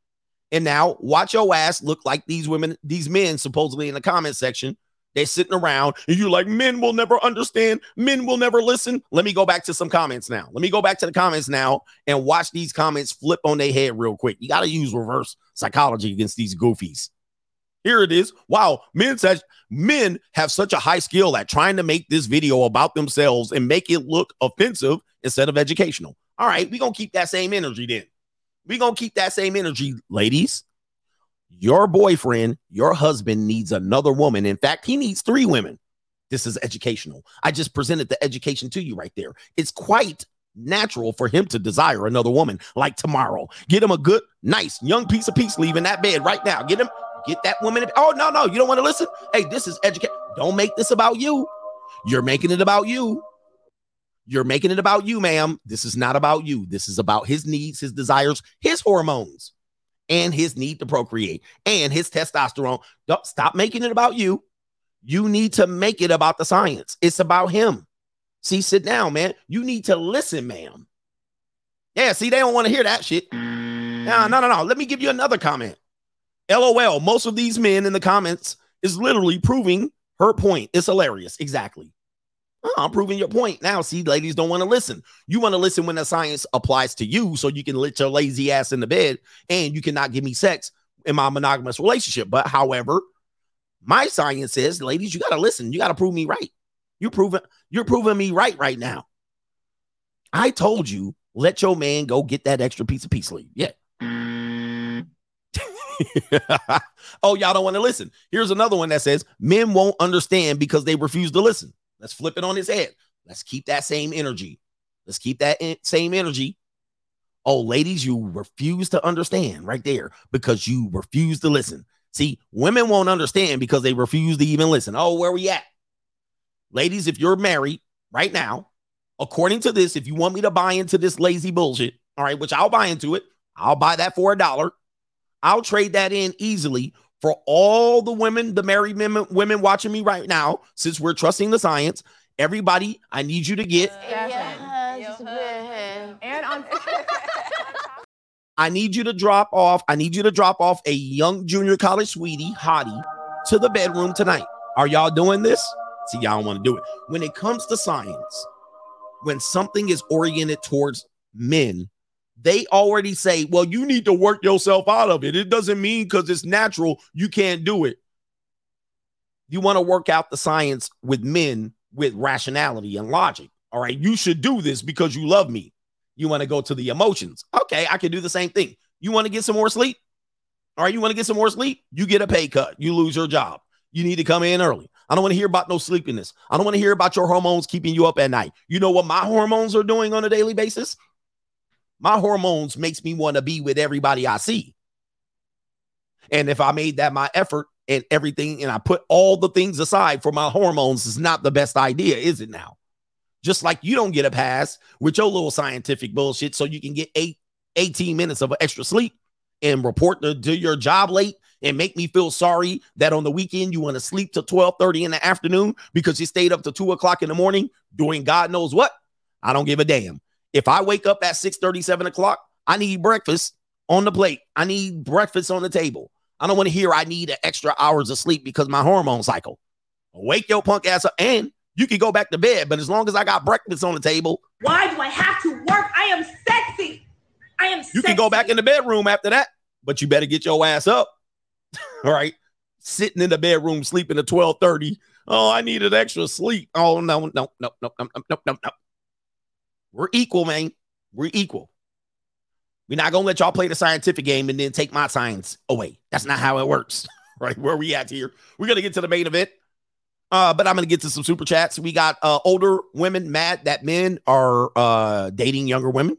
And now watch your ass look like these women, these men supposedly in the comment section. They're sitting around and you're like, men will never understand. Men will never listen. Let me go back to the comments now and watch these comments flip on their head real quick. You got to use reverse psychology against these goofies. Here it is. Wow, men have such a high skill at trying to make this video about themselves and make it look offensive instead of educational. All right, we're going to keep that same energy then. We're going to keep that same energy, ladies. Your boyfriend, your husband needs another woman. In fact, he needs three women. This is educational. I just presented the education to you right there. It's quite natural for him to desire another woman like tomorrow. Get him a good, nice, young piece of peace leaving that bed right now. Get that woman. Oh, no, you don't want to listen. Hey, this is education. Don't make this about you. You're making it about you. You're making it about you, ma'am. This is not about you. This is about his needs, his desires, his hormones, and his need to procreate, and his testosterone. Stop making it about you. You need to make it about the science. It's about him. See, sit down, man. You need to listen, ma'am. Yeah, see, they don't want to hear that shit. No. Let me give you another comment. LOL, most of these men in the comments is literally proving her point. It's hilarious. Exactly. Oh, I'm proving your point now. See, ladies don't want to listen. You want to listen when the science applies to you so you can let your lazy ass in the bed and you cannot give me sex in my monogamous relationship. But however, my science says, ladies, you got to listen. You got to prove me right. You're proving me right now. I told you, let your man go get that extra piece of peace leave. Yeah. Oh, y'all don't want to listen. Here's another one that says men won't understand because they refuse to listen. Let's flip it on his head. Let's keep that same energy. Oh, ladies, you refuse to understand right there because you refuse to listen. See, women won't understand because they refuse to even listen. Oh, where we at? Ladies, if you're married right now, according to this, if you want me to buy into this lazy bullshit, all right, which I'll buy into it. I'll buy that for $1. I'll trade that in easily for all the women, the married women watching me right now, since we're trusting the science. Everybody, I need you to get. I need you to drop off a young junior college sweetie, hottie, to the bedroom tonight. Are y'all doing this? See, y'all don't want to do it. When it comes to science, when something is oriented towards men, they already say, well, you need to work yourself out of it. It doesn't mean because it's natural, you can't do it. You want to work out the science with men with rationality and logic. All right, you should do this because you love me. You want to go to the emotions. Okay, I can do the same thing. You want to get some more sleep? All right, you want to get some more sleep? You get a pay cut. You lose your job. You need to come in early. I don't want to hear about no sleepiness. I don't want to hear about your hormones keeping you up at night. You know what my hormones are doing on a daily basis? My hormones makes me want to be with everybody I see. And if I made that my effort and everything, and I put all the things aside for my hormones, is not the best idea, is it now? Just like you don't get a pass with your little scientific bullshit so you can get 18 minutes of extra sleep and report to do your job late and make me feel sorry that on the weekend you want to sleep till 12:30 in the afternoon because you stayed up to 2 o'clock in the morning doing God knows what. I don't give a damn. If I wake up at 6:30, 7 o'clock, I need breakfast on the plate. I need breakfast on the table. I don't want to hear I need an extra hours of sleep because my hormone cycle. Wake your punk ass up and you can go back to bed. But as long as I got breakfast on the table. Why do I have to work? I am sexy. You can go back in the bedroom after that, but you better get your ass up. All right. Sitting in the bedroom, sleeping at 12:30. Oh, I needed extra sleep. Oh, no. We're equal, man. We're equal. We're not going to let y'all play the scientific game and then take my science away. That's not how it works. Right? Where we at here? We're going to get to the main event. But I'm going to get to some super chats. We got older women mad that men are dating younger women.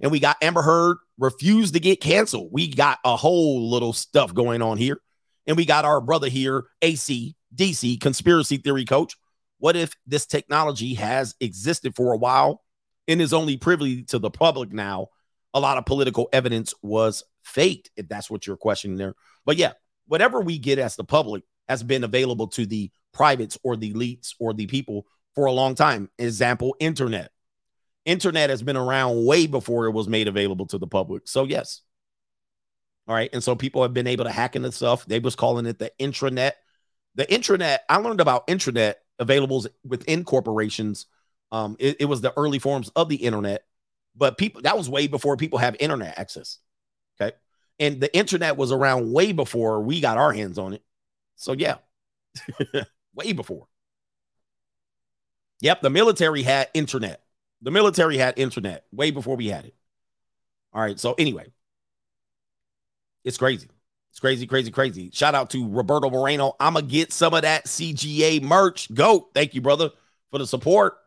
And we got Amber Heard refused to get canceled. We got a whole little stuff going on here. And we got our brother here, AC, DC, conspiracy theory coach. What if this technology has existed for a while and is only privy to the public now? A lot of political evidence was faked, if that's what you're questioning there. But yeah, whatever we get as the public has been available to the privates or the elites or the people for a long time. Example, internet. Internet has been around way before it was made available to the public. So yes. All right. And so people have been able to hack into stuff. They was calling it the intranet. The intranet, I learned about intranet available within corporations. It was the early forms of the internet, but people, that was way before people have internet access. Okay. And the internet was around way before we got our hands on it. So yeah, way before. Yep. The military had internet way before we had it. All right. So anyway, it's crazy. It's crazy. Shout out to Roberto Moreno. I'm going to get some of that CGA merch. Go. Thank you, brother, for the support.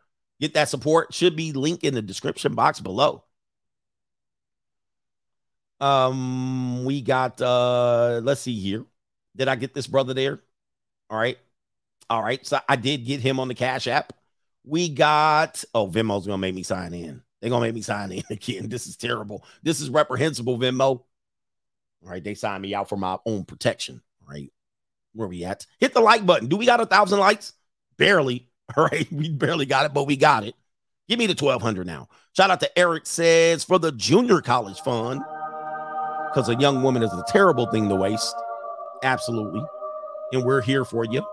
Get that support. Should be linked in the description box below. We got, let's see here. Did I get this brother there? All right. All right. So I did get him on the Cash App. We got, oh, Venmo's going to make me sign in. They're going to make me sign in again. This is terrible. This is reprehensible, Venmo. All right, they signed me out for my own protection. All right, where we at? Hit the like button. Do we got 1,000 likes? Barely. All right, we barely got it, but we got it. Give me the 1,200 now. Shout out to Eric Says for the Junior College Fund, because a young woman is a terrible thing to waste. Absolutely. And we're here for you.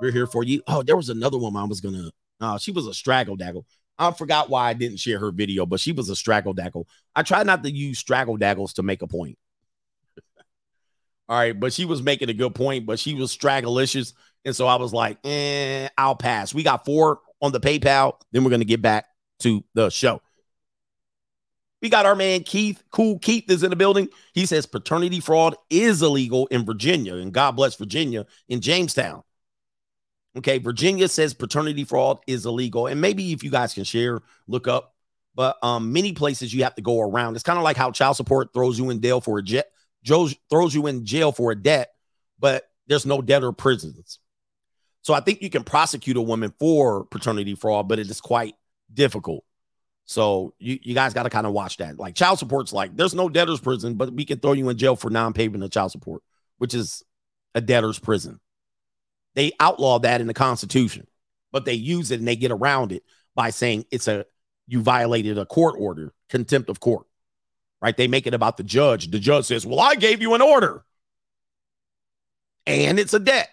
We're here for you. Oh, there was another woman I was going to. She was a straggle-daggle. I forgot why I didn't share her video, but she was a straggle-daggle. I try not to use straggle-daggles to make a point. All right, but she was making a good point, but she was stragglicious, and so I was like, I'll pass. We got 4 on the PayPal, then we're going to get back to the show. We got our man Keith. Cool Keith is in the building. He says paternity fraud is illegal in Virginia, and God bless Virginia in Jamestown. Okay, Virginia says paternity fraud is illegal. And maybe if you guys can share, look up. But many places you have to go around. It's kind of like how child support throws you in jail for a debt, but there's no debtor prisons. So I think you can prosecute a woman for paternity fraud, but it is quite difficult. So you guys got to kind of watch that. Like child support's like, there's no debtor's prison, but we can throw you in jail for non-payment of child support, which is a debtor's prison. They outlaw that in the Constitution, but they use it and they get around it by saying you violated a court order, contempt of court, right? They make it about the judge. The judge says, well, I gave you an order and it's a debt.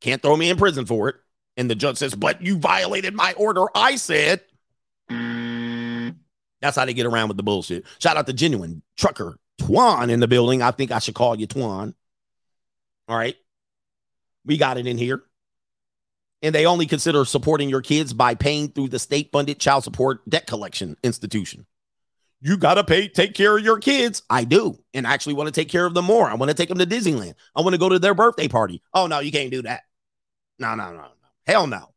Can't throw me in prison for it. And the judge says, but you violated my order. I said, That's how they get around with the bullshit. Shout out to Genuine Trucker Twan in the building. I think I should call you Twan. All right. We got it in here. And they only consider supporting your kids by paying through the state-funded child support debt collection institution. You got to pay, take care of your kids. I do. And I actually want to take care of them more. I want to take them to Disneyland. I want to go to their birthday party. Oh, no, you can't do that. No. Hell no.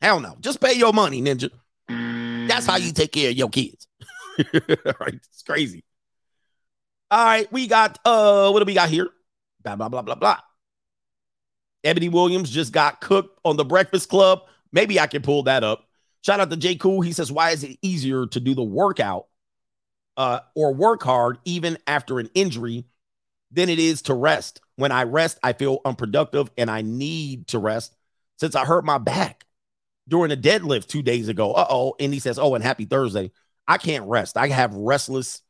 Hell no. Just pay your money, ninja. That's how you take care of your kids. All right. It's crazy. All right. We got, what do we got here? Blah, blah, blah, blah, blah. Ebony Williams just got cooked on The Breakfast Club. Maybe I can pull that up. Shout out to J. Cool. He says, why is it easier to do the workout or work hard even after an injury than it is to rest? When I rest, I feel unproductive and I need to rest since I hurt my back during a deadlift 2 days ago. Uh-oh. And he says, oh, and happy Thursday. I can't rest. I have restless,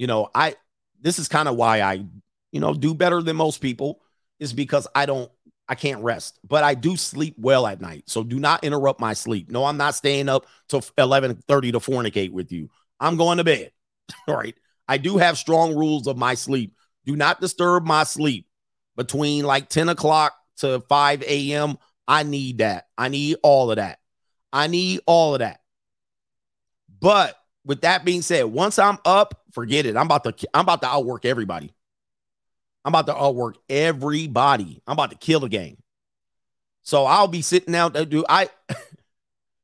this is kind of why I, do better than most people is because I can't rest, but I do sleep well at night. So do not interrupt my sleep. No, I'm not staying up till 11:30 to fornicate with you. I'm going to bed. All right. I do have strong rules of my sleep. Do not disturb my sleep between 10 o'clock to 5 a.m. I need that. I need all of that. But with that being said, once I'm up, forget it. I'm about to outwork everybody. I'm about to kill the game. So I'll be sitting out there.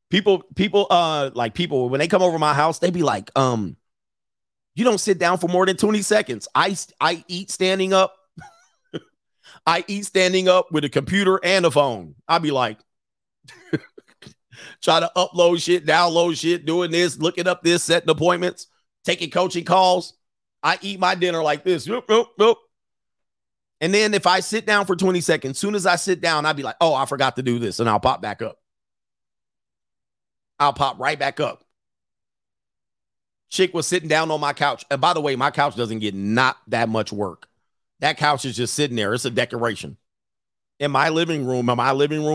People when they come over my house, they be like, you don't sit down for more than 20 seconds. I eat standing up. I eat standing up with a computer and a phone. I be like, try to upload shit, download shit, doing this, looking up this, setting appointments, taking coaching calls. I eat my dinner like this. And then if I sit down for 20 seconds, soon as I sit down, I'd be like, oh, I forgot to do this. And I'll pop back up. Chick was sitting down on my couch. And by the way, my couch doesn't get not that much work. That couch is just sitting there. It's a decoration. In my living room,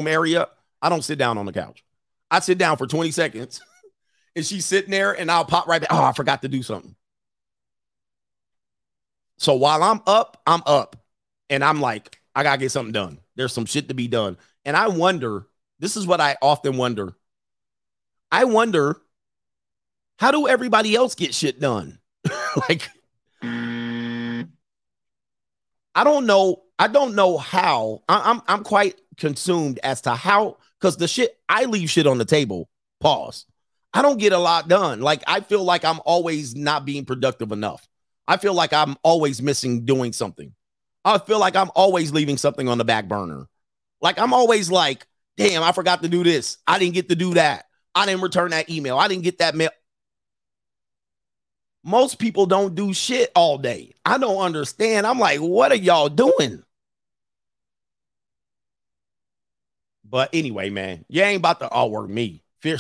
area, I don't sit down on the couch. I sit down for 20 seconds and she's sitting there and I'll pop right back. Oh, I forgot to do something. So while I'm up. And I'm like, I got to get something done. There's some shit to be done. And I wonder, this is what I often wonder. I wonder, how do everybody else get shit done? I don't know. I don't know how. I'm quite consumed as to how, because the shit, I leave shit on the table. Pause. I don't get a lot done. I feel like I'm always not being productive enough. I feel like I'm always missing doing something. I feel like I'm always leaving something on the back burner. I'm always like, damn, I forgot to do this. I didn't get to do that. I didn't return that email. I didn't get that mail. Most people don't do shit all day. I don't understand. I'm like, what are y'all doing? But anyway, man, you ain't about to outwork me. Fear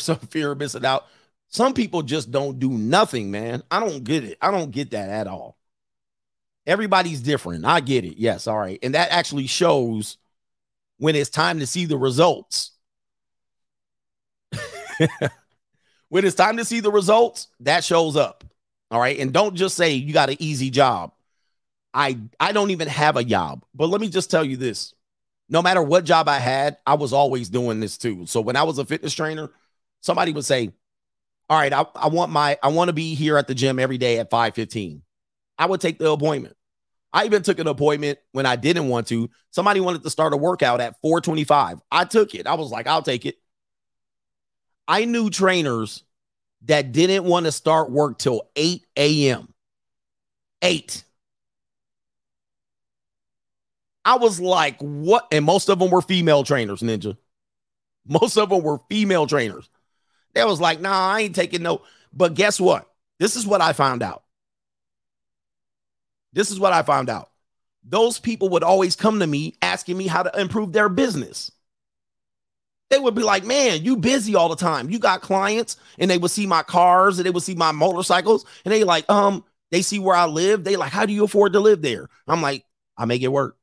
of missing out. Some people just don't do nothing, man. I don't get it. I don't get that at all. Everybody's different. I get it. Yes. All right. And that actually shows when it's time to see the results. When it's time to see the results, that shows up. All right. And don't just say you got an easy job. I don't even have a job. But let me just tell you this. No matter what job I had, I was always doing this too. So when I was a fitness trainer, somebody would say, all right, I want to be here at the gym every day at 5:15. I would take the appointment. I even took an appointment when I didn't want to. Somebody wanted to start a workout at 4:25. I took it. I was like, I'll take it. I knew trainers that didn't want to start work till 8 a.m. 8. I was like, what? And most of them were female trainers, Ninja. They was like, nah, I ain't taking no. But guess what? This is what I found out. Those people would always come to me asking me how to improve their business. They would be like, man, you busy all the time. You got clients, and they would see my cars and they would see my motorcycles. And they like, they see where I live. They like, how do you afford to live there? I'm like, I make it work.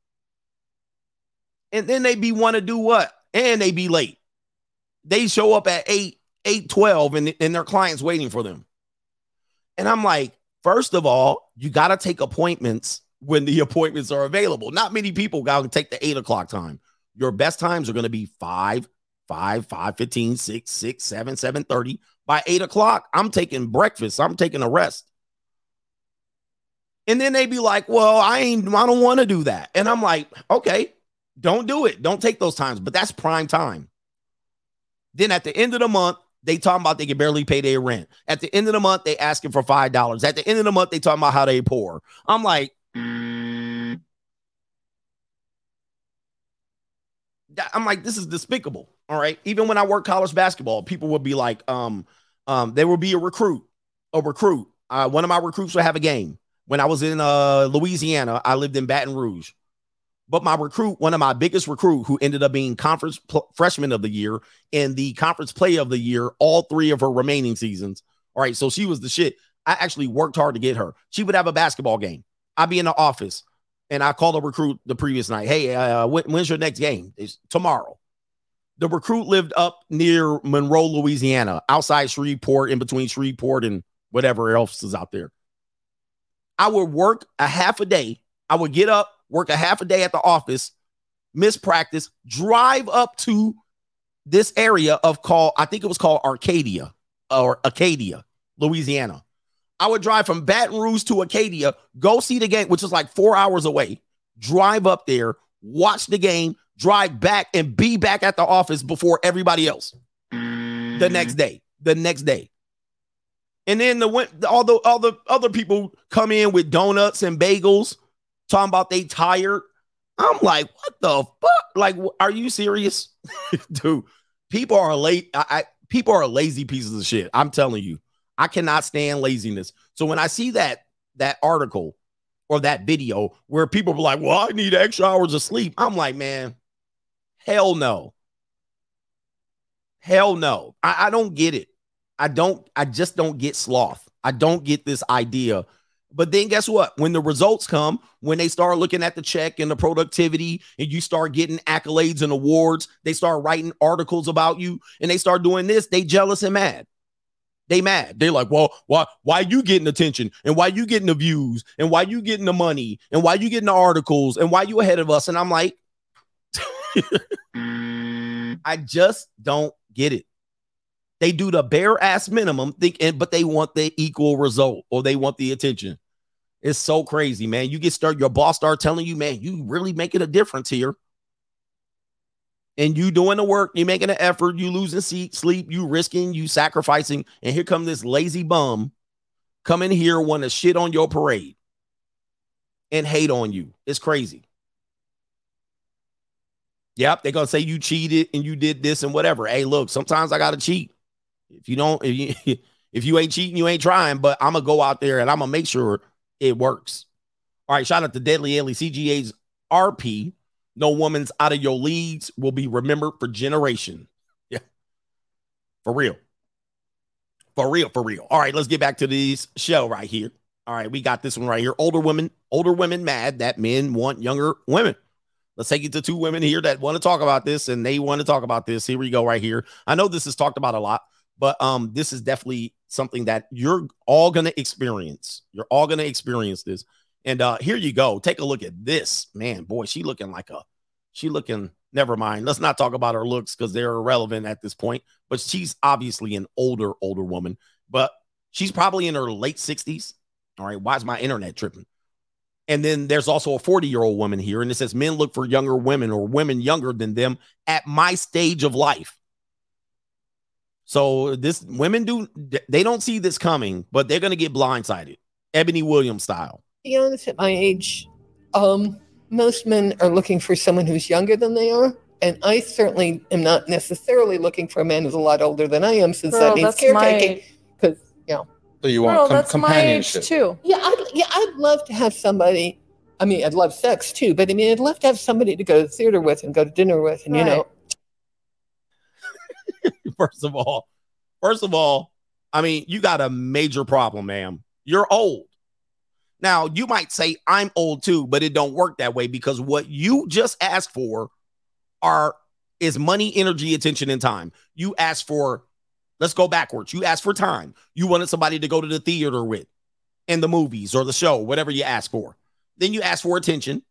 And then they be want to do what? And they be late. They show up at 8:12 and their clients waiting for them. And I'm like, first of all, you got to take appointments when the appointments are available. Not many people got to take the 8 o'clock time. Your best times are going to be 5:15, 6, 7, 7:30. By 8 o'clock, I'm taking breakfast. I'm taking a rest. And then they be like, well, I don't want to do that. And I'm like, okay, don't do it. Don't take those times. But that's prime time. Then at the end of the month, they talking about they can barely pay their rent. At the end of the month, they asking for $5. At the end of the month, they talking about how they poor. I'm like, this is despicable. All right. Even when I worked college basketball, people would be like, there would be a recruit. One of my recruits would have a game. When I was in Louisiana, I lived in Baton Rouge. But my recruit, one of my biggest recruit, who ended up being conference freshman of the year and the conference play of the year, all three of her remaining seasons. All right, so she was the shit. I actually worked hard to get her. She would have a basketball game. I'd be in the office, and I called a recruit the previous night. Hey, when's your next game? It's tomorrow. The recruit lived up near Monroe, Louisiana, outside Shreveport, in between Shreveport and whatever else is out there. I would work a half a day. I would get up, work a half a day at the office, miss practice, drive up to this area I think it was called Arcadia, Louisiana. I would drive from Baton Rouge to Arcadia, go see the game, which is like 4 hours away, drive up there, watch the game, drive back, and be back at the office before everybody else the next day. And then all the other people come in with donuts and bagels, talking about they tired. I'm like, what the fuck? Like, are you serious? Dude, people are late. People are lazy pieces of shit. I'm telling you, I cannot stand laziness. So when I see that article or that video where people are like, well, I need extra hours of sleep. I'm like, man, hell no. I don't get it. I just don't get sloth. I don't get this idea. But then guess what? When the results come, when they start looking at the check and the productivity and you start getting accolades and awards, they start writing articles about you and they start doing this, they jealous and mad. They mad. They like, well, why you getting attention and why you getting the views and why you getting the money and why you getting the articles and why you ahead of us? And I'm like, I just don't get it. They do the bare ass minimum, but they want the equal result or they want the attention. It's so crazy, man. You get started, your boss start telling you, man, you really making a difference here. And you doing the work, you making an effort, you losing sleep, you risking, you sacrificing. And here come this lazy bum coming here, want to shit on your parade and hate on you. It's crazy. Yep, they're going to say you cheated and you did this and whatever. Hey, look, sometimes I got to cheat. If you ain't cheating, you ain't trying, but I'm going to go out there and I'm going to make sure it works. All right. Shout out to Deadly Alien CGA's RP. No woman's out of your leagues will be remembered for generation. Yeah. For real. All right. Let's get back to this show right here. All right. We got this one right here. Older women mad that men want younger women. Let's take it to two women here that want to talk about this and they want to talk about this. Here we go right here. I know this is talked about a lot. But this is definitely something that you're all going to experience. You're all going to experience this. And here you go. Take a look at this. Man, boy, never mind. Let's not talk about her looks because they're irrelevant at this point. But she's obviously an older woman. But she's probably in her late 60s. All right. Why is my internet tripping? And then there's also a 40-year-old woman here. And it says men look for younger women or women younger than them at my stage of life. So they don't see this coming, but they're going to get blindsided. Ebony Williams style. You know, at my age, most men are looking for someone who's younger than they are. And I certainly am not necessarily looking for a man who's a lot older than I am, since that means caretaking. Because, you know. So you want companionship. That's my age, too. Yeah, I'd love to have somebody. I mean, I'd love sex, too. But, I mean, I'd love to have somebody to go to theater with and go to dinner with and, right. You know. First of all, I mean, you got a major problem, ma'am. You're old. Now, you might say I'm old too, but it don't work that way because what you just asked for is money, energy, attention, and time. You asked for, Let's go backwards. You asked for time. You wanted somebody to go to the theater with and the movies or the show, whatever you asked for. Then you asked for attention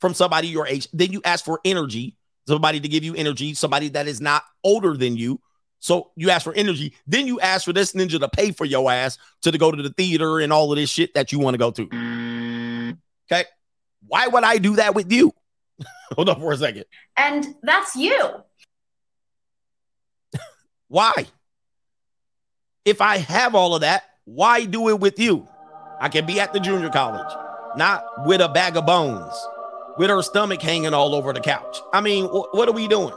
from somebody your age. Then you asked for energy, somebody to give you energy, somebody that is not older than you. So you asked for energy. Then you asked for this ninja to pay for your ass to go to the theater and all of this shit that you want to go to. Okay. Why would I do that with you? Hold on for a second. And that's you. Why? If I have all of that, why do it with you? I can be at the junior college, not with a bag of bones, with her stomach hanging all over the couch. I mean, what are we doing?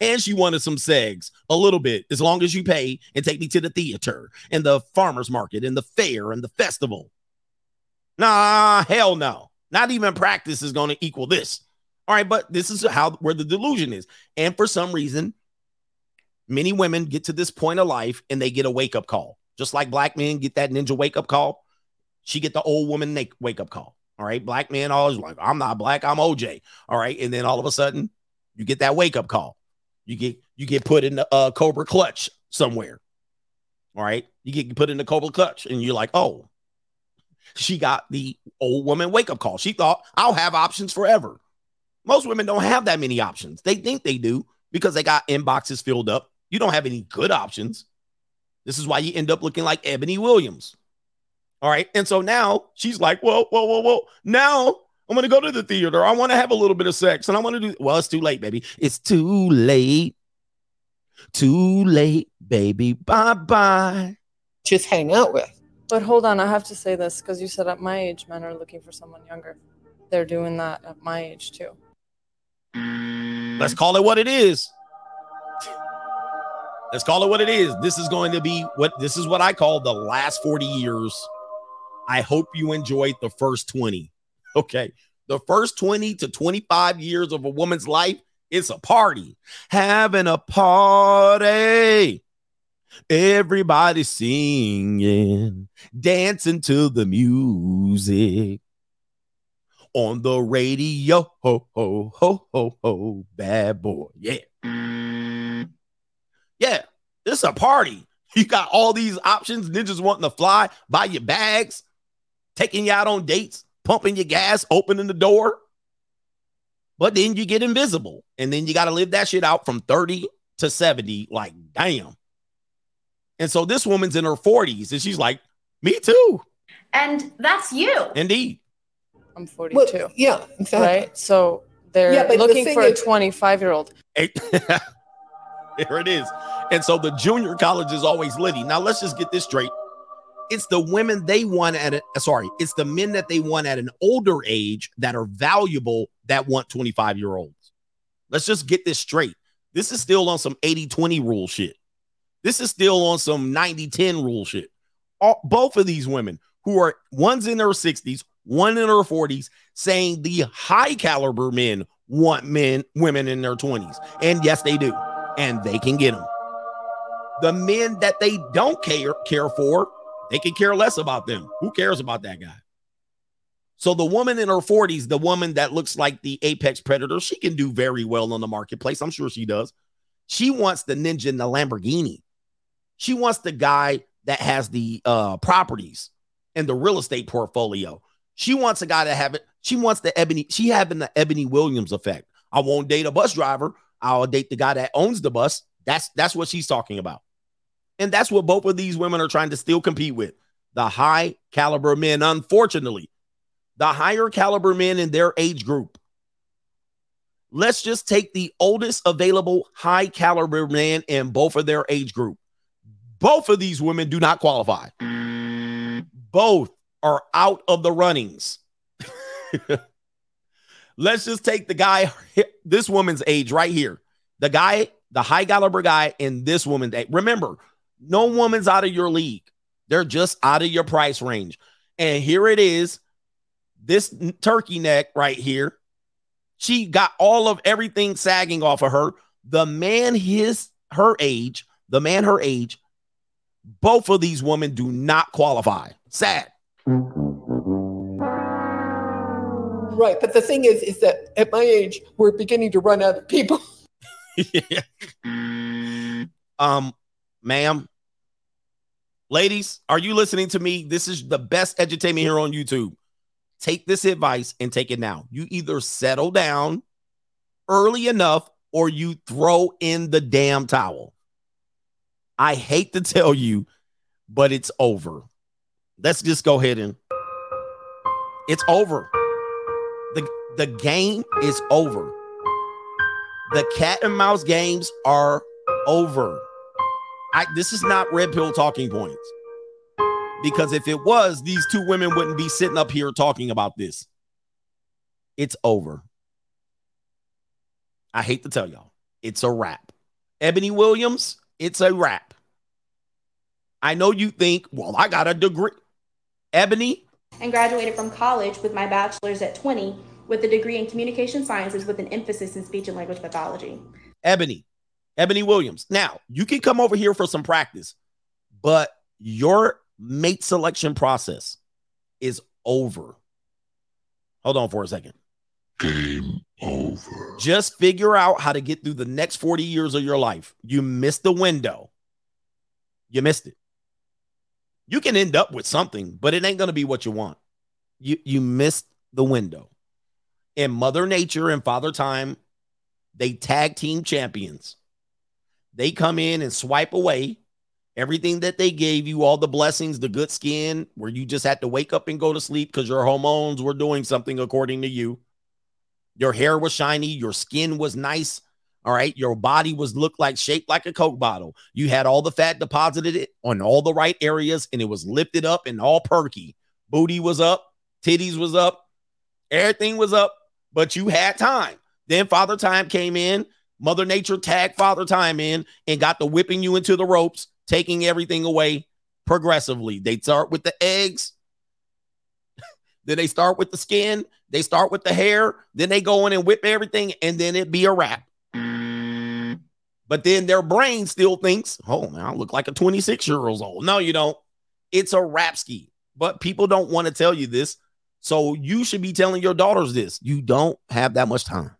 And she wanted some segs, a little bit, as long as you pay and take me to the theater and the farmer's market and the fair and the festival. Nah, hell no. Not even practice is going to equal this. All right, but this is where the delusion is. And for some reason, many women get to this point of life and they get a wake-up call. Just like black men get that ninja wake-up call, she get the old woman wake-up call. All right, black men always like, I'm not black, I'm OJ. All right, and then all of a sudden, you get that wake-up call. You get put in the Cobra clutch somewhere. All right, you get put in the Cobra clutch and you're like, oh, she got the old woman wake-up call. She thought, I'll have options forever. Most women don't have that many options. They think they do because they got inboxes filled up. You don't have any good options. This is why you end up looking like Ebony Williams. All right. And so now she's like, whoa. Now I'm going to go to the theater. I want to have a little bit of sex and I want to do. Well, it's too late, baby. It's too late. Too late, baby. Bye-bye. Just hang out with. But hold on. I have to say this because you said at my age, men are looking for someone younger. They're doing that at my age, too. Let's call it what it is. Let's call it what it is. This is going to be what I call the last 40 years. I hope you enjoyed the first 20. Okay. The first 20 to 25 years of a woman's life, it's a party. Having a party. Everybody singing, dancing to the music. On the radio. Ho, ho, ho, ho, ho. Bad boy. Yeah. Yeah, this is a party. You got all these options. Ninjas wanting to fly, buy your bags, taking you out on dates, pumping your gas, opening the door. But then you get invisible. And then you got to live that shit out from 30 to 70. Like, damn. And so this woman's in her 40s. And she's like, me too. And that's you. Indeed. I'm 42. Well, yeah, exactly. Right? So they're looking for a 25-year-old. There it is. And so the junior college is always litty. Now, let's just get this straight. It's the women they want at it's the men that they want at an older age that are valuable that want 25-year-olds. Let's just get this straight. This is still on some 80-20 rule shit. This is still on some 90-10 rule shit. Both of these women who are one's in their 60s, one in her 40s, saying the high caliber men want women in their 20s. And yes, they do. And they can get them. The men that they don't care for, they can care less about them. Who cares about that guy? So the woman in her 40s, the woman that looks like the apex predator, she can do very well on the marketplace. I'm sure she does. She wants the ninja and the Lamborghini. She wants the guy that has the properties and the real estate portfolio. She wants a guy that have it. She wants the Ebony. She having the Ebony Williams effect. I won't date a bus driver. I'll date the guy that owns the bus. That's what she's talking about. And that's what both of these women are trying to still compete with. The high caliber men, unfortunately. The higher caliber men in their age group. Let's just take the oldest available high caliber man in both of their age group. Both of these women do not qualify. Both are out of the runnings. Let's just take the guy, this woman's age right here. The guy, the high caliber guy in this woman's age. Remember, no woman's out of your league. They're just out of your price range. And here it is. This turkey neck right here. She got all of everything sagging off of her. The man her age, both of these women do not qualify. Sad. Right, but the thing is that at my age, we're beginning to run out of people. Yeah. ma'am, ladies, are you listening to me? This is the best edutainment here on YouTube. Take this advice and take it now. You either settle down early enough or you throw in the damn towel. I hate to tell you, but it's over. Let's just go ahead and it's over. The game is over. The cat and mouse games are over. This is not red pill talking points, because if it was, these two women wouldn't be sitting up here talking about this. It's over. I hate to tell y'all, it's a wrap. Ebony Williams, it's a wrap. I know you think, well, I got a degree. Ebony? And graduated from college with my bachelor's at 20 with a degree in communication sciences with an emphasis in speech and language pathology. Ebony Williams. Now, you can come over here for some practice, but your mate selection process is over. Hold on for a second. Game over. Just figure out how to get through the next 40 years of your life. You missed the window. You missed it. You can end up with something, but it ain't going to be what you want. You missed the window. And Mother Nature and Father Time, they tag team champions. They come in and swipe away everything that they gave you, all the blessings, the good skin, where you just had to wake up and go to sleep because your hormones were doing something according to you. Your hair was shiny. Your skin was nice. All right. Your body shaped like a Coke bottle. You had all the fat deposited on all the right areas, and it was lifted up and all perky. Booty was up. Titties was up. Everything was up, but you had time. Then Father Time came in. Mother Nature tagged Father Time in and got to whipping you into the ropes, taking everything away progressively. They start with the eggs. Then they start with the skin. They start with the hair. Then they go in and whip everything, and then it be a wrap. But then their brain still thinks, oh, man, I look like a 26-year-old. No, you don't. It's a wrap ski. But people don't want to tell you this, so you should be telling your daughters this. You don't have that much time.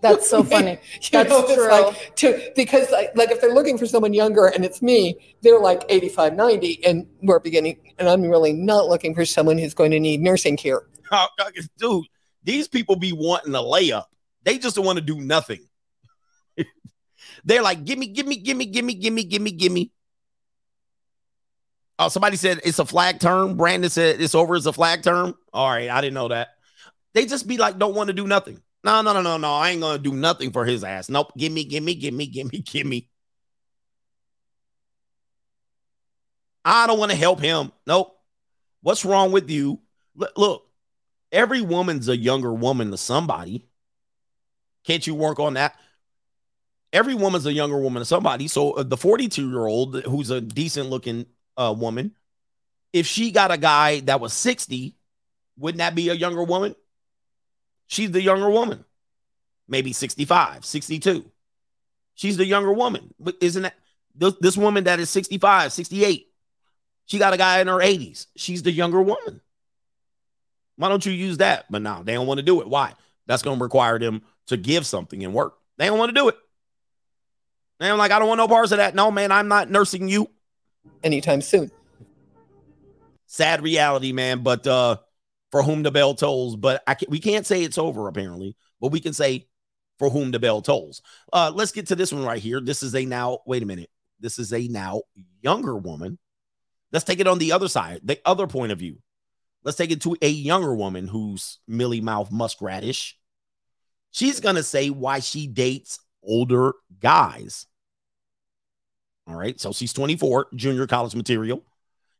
That's so funny. That's true. Like, because like if they're looking for someone younger and it's me, they're like 85, 90, and we're beginning. And I'm really not looking for someone who's going to need nursing care. Dude, these people be wanting a layup. They just don't want to do nothing. They're like, gimme. Oh, somebody said it's a flag term. Brandon said it's over as a flag term. All right, I didn't know that. They just be like, don't want to do nothing. No. I ain't going to do nothing for his ass. Nope. Gimme. I don't want to help him. Nope. What's wrong with you? Look, every woman's a younger woman to somebody. Can't you work on that? Every woman's a younger woman to somebody. So the 42-year-old who's a decent-looking woman, if she got a guy that was 60, wouldn't that be a younger woman? She's the younger woman, maybe 65, 62. She's the younger woman. But isn't that this woman that is 65, 68? She got a guy in her 80s. She's the younger woman. Why don't you use that? But no, they don't want to do it. Why? That's going to require them to give something and work. They don't want to do it. They're like, I don't want no parts of that. No, man, I'm not nursing you anytime soon. Sad reality, man. But, for whom the bell tolls, but we can't say it's over, apparently, but we can say for whom the bell tolls. Let's get to this one right here. This is a now younger woman. Let's take it on the other side, the other point of view. Let's take it to a younger woman who's Millie Mouth Muskratish. She's going to say why she dates older guys. All right, so she's 24, junior college material.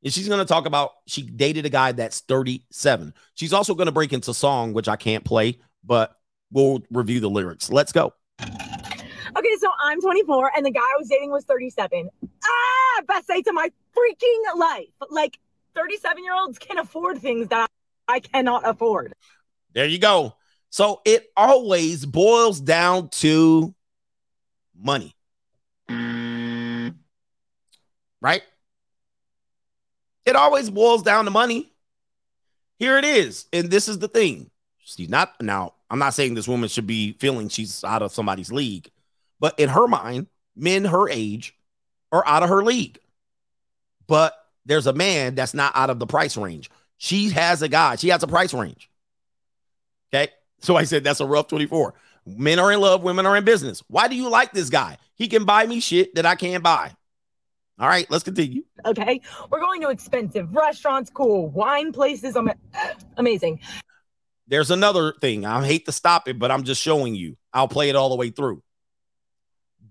And she's going to talk about she dated a guy that's 37. She's also going to break into song, which I can't play, but we'll review the lyrics. Let's go. Okay, so I'm 24, and the guy I was dating was 37. Best dates of my freaking life. Like, 37-year-olds can afford things that I cannot afford. There you go. So it always boils down to money. Right? It always boils down to money. Here it is. And this is the thing. She's not now. I'm not saying this woman should be feeling she's out of somebody's league, but in her mind, men her age are out of her league. But there's a man that's not out of the price range. She has a guy. She has a price range. Okay? So I said that's a rough 24. Men are in love. Women are in business. Why do you like this guy? He can buy me shit that I can't buy. All right, let's continue. Okay, we're going to expensive restaurants, cool wine places. Amazing. There's another thing. I hate to stop it, but I'm just showing you. I'll play it all the way through.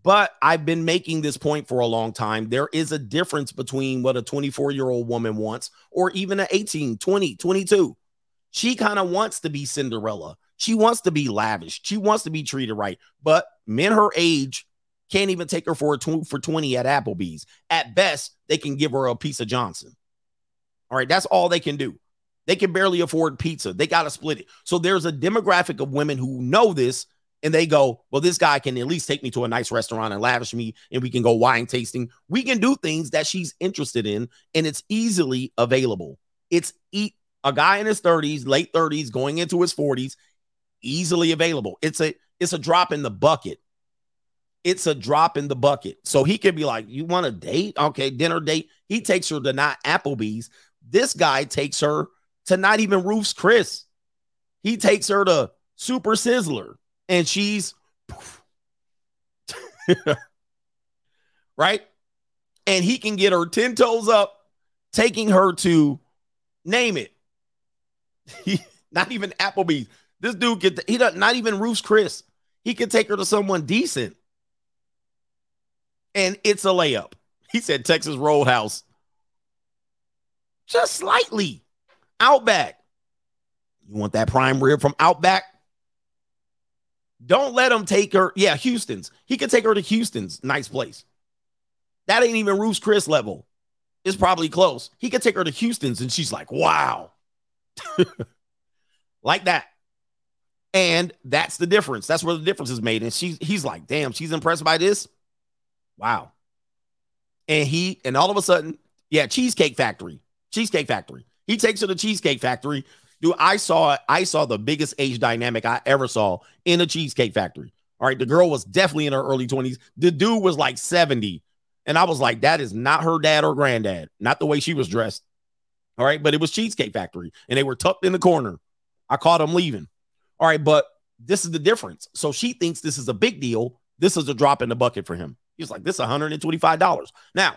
But I've been making this point for a long time. There is a difference between what a 24-year-old woman wants or even an 18, 20, 22. She kind of wants to be Cinderella. She wants to be lavish. She wants to be treated right. But men her age can't even take her for 20 at Applebee's. At best, they can give her a piece of Johnson. All right, that's all they can do. They can barely afford pizza. They got to split it. So there's a demographic of women who know this, and they go, well, this guy can at least take me to a nice restaurant and lavish me, and we can go wine tasting. We can do things that she's interested in, and it's easily available. It's a guy in his 30s, late 30s, going into his 40s, easily available. It's a drop in the bucket. It's a drop in the bucket. So he could be like, you want a date? Okay, dinner date. He takes her to not Applebee's. This guy takes her to not even Ruth's Chris. He takes her to Super Sizzler. And she's right. And he can get her 10 toes up, taking her to name it. Not even Applebee's. This dude get he doesn't not even Ruth's Chris. He can take her to someone decent. And it's a layup. He said Texas Roadhouse. Just slightly. Outback. You want that prime rib from Outback? Don't let him take her. Yeah, Houston's. He could take her to Houston's. Nice place. That ain't even Ruth's Chris level. It's probably close. He could take her to Houston's, and she's like, wow. Like that. And that's the difference. That's where the difference is made. And he's like, damn, she's impressed by this? Wow. And all of a sudden, yeah, Cheesecake Factory. He takes her to Cheesecake Factory. Dude, I saw the biggest age dynamic I ever saw in a Cheesecake Factory. All right, the girl was definitely in her early 20s. The dude was like 70. And I was like, that is not her dad or granddad. Not the way she was dressed. All right, but it was Cheesecake Factory. And they were tucked in the corner. I caught them leaving. All right, but this is the difference. So she thinks this is a big deal. This is a drop in the bucket for him. He's like, this is $125. Now,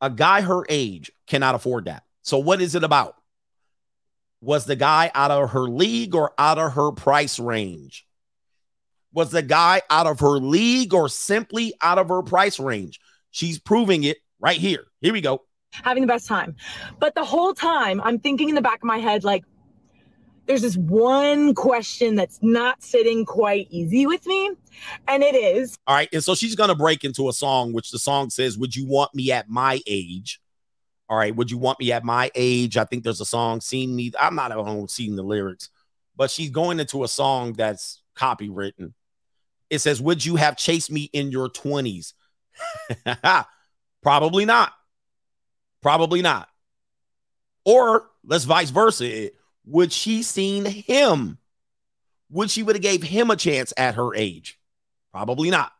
a guy her age cannot afford that. So what is it about? Was the guy out of her league or out of her price range? Was the guy out of her league or simply out of her price range? She's proving it right here. Here we go. Having the best time. But the whole time I'm thinking in the back of my head, like, there's this one question that's not sitting quite easy with me. And it is. All right. And so she's going to break into a song, which the song says, would you want me at my age? All right, would you want me at my age? I think there's a song, Seen Me. I'm not even seeing the lyrics, but she's going into a song that's copywritten. It says, would you have chased me in your 20s? Probably not. Probably not. Or let's vice versa it. Would she seen him? Would she would have gave him a chance at her age? Probably not.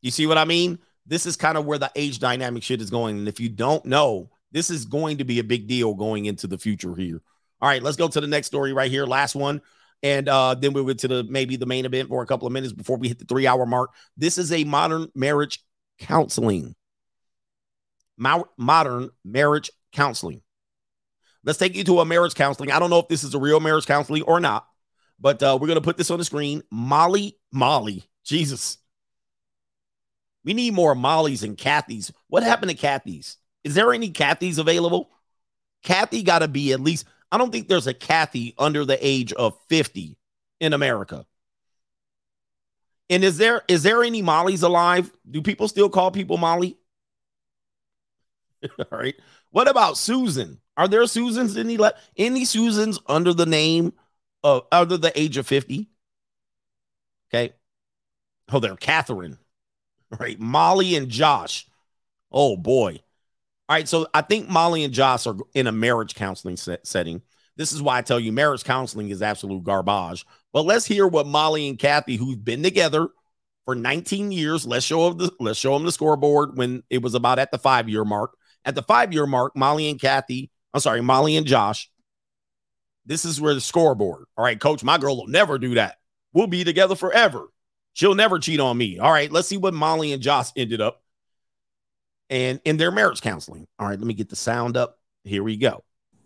You see what I mean? This is kind of where the age dynamic shit is going. And if you don't know, this is going to be a big deal going into the future here. All right, let's go to the next story right here. Last one. And then we went to maybe the main event for a couple of minutes before we hit the 3-hour mark. This is a modern marriage counseling. Modern marriage counseling. Let's take you to a marriage counseling. I don't know if this is a real marriage counseling or not, but we're going to put this on the screen. Molly, Jesus. We need more Mollys and Kathys. What happened to Kathys? Is there any Kathys available? Kathy got to be at least, I don't think there's a Kathy under the age of 50 in America. And is there any Mollys alive? Do people still call people Molly? All right. What about Susan? Are there Susans? Any Susans under the name of under the age of 50? Okay. Oh, they're Catherine. All right, Molly and Josh. Oh, boy. All right, so I think Molly and Josh are in a marriage counseling setting. This is why I tell you marriage counseling is absolute garbage. But let's hear what Molly and Kathy, who've been together for 19 years. Let's show them the scoreboard when it was about at the 5-year mark. At the 5-year mark, Molly and Josh. This is where the scoreboard. All right, coach, my girl will never do that. We'll be together forever. She'll never cheat on me. All right, let's see what Molly and Josh ended up and in their marriage counseling. All right, let me get the sound up. Here we go.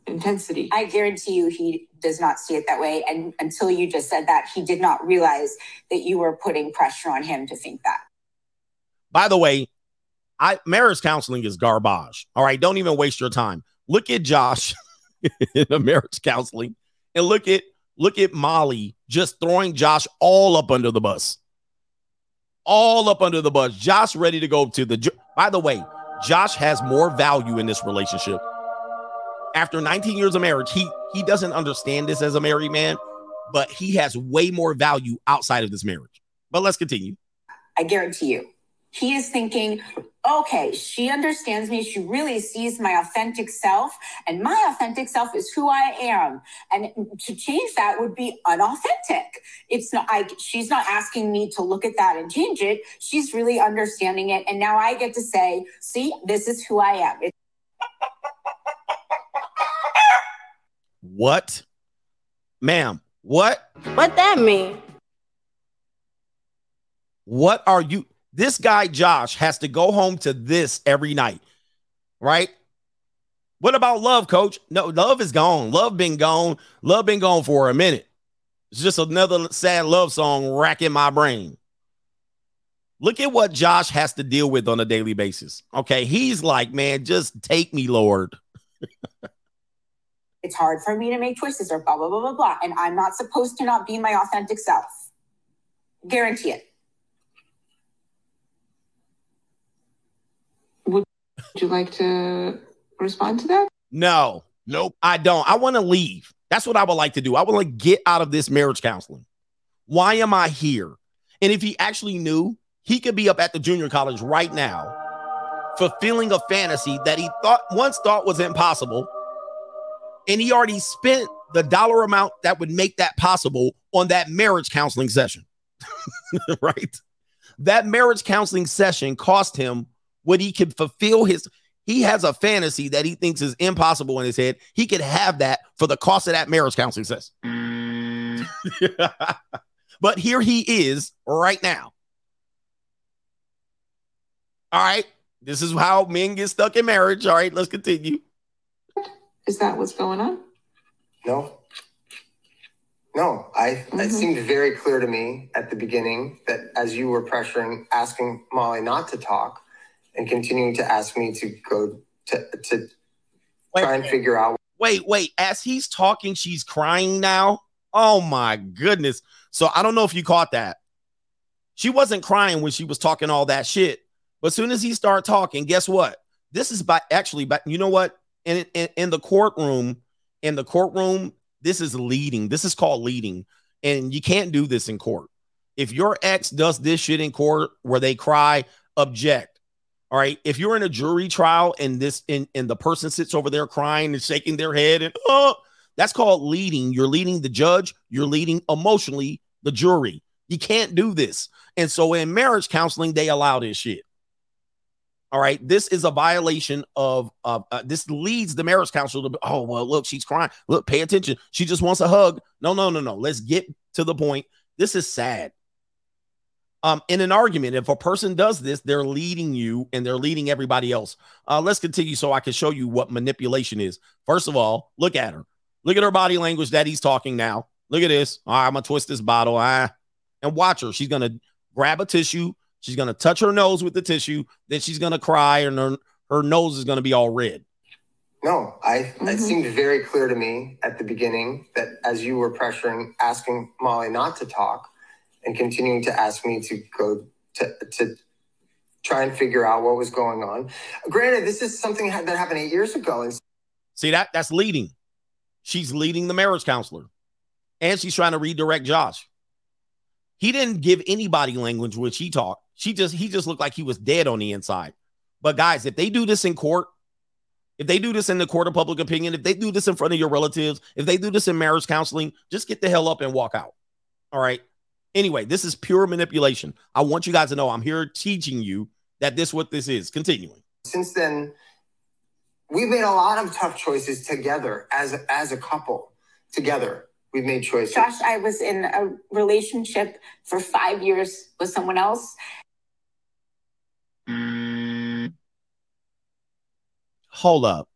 Intensity. I guarantee you he does not see it that way. And until you just said that, he did not realize that you were putting pressure on him to think that. By the way, marriage counseling is garbage. All right, don't even waste your time. Look at Josh in the marriage counseling and look at Molly just throwing Josh all up under the bus. All up under the bus. Josh ready to go to the... By the way, Josh has more value in this relationship. After 19 years of marriage, he doesn't understand this as a married man, but he has way more value outside of this marriage. But let's continue. I guarantee you, he is thinking, okay, she understands me. She really sees my authentic self, and my authentic self is who I am. And to change that would be unauthentic. It's not. She's not asking me to look at that and change it. She's really understanding it, and now I get to say, see, this is who I am. What? Ma'am, what? What that mean? What are you? This guy, Josh, has to go home to this every night, right? What about love, coach? No, love is gone. Love been gone for a minute. It's just another sad love song racking my brain. Look at what Josh has to deal with on a daily basis. Okay, he's like, man, just take me, Lord. It's hard for me to make choices or blah, blah, blah, blah, blah. And I'm not supposed to not be my authentic self. Guarantee it. Would you like to respond to that? No. Nope. I don't. I want to leave. That's what I would like to do. I want to get out of this marriage counseling. Why am I here? And if he actually knew, he could be up at the junior college right now, fulfilling a fantasy that he once thought was impossible. And he already spent the dollar amount that would make that possible on that marriage counseling session. Right? That marriage counseling session cost him what he could fulfill his. He has a fantasy that he thinks is impossible in his head. He could have that for the cost of that marriage counseling session. But here he is right now. All right. This is how men get stuck in marriage. All right. Let's continue. Is that what's going on? No. It seemed very clear to me at the beginning that as you were pressuring, asking Molly not to talk, and continuing to ask me to go to try and figure out. Wait. As he's talking, she's crying now. Oh my goodness! So I don't know if you caught that. She wasn't crying when she was talking all that shit. But as soon as he started talking, guess what? You know what? In the courtroom, this is leading. This is called leading. And you can't do this in court. If your ex does this shit in court where they cry, object. All right. If you're in a jury trial and the person sits over there crying and shaking their head and that's called leading. You're leading the judge. You're leading emotionally the jury. You can't do this. And so in marriage counseling, they allow this shit. All right. This is a violation of this leads the marriage counselor to, oh, well, look, she's crying. Look, pay attention. She just wants a hug. No. Let's get to the point. This is sad. In an argument, if a person does this, they're leading you and they're leading everybody else. Let's continue so I can show you what manipulation is. First of all, look at her. Look at her body language that he's talking now. Look at this. All right, I'm going to twist this bottle. And watch her. She's going to grab a tissue. She's going to touch her nose with the tissue. Then she's going to cry, and her nose is going to be all red. No, it seemed very clear to me at the beginning that as you were pressuring, asking Molly not to talk and continuing to ask me to go to try and figure out what was going on. Granted, this is something that happened 8 years ago. See that? That's leading. She's leading the marriage counselor, and she's trying to redirect Josh. He didn't give any body language, which he talked. He just looked like he was dead on the inside. But guys, if they do this in court, if they do this in the court of public opinion, if they do this in front of your relatives, if they do this in marriage counseling, just get the hell up and walk out. All right. Anyway, this is pure manipulation. I want you guys to know I'm here teaching you that this is what this is. Continuing. Since then, we've made a lot of tough choices together as a couple. Together, we've made choices. Josh, I was in a relationship for 5 years with someone else. Hold up.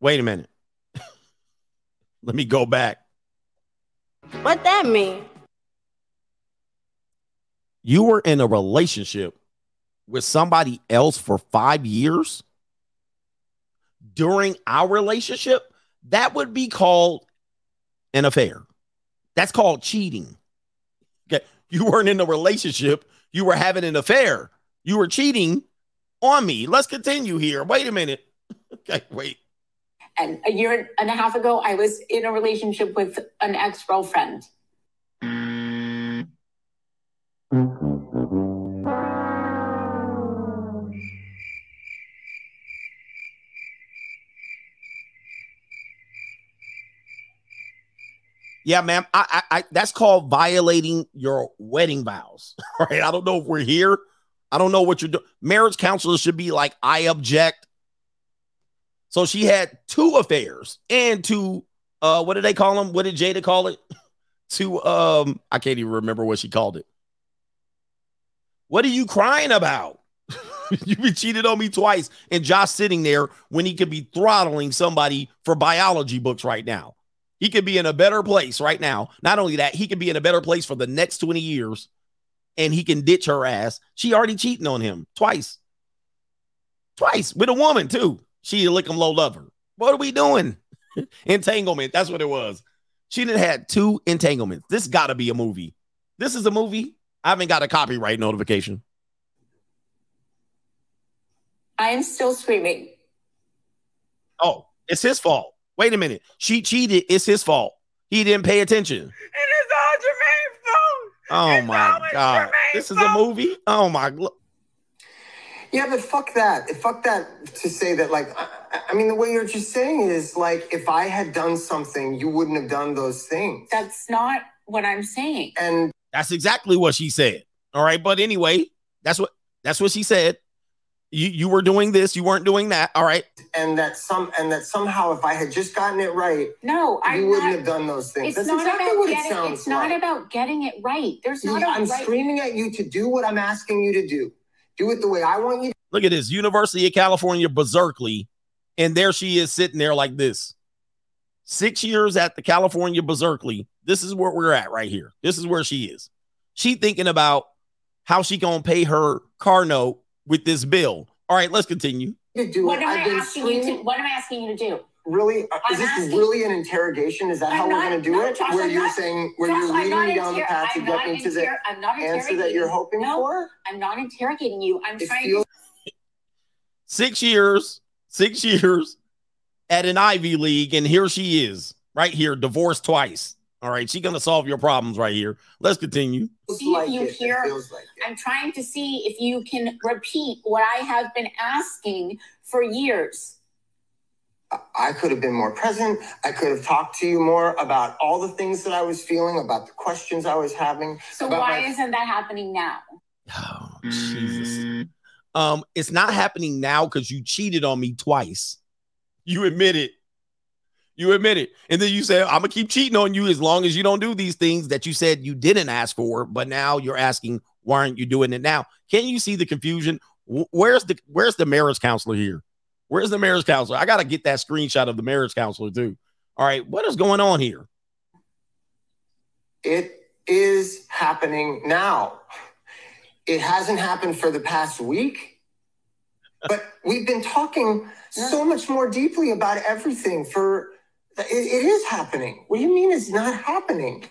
Wait a minute. Let me go back. What that mean? You were in a relationship with somebody else for 5 years during our relationship? That would be called an affair. That's called cheating. Okay. You weren't in a relationship. You were having an affair. You were cheating on me. Let's continue here. Wait a minute. Okay, wait. And a year and a half ago, I was in a relationship with an ex-girlfriend. Yeah, ma'am. I that's called violating your wedding vows. All right. I don't know if we're here. I don't know what you're doing. Marriage counselors should be like, I object. So she had two affairs and two, what did they call them? What did Jada call it? I can't even remember what she called it. What are you crying about? You been cheated on me twice, and Josh sitting there when he could be throttling somebody for biology books right now. He could be in a better place right now. Not only that, he could be in a better place for the next 20 years, and he can ditch her ass. She already cheating on him twice. Twice with a woman, too. She a lick 'em low lover. What are we doing? Entanglement. That's what it was. She done had two entanglements. This got to be a movie. This is a movie. I haven't got a copyright notification. I am still screaming. Oh, it's his fault. Wait a minute. She cheated. It's his fault. He didn't pay attention. It is all Jermaine's fault. Oh, my God. This is a movie? Oh, my God. Yeah, but fuck that. Fuck that to say that, like, I mean, the way you're just saying it is, like, if I had done something, you wouldn't have done those things. That's not what I'm saying. And that's exactly what she said. All right. But anyway, that's what she said. You were doing this. You weren't doing that. All right. And that somehow, if I had just gotten it right, no, you wouldn't have done those things. That's exactly what it sounds like. It's not about getting it right. There's not. I'm screaming at you to do what I'm asking you to do. Do it the way I want you. Look at this. University of California, Berkeley. And there she is sitting there like this. 6 years at the California Berkeley. This is where we're at right here. This is where she is. She thinking about how she going to pay her car note with this bill. All right, let's continue. What am I asking you to do? Really? Is this really an interrogation? Is that how we're going to do it? Where you're saying, where you're leading me down the path to get into the answer that you're hoping for? I'm not interrogating you. I'm trying to. 6 years at an Ivy League, and here she is, right here, divorced twice. All right, she's going to solve your problems right here. Let's continue. I'm trying to see if you can repeat what I have been asking for years. I could have been more present. I could have talked to you more about all the things that I was feeling, about the questions I was having. So why isn't that happening now? Oh, Jesus. It's not happening now because you cheated on me twice. You admit it. And then you say, I'm going to keep cheating on you as long as you don't do these things that you said you didn't ask for. But now you're asking, why aren't you doing it now? Can you see the confusion? Where's the marriage counselor here? Where's the marriage counselor? I got to get that screenshot of the marriage counselor, too. All right. What is going on here? It is happening now. It hasn't happened for the past week. But we've been talking so much more deeply about everything for it is happening. What do you mean it's not happening?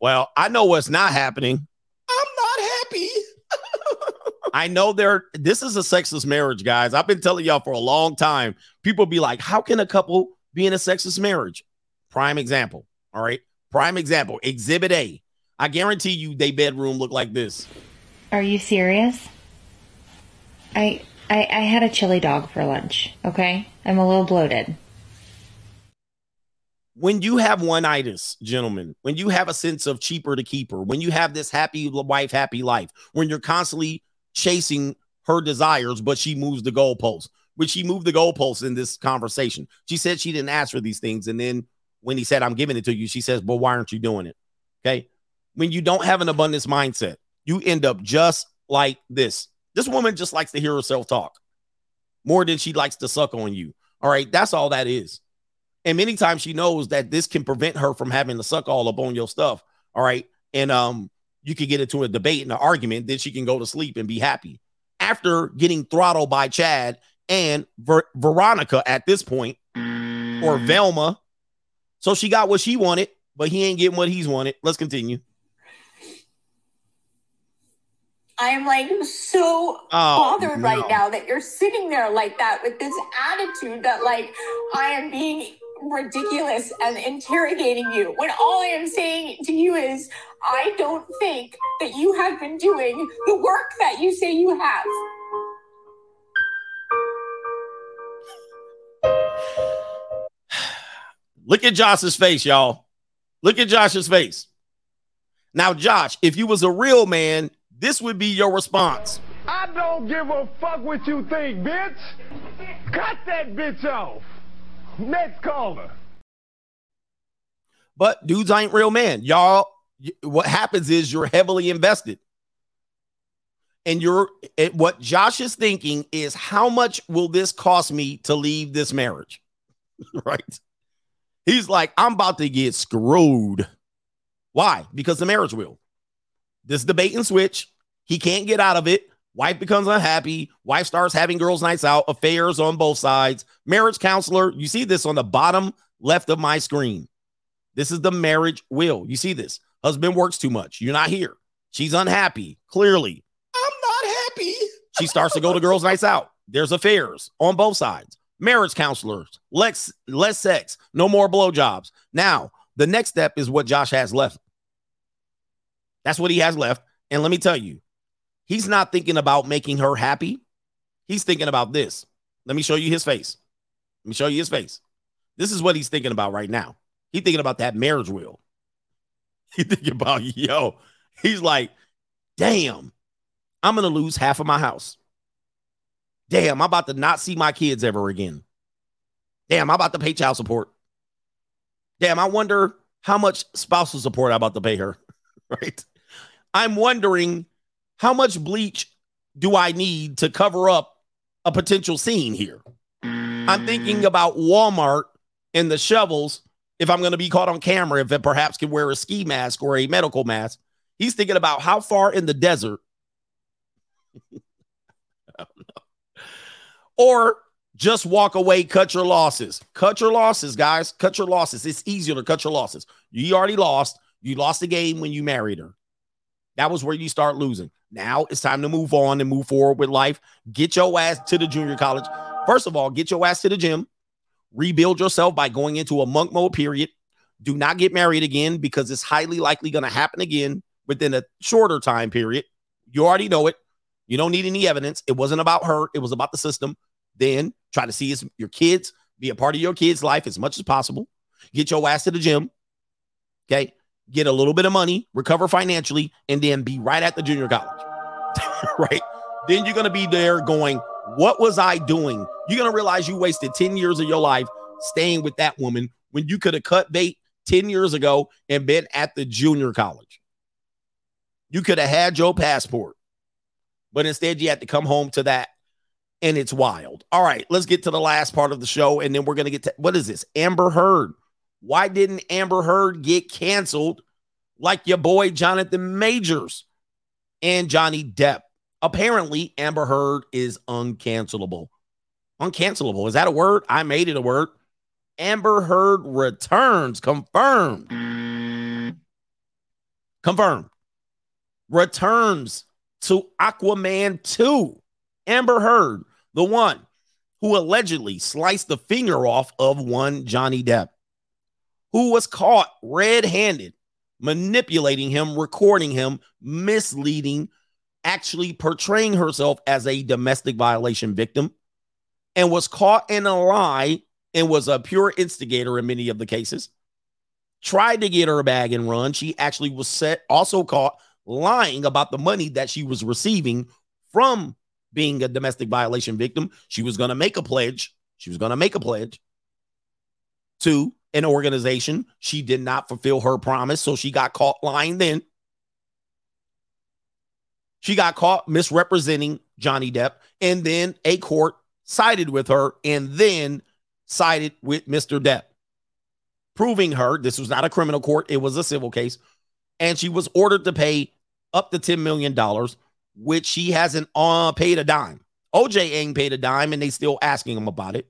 Well, I know what's not happening. I'm not happy. I know this is a sexist marriage, guys. I've been telling y'all for a long time. People be like, how can a couple be in a sexist marriage? Prime example. All right. Prime example. Exhibit A. I guarantee you they bedroom look like this. Are you serious? I had a chili dog for lunch. Okay. I'm a little bloated. When you have one-itis, gentlemen, when you have a sense of cheaper to keep her, when you have this happy wife, happy life, when you're constantly chasing her desires, but she moves the goalposts, which she moved the goalposts in this conversation. She said she didn't ask for these things. And then when he said, I'm giving it to you, she says, but why aren't you doing it? Okay. When you don't have an abundance mindset, you end up just like this. This woman just likes to hear herself talk more than she likes to suck on you. All right. That's all that is. And many times she knows that this can prevent her from having to suck all up on your stuff. All right. And you can get into a debate and an argument. Then she can go to sleep and be happy after getting throttled by Chad and Veronica at this point, or Velma. So she got what she wanted, but he ain't getting what he's wanted. Let's continue. I'm like so bothered right now that you're sitting there like that with this attitude that like I am being ridiculous and interrogating you, when all I am saying to you is I don't think that you have been doing the work that you say you have. Look at Josh's face, y'all. Look at Josh's face. Now, Josh, if you was a real man, this would be your response. I don't give a fuck what you think, bitch. Cut that bitch off. Next caller. But dudes ain't real men. Y'all, what happens is you're heavily invested. And what Josh is thinking is, how much will this cost me to leave this marriage? Right? He's like, I'm about to get screwed. Why? Because the marriage will. This debate and switch. He can't get out of it. Wife becomes unhappy. Wife starts having girls' nights out, affairs on both sides. Marriage counselor. You see this on the bottom left of my screen. This is the marriage will. You see this. Husband works too much. You're not here. She's unhappy. Clearly. I'm not happy. She starts to go to girls' nights out. There's affairs on both sides. Marriage counselors. Less sex. No more blowjobs. Now, the next step is what Josh has left. That's what he has left. And let me tell you, he's not thinking about making her happy. He's thinking about this. Let me show you his face. Let me show you his face. This is what he's thinking about right now. He's thinking about that marriage will. He's thinking about, yo, he's like, damn, I'm going to lose half of my house. Damn, I'm about to not see my kids ever again. Damn, I'm about to pay child support. Damn, I wonder how much spousal support I'm about to pay her. Right? I'm wondering how much bleach do I need to cover up a potential scene here? I'm thinking about Walmart and the shovels. If I'm going to be caught on camera, if it perhaps can wear a ski mask or a medical mask. He's thinking about how far in the desert. I don't know. Or just walk away, cut your losses. Cut your losses, guys. Cut your losses. It's easier to cut your losses. You already lost. You lost the game when you married her. That was where you start losing. Now it's time to move on and move forward with life. Get your ass to the junior college. First of all, get your ass to the gym. Rebuild yourself by going into a monk mode period. Do not get married again, because it's highly likely going to happen again within a shorter time period. You already know it. You don't need any evidence. It wasn't about her. It was about the system. Then try to see your kids, be a part of your kids' life as much as possible. Get your ass to the gym. Okay. Get a little bit of money, recover financially, and then be right at the junior college, right? Then you're going to be there going, what was I doing? You're going to realize you wasted 10 years of your life staying with that woman when you could have cut bait 10 years ago and been at the junior college. You could have had your passport, but instead you had to come home to that, and it's wild. All right, let's get to the last part of the show, and then we're going to get to, what is this? Amber Heard. Why didn't Amber Heard get canceled like your boy Jonathan Majors and Johnny Depp? Apparently, Amber Heard is uncancelable. Uncancelable. Is that a word? I made it a word. Amber Heard returns. Confirmed. Confirmed. Returns to Aquaman 2. Amber Heard, the one who allegedly sliced the finger off of one Johnny Depp, who was caught red-handed, manipulating him, recording him, misleading, actually portraying herself as a domestic violation victim, and was caught in a lie and was a pure instigator in many of the cases. tried to get her bag and run. She actually was also caught lying about the money that she was receiving from being a domestic violation victim. She was going to make a pledge. She was going to make a pledge to an organization. She did not fulfill her promise, so she got caught lying then. She got caught misrepresenting Johnny Depp, and then a court sided with her and then sided with Mr. Depp, proving her, this was not a criminal court, it was a civil case, and she was ordered to pay up to $10 million, which she hasn't paid a dime. OJ ain't paid a dime, and they still asking him about it.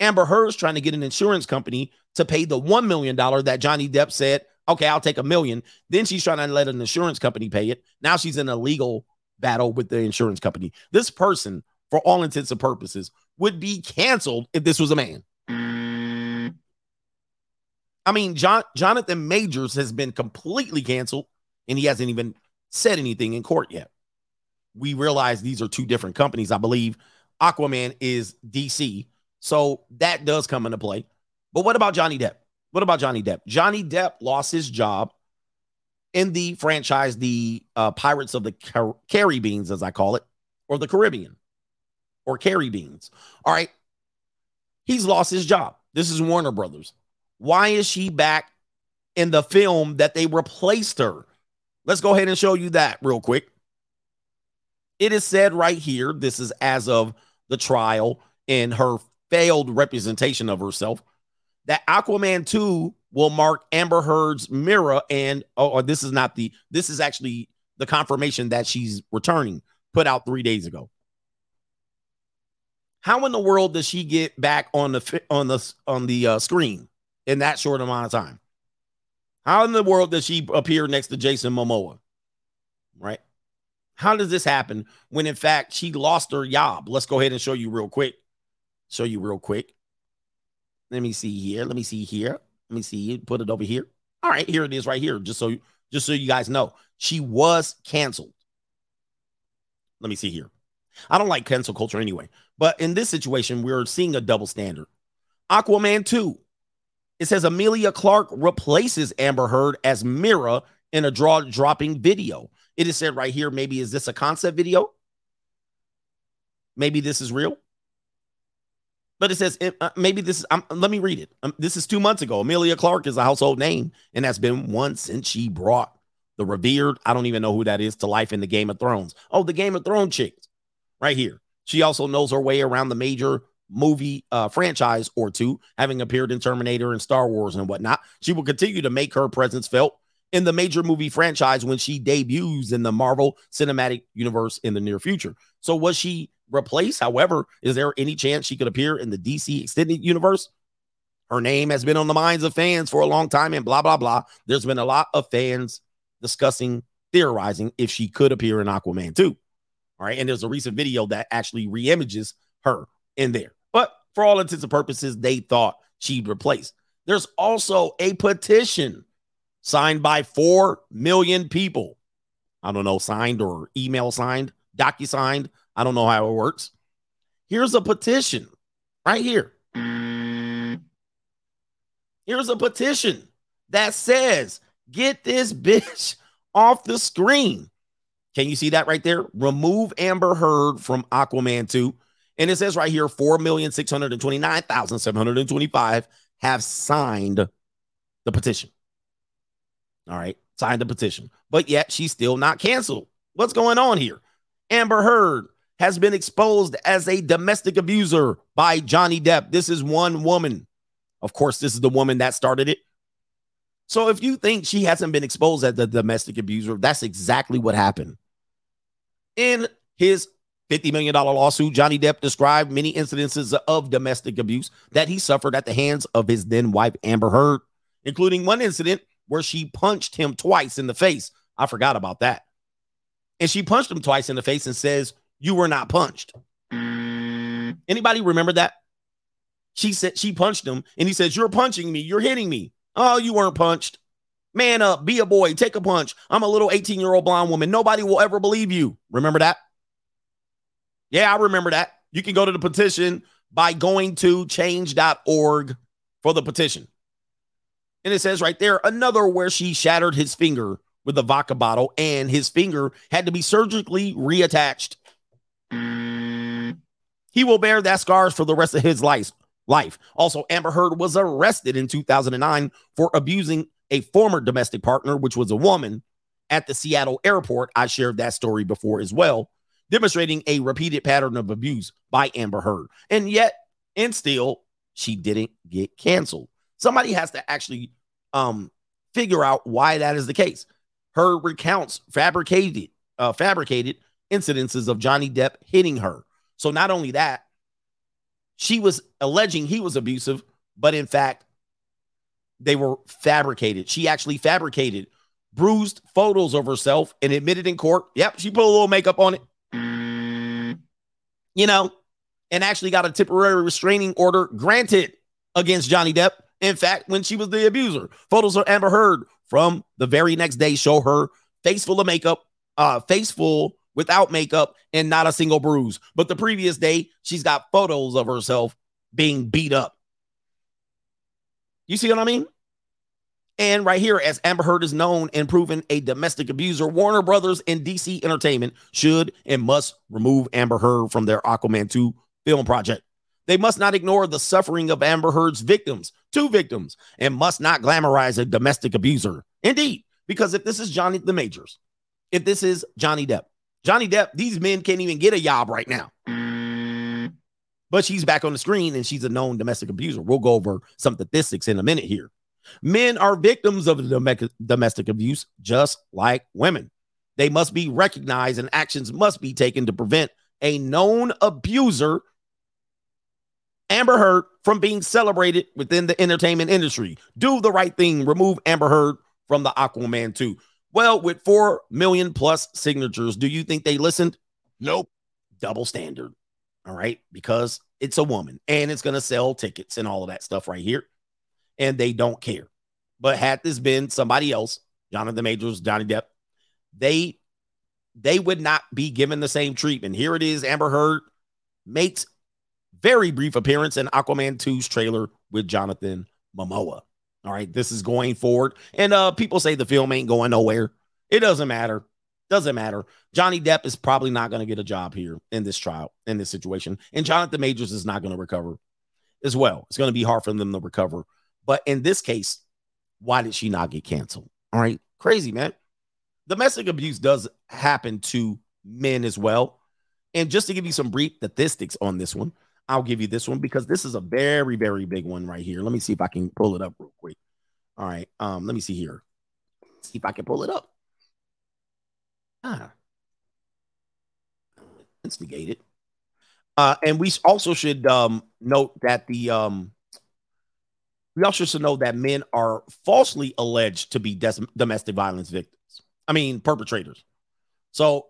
Amber Heard's trying to get an insurance company to pay the $1 million that Johnny Depp said, okay, I'll take $1 million. Then she's trying to let an insurance company pay it. Now she's in a legal battle with the insurance company. This person, for all intents and purposes, would be canceled if this was a man. I mean, Jonathan Majors has been completely canceled, and he hasn't even said anything in court yet. We realize these are two different companies. I believe Aquaman is DC, so that does come into play. But what about Johnny Depp? What about Johnny Depp? Johnny Depp lost his job in the franchise, the Pirates of the Caribbean, as I call it, or the Caribbean, or Caribbean. All right. He's lost his job. This is Warner Brothers. Why is she back in the film that they replaced her? Let's go ahead and show you that real quick. It is said right here, this is as of the trial and her failed representation of herself, that Aquaman 2 will mark Amber Heard's mirror, and this is actually the confirmation that she's returning, put out 3 days ago. How in the world does she get back on the screen in that short amount of time? How in the world does she appear next to Jason Momoa? Right? How does this happen when, in fact, she lost her job? Let's go ahead and show you real quick. Let me see here. Let me see. Put it over here. All right, here it is right here. Just so you guys know, she was canceled. Let me see here. I don't like cancel culture anyway, but in this situation, we're seeing a double standard. Aquaman 2. It says Emilia Clarke replaces Amber Heard as Mira in a dropping video. It is said right here, maybe is this a concept video? Maybe this is real? But it says, maybe this is, let me read it. This is 2 months ago. Emilia Clarke is a household name, and that's been one since she brought the revered, I don't even know who that is, to life in the Game of Thrones. Oh, the Game of Thrones chicks right here. She also knows her way around the major movie franchise or two, having appeared in Terminator and Star Wars and whatnot. She will continue to make her presence felt in the major movie franchise when she debuts in the Marvel Cinematic Universe in the near future. So was she replaced? However, is there any chance she could appear in the DC Extended Universe? Her name has been on the minds of fans for a long time, and blah, blah, blah. There's been a lot of fans discussing, theorizing if she could appear in Aquaman 2. All right, and there's a recent video that actually reimages her in there. But for all intents and purposes, they thought she'd replace. There's also a petition signed by 4 million people. I don't know, signed or email signed, docu-signed. I don't know how it works. Here's a petition right here. Here's a petition that says, get this bitch off the screen. Can you see that right there? Remove Amber Heard from Aquaman 2. And it says right here, 4,629,725 have signed the petition. All right, signed the petition. But yet she's still not canceled. What's going on here? Amber Heard has been exposed as a domestic abuser by Johnny Depp. This is one woman. Of course, this is the woman that started it. So if you think she hasn't been exposed as a domestic abuser, that's exactly what happened. In his $50 million lawsuit, Johnny Depp described many incidences of domestic abuse that he suffered at the hands of his then-wife, Amber Heard, including one incident where she punched him twice in the face. I forgot about that. And she punched him twice in the face and says, you were not punched. Anybody remember that? She said she punched him, and he says, you're punching me. You're hitting me. Oh, you weren't punched. Man up. Be a boy. Take a punch. I'm a little 18-year-old blonde woman. Nobody will ever believe you. Remember that? Yeah, I remember that. You can go to the petition by going to change.org for the petition. And it says right there, another where she shattered his finger with a vodka bottle and his finger had to be surgically reattached. He will bear that scars for the rest of his life. Also, Amber Heard was arrested in 2009 for abusing a former domestic partner, which was a woman, at the Seattle airport. I shared that story before as well, demonstrating a repeated pattern of abuse by Amber Heard. And yet, and still, she didn't get canceled. Somebody has to actually figure out why that is the case. Heard recounts fabricated incidences of Johnny Depp hitting her. So not only that, she was alleging he was abusive, but in fact, they were fabricated. She actually fabricated bruised photos of herself and admitted in court. Yep, she put a little makeup on it, and actually got a temporary restraining order granted against Johnny Depp. In fact, when she was the abuser, photos of Amber Heard from the very next day show her face full of makeup, face full without makeup, and not a single bruise. But the previous day, she's got photos of herself being beat up. You see what I mean? And right here, as Amber Heard is known and proven a domestic abuser, Warner Brothers and DC Entertainment should and must remove Amber Heard from their Aquaman 2 film project. They must not ignore the suffering of Amber Heard's victims, two victims, and must not glamorize a domestic abuser. Indeed, because if this is Jonathan Majors, if this is Johnny Depp, these men can't even get a job right now. But she's back on the screen and she's a known domestic abuser. We'll go over some statistics in a minute here. Men are victims of domestic abuse, just like women. They must be recognized and actions must be taken to prevent a known abuser, Amber Heard, from being celebrated within the entertainment industry. Do the right thing. Remove Amber Heard from the Aquaman 2. Well, with 4 million plus signatures, do you think they listened? Nope. Double standard. All right. Because it's a woman and it's going to sell tickets and all of that stuff right here. And they don't care. But had this been somebody else, Jonathan Majors, Johnny Depp, they would not be given the same treatment. Here it is. Amber Heard makes very brief appearance in Aquaman 2's trailer with Jonathan Momoa. All right, this is going forward. And people say the film ain't going nowhere. It doesn't matter. Doesn't matter. Johnny Depp is probably not going to get a job here in this trial, in this situation. And Jonathan Majors is not going to recover as well. It's going to be hard for them to recover. But in this case, why did she not get canceled? All right, crazy, man. Domestic abuse does happen to men as well. And just to give you some brief statistics on this one, I'll give you this one because this is a very, very big one right here. Let me see if I can pull it up real quick. All right. Let me see here. See if I can pull it up. Instigate it. And we also should note that we also should know that men are falsely alleged to be domestic violence victims. I mean, perpetrators. So,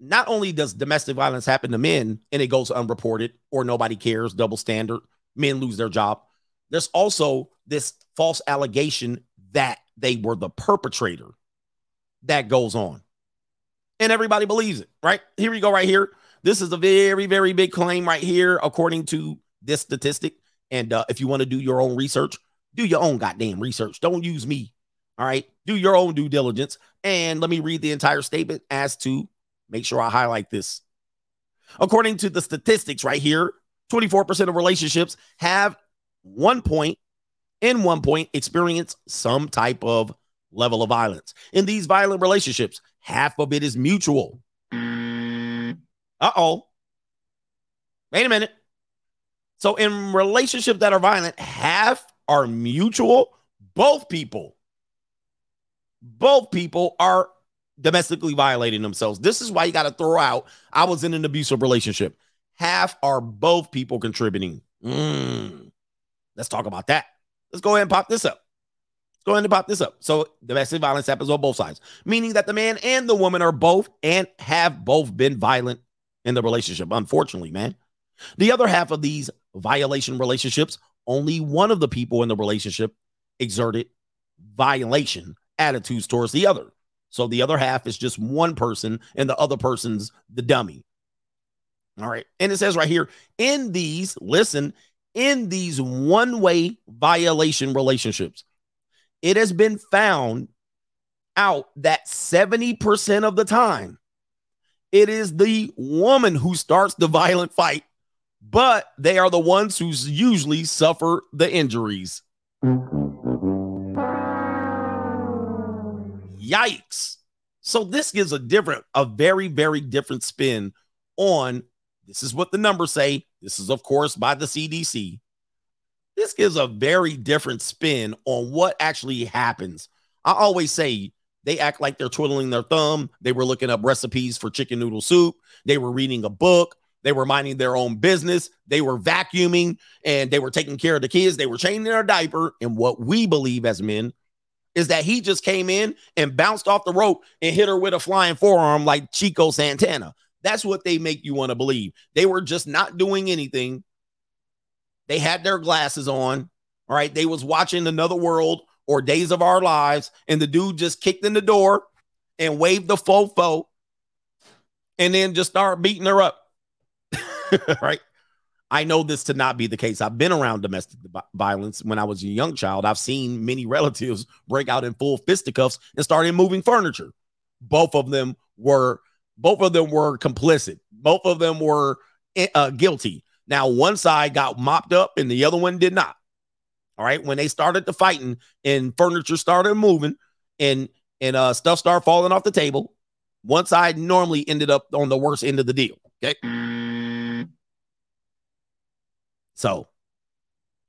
not only does domestic violence happen to men and it goes unreported or nobody cares, double standard, men lose their job. There's also this false allegation that they were the perpetrator that goes on. And everybody believes it, right? Here we go right here. This is a very, very big claim right here, according to this statistic. And if you want to do your own research, do your own goddamn research. Don't use me, all right? Do your own due diligence. And let me read the entire statement as to make sure I highlight this. According to the statistics right here, 24% of relationships have one point experience some type of level of violence. In these violent relationships, half of it is mutual. Uh-oh. Wait a minute. So in relationships that are violent, half are mutual. Both people are domestically violating themselves. This is why you got to throw out, I was in an abusive relationship. Half are both people contributing. Let's talk about that. Let's go ahead and pop this up. So domestic violence happens on both sides, meaning that the man and the woman are both and have both been violent in the relationship. Unfortunately, man, the other half of these violation relationships, only one of the people in the relationship exerted violation attitudes towards the other. So the other half is just one person and the other person's the dummy. All right. And it says right here, in these one-way violation relationships, it has been found out that 70% of the time, it is the woman who starts the violent fight, but they are the ones who usually suffer the injuries. Yikes. So this gives a very, very different spin on, this is what the numbers say. This is, of course, by the CDC. This gives a very different spin on what actually happens. I always say, they act like they're twiddling their thumb. They were looking up recipes for chicken noodle soup. They were reading a book. They were minding their own business. They were vacuuming and they were taking care of the kids. They were changing their diaper. And what we believe as men is that he just came in and bounced off the rope and hit her with a flying forearm like Chico Santana. That's what they make you want to believe. They were just not doing anything. They had their glasses on. All right. They was watching Another World or Days of Our Lives, and the dude just kicked in the door and waved the fofo and then just started beating her up, right? I know this to not be the case. I've been around domestic violence when I was a young child. I've seen many relatives break out in full fisticuffs and started moving furniture. Both of them were complicit. Both of them were guilty. Now, one side got mopped up and the other one did not. All right. When they started the fighting and furniture started moving and stuff started falling off the table, one side normally ended up on the worst end of the deal. Okay. So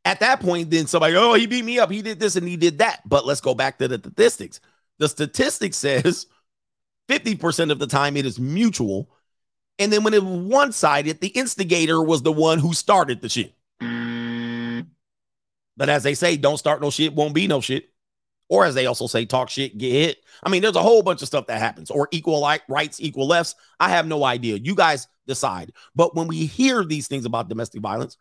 at that point, then somebody, oh, he beat me up. He did this and he did that. But let's go back to the statistics. The statistics says 50% of the time it is mutual. And then when it was one-sided, the instigator was the one who started the shit. But as they say, don't start no shit, won't be no shit. Or as they also say, talk shit, get hit. I mean, there's a whole bunch of stuff that happens. Or equal rights, equal lefts. I have no idea. You guys decide. But when we hear these things about domestic violence,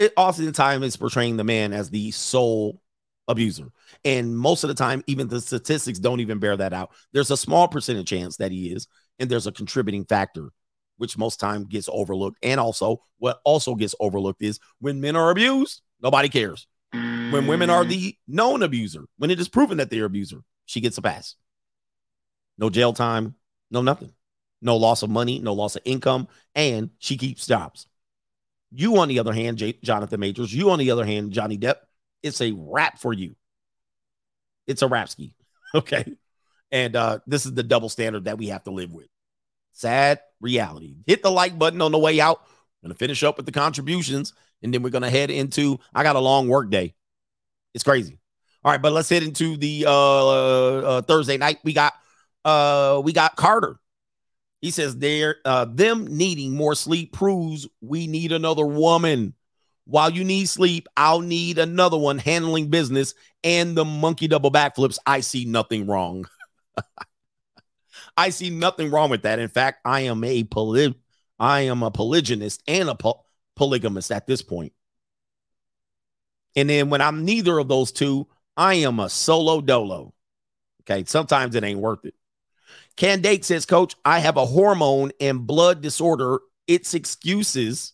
it oftentimes is portraying the man as the sole abuser. And most of the time, even the statistics don't even bear that out. There's a small percentage chance that he is. And there's a contributing factor, which most time gets overlooked. And also, what also gets overlooked is when men are abused, nobody cares. When women are the known abuser, when it is proven that they're abuser, she gets a pass. No jail time, no nothing, no loss of money, no loss of income, and she keeps jobs. You, on the other hand, Jonathan Majors, you, on the other hand, Johnny Depp, it's a wrap for you. It's a wrapski, okay? And this is the double standard that we have to live with. Sad reality. Hit the like button on the way out. I'm going to finish up with the contributions, and then we're going to head into, I got a long work day. It's crazy. All right, but let's head into the Thursday night. We got Carter. He says them needing more sleep proves we need another woman. While you need sleep, I'll need another one handling business and the monkey double backflips. I see nothing wrong. I see nothing wrong with that. In fact, I am a polygynist and a polygamist at this point. And then when I'm neither of those two, I am a solo dolo. Okay, sometimes it ain't worth it. Candake says, Coach, I have a hormone and blood disorder. It's excuses.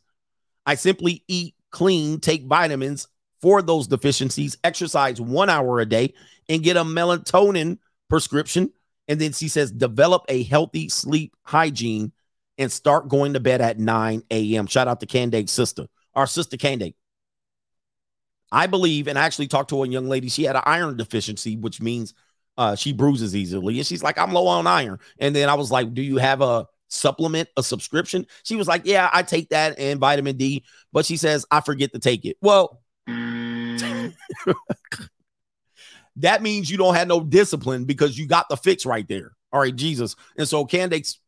I simply eat clean, take vitamins for those deficiencies, exercise 1 hour a day, and get a melatonin prescription. And then she says, develop a healthy sleep hygiene and start going to bed at 9 a.m. Shout out to Candake's sister, our sister Candake. I believe, and I actually talked to a young lady, she had an iron deficiency, which means she bruises easily. And she's like, I'm low on iron. And then I was like, do you have a supplement, a subscription? She was like, yeah, I take that and vitamin D. But she says, I forget to take it. Well, that means you don't have no discipline because you got the fix right there. All right, Jesus. And so Candake's,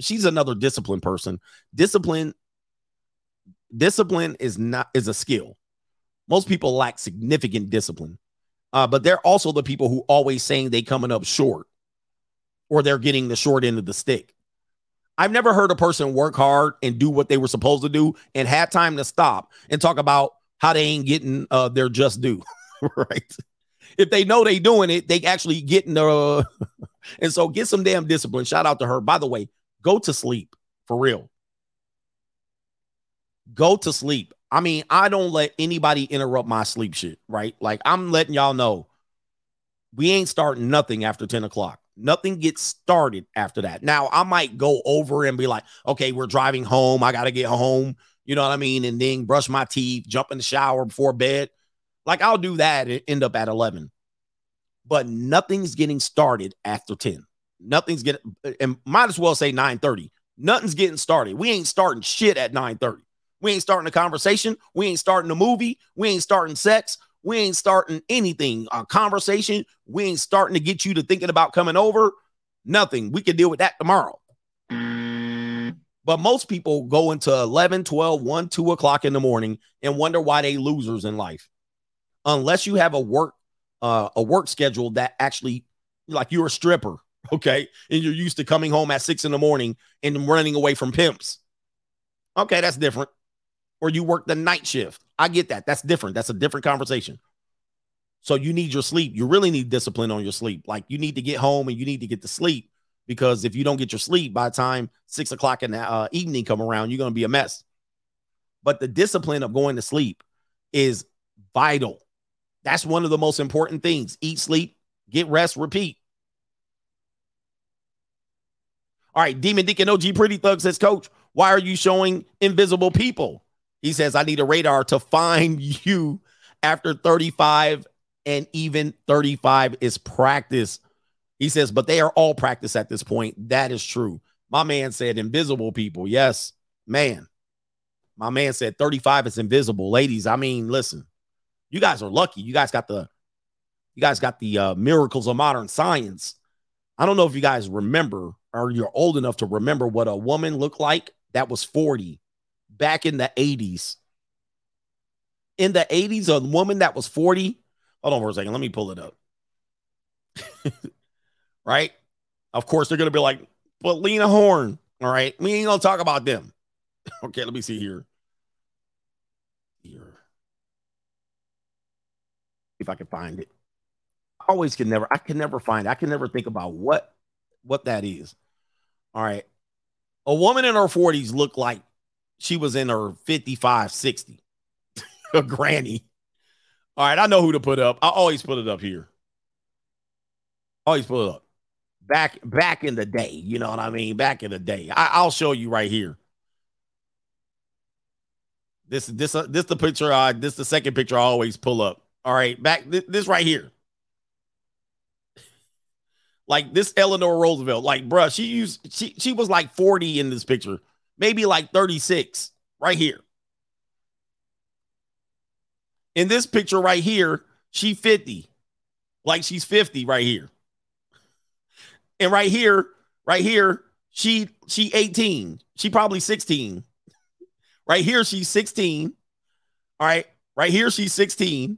she's another discipline person. Discipline is a skill. Most people lack significant discipline, but they're also the people who always saying they coming up short or they're getting the short end of the stick. I've never heard a person work hard and do what they were supposed to do and have time to stop and talk about how they ain't getting their just due, right? If they know they doing it, they actually getting the, and so get some damn discipline. Shout out to her. By the way, go to sleep for real. Go to sleep. I mean, I don't let anybody interrupt my sleep shit, right? Like, I'm letting y'all know we ain't starting nothing after 10 o'clock. Nothing gets started after that. Now, I might go over and be like, okay, we're driving home. I got to get home. You know what I mean? And then brush my teeth, jump in the shower before bed. Like, I'll do that and end up at 11. But nothing's getting started after 10. Nothing's getting, and might as well say 9:30. Nothing's getting started. We ain't starting shit at 9:30. We ain't starting a conversation. We ain't starting a movie. We ain't starting sex. We ain't starting anything. A conversation. We ain't starting to get you to thinking about coming over. Nothing. We can deal with that tomorrow. But most people go into 11, 12, 1, 2 o'clock in the morning and wonder why they losers in life. Unless you have a work schedule that actually, like, you're a stripper, okay? And you're used to coming home at 6 in the morning and running away from pimps. Okay, that's different. Or you work the night shift. I get that. That's different. That's a different conversation. So you need your sleep. You really need discipline on your sleep. Like, you need to get home and you need to get to sleep, because if you don't get your sleep by the time 6 o'clock in the evening come around, you're going to be a mess. But the discipline of going to sleep is vital. That's one of the most important things. Eat, sleep, get rest, repeat. All right, Demon Deacon OG Pretty Thug says, Coach, why are you showing invisible people? He says, I need a radar to find you after 35, and even 35 is practice. He says, but they are all practice at this point. That is true. My man said invisible people. Yes, man. My man said 35 is invisible. Ladies, I mean, listen, you guys are lucky. You guys got the miracles of modern science. I don't know if you guys remember, or you're old enough to remember, what a woman looked like that was 40 back in the 80s. In the 80s, a woman that was 40. Hold on for a second. Let me pull it up. Right? Of course, they're going to be like, but Lena Horne. All right. We ain't going to talk about them. Okay. Let me see here. If I can find it. I can never find it. I can never think about what that is. All right. A woman in her 40s looked like she was in her 55, 60. A granny. All right. I know who to put up. I always put it up here. Always put it up. Back in the day, you know what I mean? Back in the day. I'll show you right here. This the picture. This the second picture I always pull up. All right, this right here. Like this Eleanor Roosevelt, like, bruh, she was like 40 in this picture, maybe like 36 right here. In this picture right here, she 50, like she's 50 right here. And right here, she 18. She probably 16. Right here, she's 16. All right. Right here, she's 16.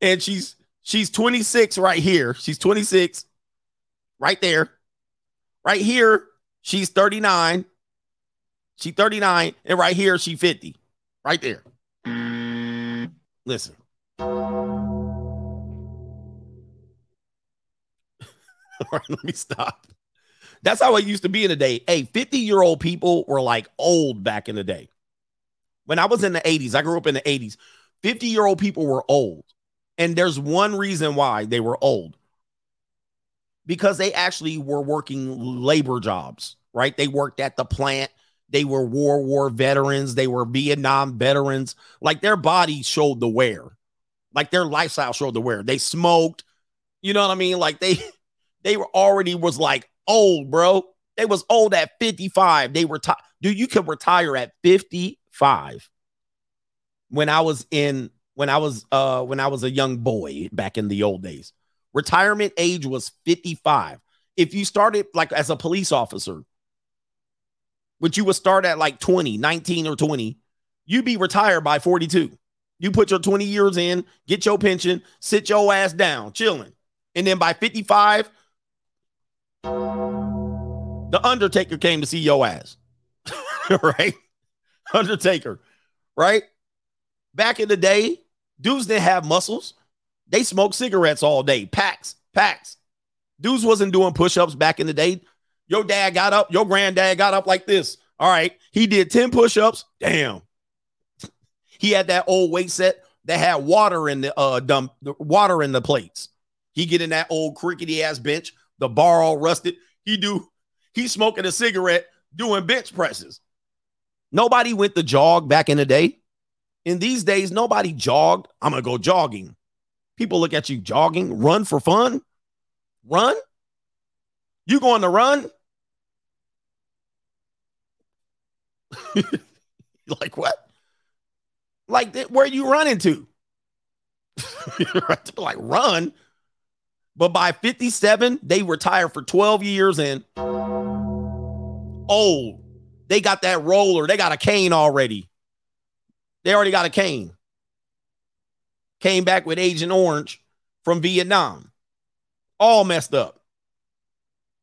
And she's 26 right here. She's 26 right there. Right here, she's 39. She 39. And right here, she 50. Right there. Listen. All right, let me stop. That's how it used to be in the day. Hey, 50-year-old people were like old back in the day. When I was in the 80s, I grew up in the 80s. 50-year-old people were old. And there's one reason why they were old. Because they actually were working labor jobs, right? They worked at the plant. They were World War veterans. They were Vietnam veterans. Like, their bodies showed the wear. Like, their lifestyle showed the wear. They smoked. You know what I mean? Like, they were already was like old, bro. They was old at 55. They were dude, you could retire at 55. When I was a young boy back in the old days, retirement age was 55. If you started like as a police officer, which you would start at like 19 or 20, you'd be retired by 42. You put your 20 years in, get your pension, sit your ass down, chilling. And then by 55, the Undertaker came to see your ass, right? Undertaker, right? Back in the day, dudes didn't have muscles. They smoked cigarettes all day, packs. Dudes wasn't doing push-ups back in the day. Your granddad got up like this. All right. He did 10 push-ups. Damn. He had that old weight set that had water in the water in the plates. He get in that old crickety ass bench, the bar all rusted. He's smoking a cigarette doing bench presses. Nobody went to jog back in the day. In these days, nobody jogged. I'm going to go jogging. People look at you jogging, run for fun. Run? You going to run? Like what? Like where you running to? Like run? But by 57, they retired for 12 years and old. They got that roller. They got a cane already. They already got a cane. Came back with Agent Orange from Vietnam. All messed up.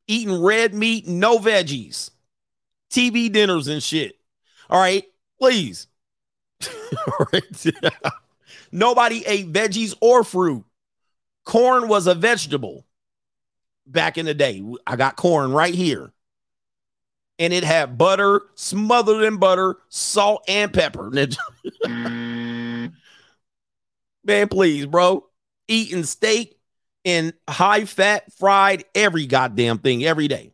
Eating red meat, no veggies. TV dinners and shit. All right, please. All right. Nobody ate veggies or fruit. Corn was a vegetable back in the day. I got corn right here. And it had butter, smothered in butter, salt, and pepper. Man, please, bro. Eating steak and high-fat, fried, every goddamn thing every day.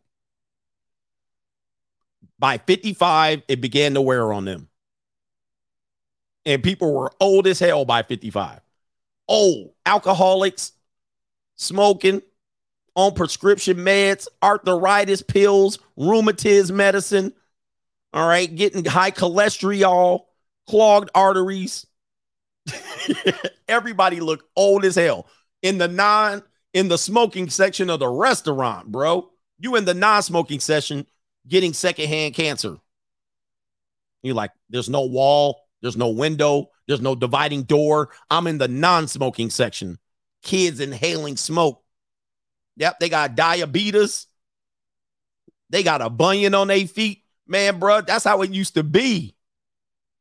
By 55, it began to wear on them. And people were old as hell by 55. Old. Alcoholics. Smoking. On prescription meds, arthritis pills, rheumatism medicine, all right, getting high cholesterol, clogged arteries. Everybody looked old as hell. In the smoking section of the restaurant, bro. You in the non-smoking section getting secondhand cancer. You're like, there's no wall, there's no window, there's no dividing door. I'm in the non-smoking section. Kids inhaling smoke. Yep, they got diabetes. They got a bunion on their feet. Man, bro, that's how it used to be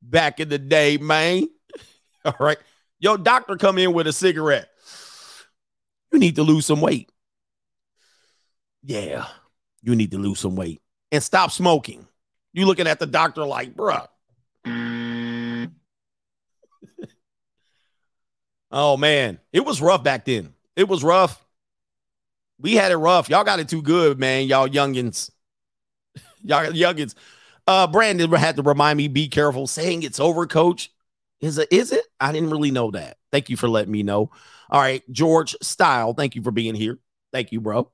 back in the day, man. All right. Your doctor come in with a cigarette. You need to lose some weight. Yeah, you need to lose some weight. And stop smoking. You looking at the doctor like, bro. Oh, man. It was rough back then. It was rough. We had it rough. Y'all got it too good, man. Y'all youngins. Y'all youngins. Brandon had to remind me, be careful. Saying it's over, coach. Is it? I didn't really know that. Thank you for letting me know. All right. George Style, thank you for being here. Thank you, bro.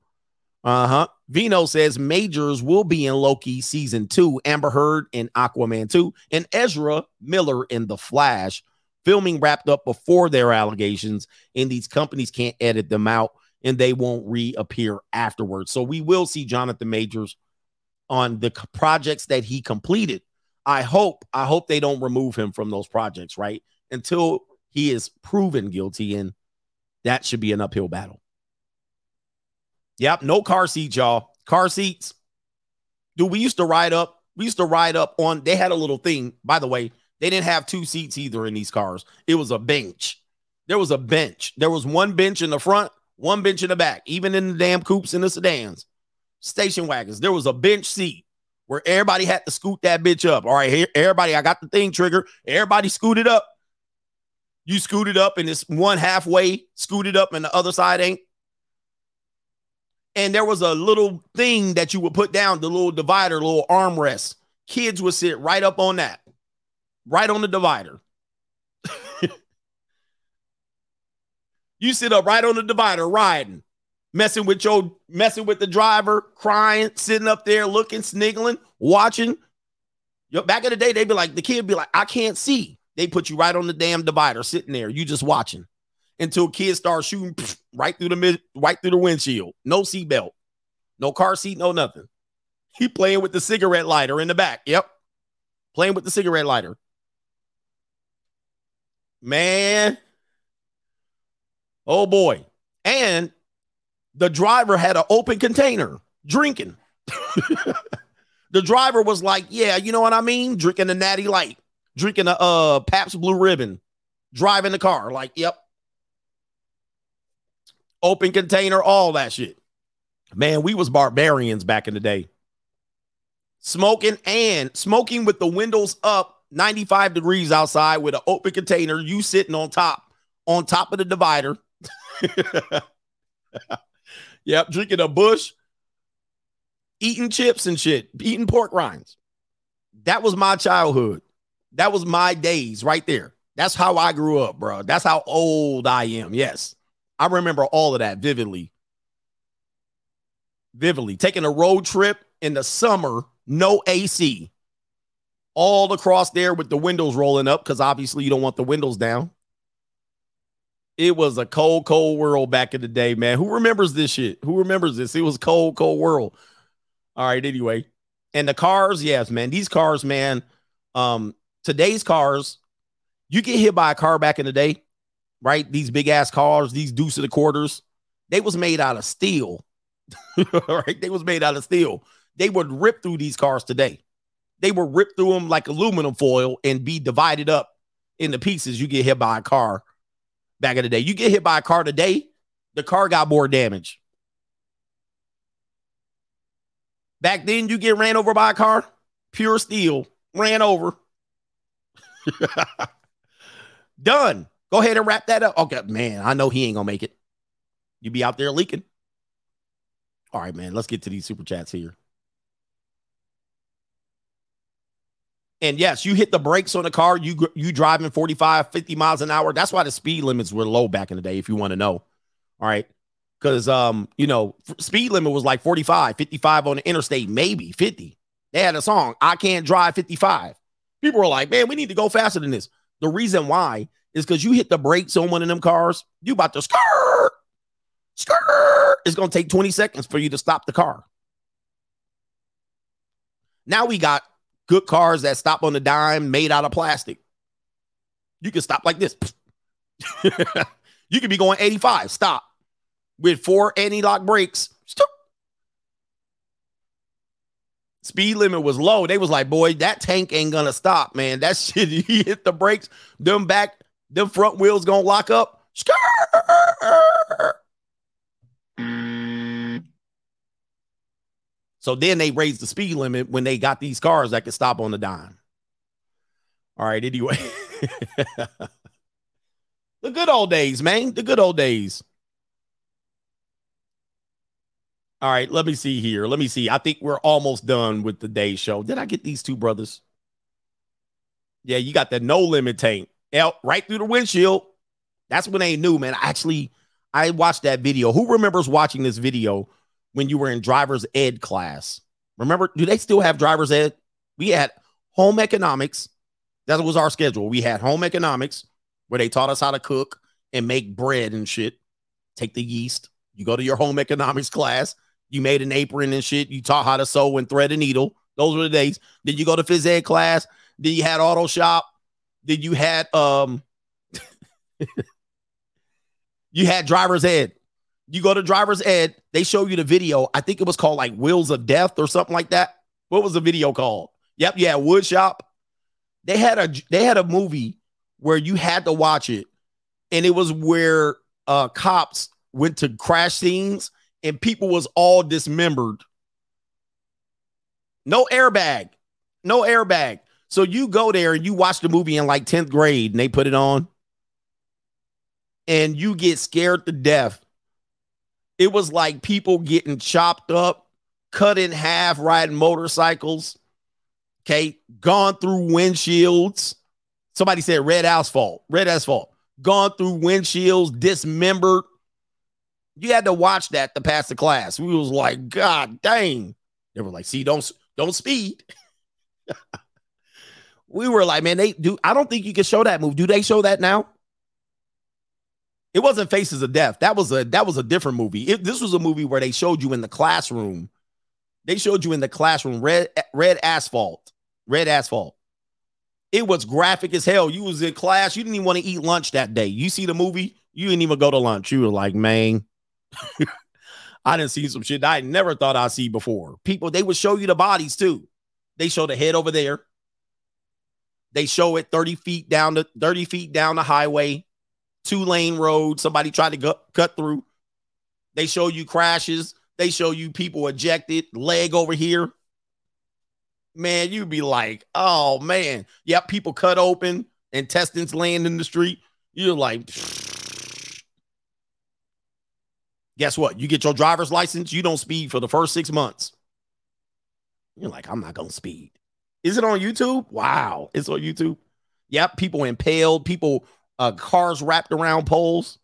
Uh-huh. Vino says Majors will be in Loki season 2, Amber Heard in Aquaman 2, and Ezra Miller in The Flash. Filming wrapped up before their allegations, and these companies can't edit them out. And they won't reappear afterwards. So we will see Jonathan Majors on the projects that he completed. I hope they don't remove him from those projects, right? Until he is proven guilty, and that should be an uphill battle. Yep, no car seats, y'all. Car seats. Dude, we used to ride up on, they had a little thing. By the way, they didn't have two seats either in these cars. It was a bench. There was a bench. There was one bench in the front. One bench in the back, even in the damn coupes and the sedans, station wagons. There was a bench seat where everybody had to scoot that bitch up. All right, here, everybody, I got the thing trigger. Everybody scooted up. You scooted up and it's one halfway scooted up and the other side ain't. And there was a little thing that you would put down, the little divider, little armrest. Kids would sit right up on that, right on the divider. You sit up right on the divider, riding, messing with the driver, crying, sitting up there, looking, sniggling, watching. Back in the day, they'd be like, the kid be like, I can't see. They put you right on the damn divider, sitting there. You just watching until kids start shooting right through the windshield. No seatbelt, no car seat, no nothing. He playing with the cigarette lighter in the back. Yep, playing with the cigarette lighter. Man. Oh, boy. And the driver had an open container drinking. The driver was like, yeah, you know what I mean? Drinking a Natty Light, drinking a Pabst Blue Ribbon, driving the car. Like, yep. Open container, all that shit. Man, we was barbarians back in the day. Smoking with the windows up, 95 degrees outside with an open container, you sitting on top of the divider. Yep, drinking a Bush, eating chips and shit, eating pork rinds. That was my childhood. That was my days right there. That's how I grew up, bro. That's how old I am. Yes, I remember all of that vividly. Taking a road trip in the summer, no AC, all across there with the windows rolling up because obviously you don't want the windows down. It was a cold, cold world back in the day, man. Who remembers this shit? Who remembers this? It was cold, cold world. All right, anyway. And the cars, yes, man. These cars, man, today's cars, you get hit by a car back in the day, right? These big-ass cars, these deuce of the quarters, they was made out of steel. Right? They was made out of steel. They would rip through these cars today. They would rip through them like aluminum foil and be divided up into pieces. You get hit by a car back in the day. You get hit by a car today, the car got more damage. Back then, you get ran over by a car, pure steel, ran over. Done. Go ahead and wrap that up. Okay, man, I know he ain't going to make it. You be out there leaking. All right, man, let's get to these super chats here. And yes, you hit the brakes on the car, you driving 45, 50 miles an hour. That's why the speed limits were low back in the day, if you want to know. All right. Because, you know, speed limit was like 45, 55 on the interstate, maybe 50. They had a song, I Can't Drive 55. People were like, man, we need to go faster than this. The reason why is because you hit the brakes on one of them cars, you about to skirt. It's going to take 20 seconds for you to stop the car. Now we got good cars that stop on the dime made out of plastic. You can stop like this. You could be going 85, stop. With 4 anti-lock brakes. Speed limit was low. They was like, boy, that tank ain't gonna stop, man. That shit, he hit the brakes. Them front wheels gonna lock up. So then they raised the speed limit when they got these cars that could stop on the dime. All right, anyway. The good old days, man. The good old days. All right, let me see here. Let me see. I think we're almost done with today's show. Did I get these two brothers? Yeah, you got the no limit tank right through the windshield. That's when they knew, man. Actually, I watched that video. Who remembers watching this video when you were in driver's ed class? Remember, do they still have driver's ed? We had home economics. That was our schedule. We had home economics where they taught us how to cook and make bread and shit. Take the yeast. You go to your home economics class. You made an apron and shit. You taught how to sew and thread a needle. Those were the days. Then you go to phys ed class. Then you had auto shop. Then you had you had driver's ed. You go to driver's ed. They show you the video. I think it was called like Wheels of Death or something like that. What was the video called? Yep, yeah, wood shop. They had a movie where you had to watch it, and it was where cops went to crash scenes. And people was all dismembered. No airbag. So you go there and you watch the movie in like 10th grade and they put it on. And you get scared to death. It was like people getting chopped up, cut in half, riding motorcycles. Okay. Gone through windshields. Somebody said red asphalt. Gone through windshields, dismembered. You had to watch that to pass the class. We was like, God dang. They were like, see, don't speed. We were like, man, they do. I don't think you can show that move. Do they show that now? It wasn't Faces of Death. That was a different movie. This was a movie where they showed you in the classroom. Red asphalt. It was graphic as hell. You was in class. You didn't even want to eat lunch that day. You see the movie. You didn't even go to lunch. You were like, man. I didn't see some shit I never thought I'd see before. People, they would show you the bodies too. They show the head over there. They show it 30 feet down the highway, 2-lane road. Somebody tried to cut through. They show you crashes. They show you people ejected, leg over here. man, you'd be like, oh, man. Yep, people cut open, intestines land in the street. You're like, pfft. Guess what? You get your driver's license, you don't speed for the first 6 months. You're like, I'm not going to speed. Is it on YouTube? Wow, it's on YouTube. Yep, people impaled, people, cars wrapped around poles.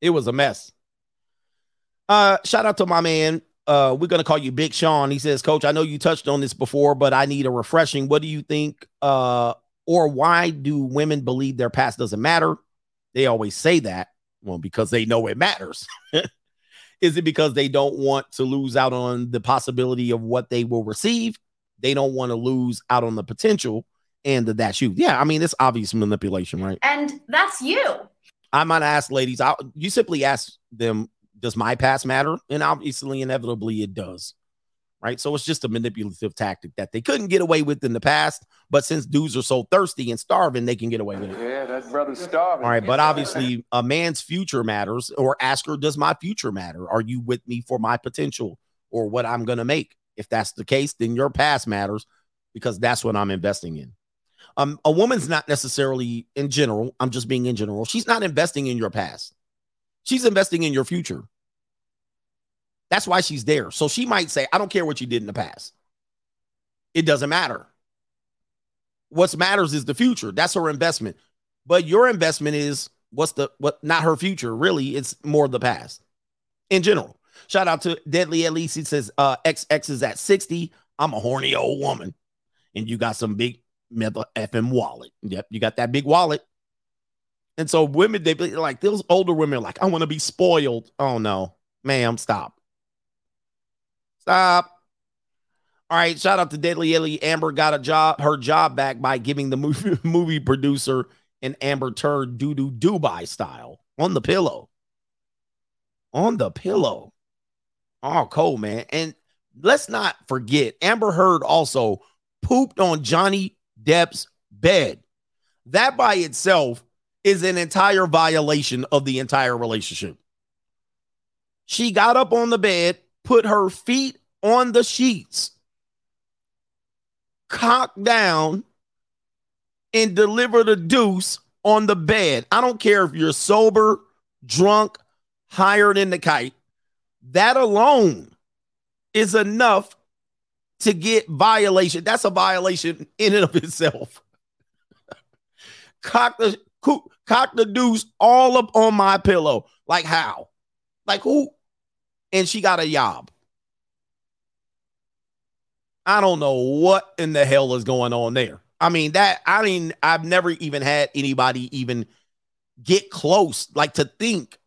It was a mess. Shout out to my man. We're going to call you Big Sean. He says, Coach, I know you touched on this before, but I need a refreshing. What do you think or why do women believe their past doesn't matter? They always say that. Well, because they know it matters. Is it because they don't want to lose out on the possibility of what they will receive? They don't want to lose out on the potential and the that's you. Yeah, I mean, it's obvious manipulation, right? And that's you. I might ask ladies, you simply ask them, does my past matter? And obviously, inevitably, it does, right? So it's just a manipulative tactic that they couldn't get away with in the past, but since dudes are so thirsty and starving, they can get away with it. Yeah, that brother's starving. All right, but obviously, a man's future matters, or ask her, does my future matter? Are you with me for my potential or what I'm going to make? If that's the case, then your past matters because that's what I'm investing in. A woman's not necessarily in general. I'm just being in general. She's not investing in your past. She's investing in your future. That's why she's there. So she might say, I don't care what you did in the past. It doesn't matter. What matters is the future. That's her investment. But your investment is not her future. Really, it's more the past in general. Shout out to Deadly Elise. He says, XX is at 60. I'm a horny old woman. And you got some big FM wallet. Yep, you got that big wallet. And so women, they like those older women are like, I want to be spoiled. Oh no, ma'am, stop. All right, shout out to Deadly Ellie. Amber got her job back by giving the movie producer an Amber turd doo-doo Dubai style on the pillow. Oh, cool, man. And let's not forget, Amber Heard also pooped on Johnny Depp's bed. That by itself is an entire violation of the entire relationship. She got up on the bed, put her feet on the sheets, cocked down, and delivered a deuce on the bed. I don't care if you're sober, drunk, higher than the kite. That alone is enough to get violation. That's a violation in and of itself. Cock the deuce all up on my pillow. Like how? Like who? And she got a yob. I don't know what in the hell is going on there. I mean, I've never even had anybody even get close. Like to think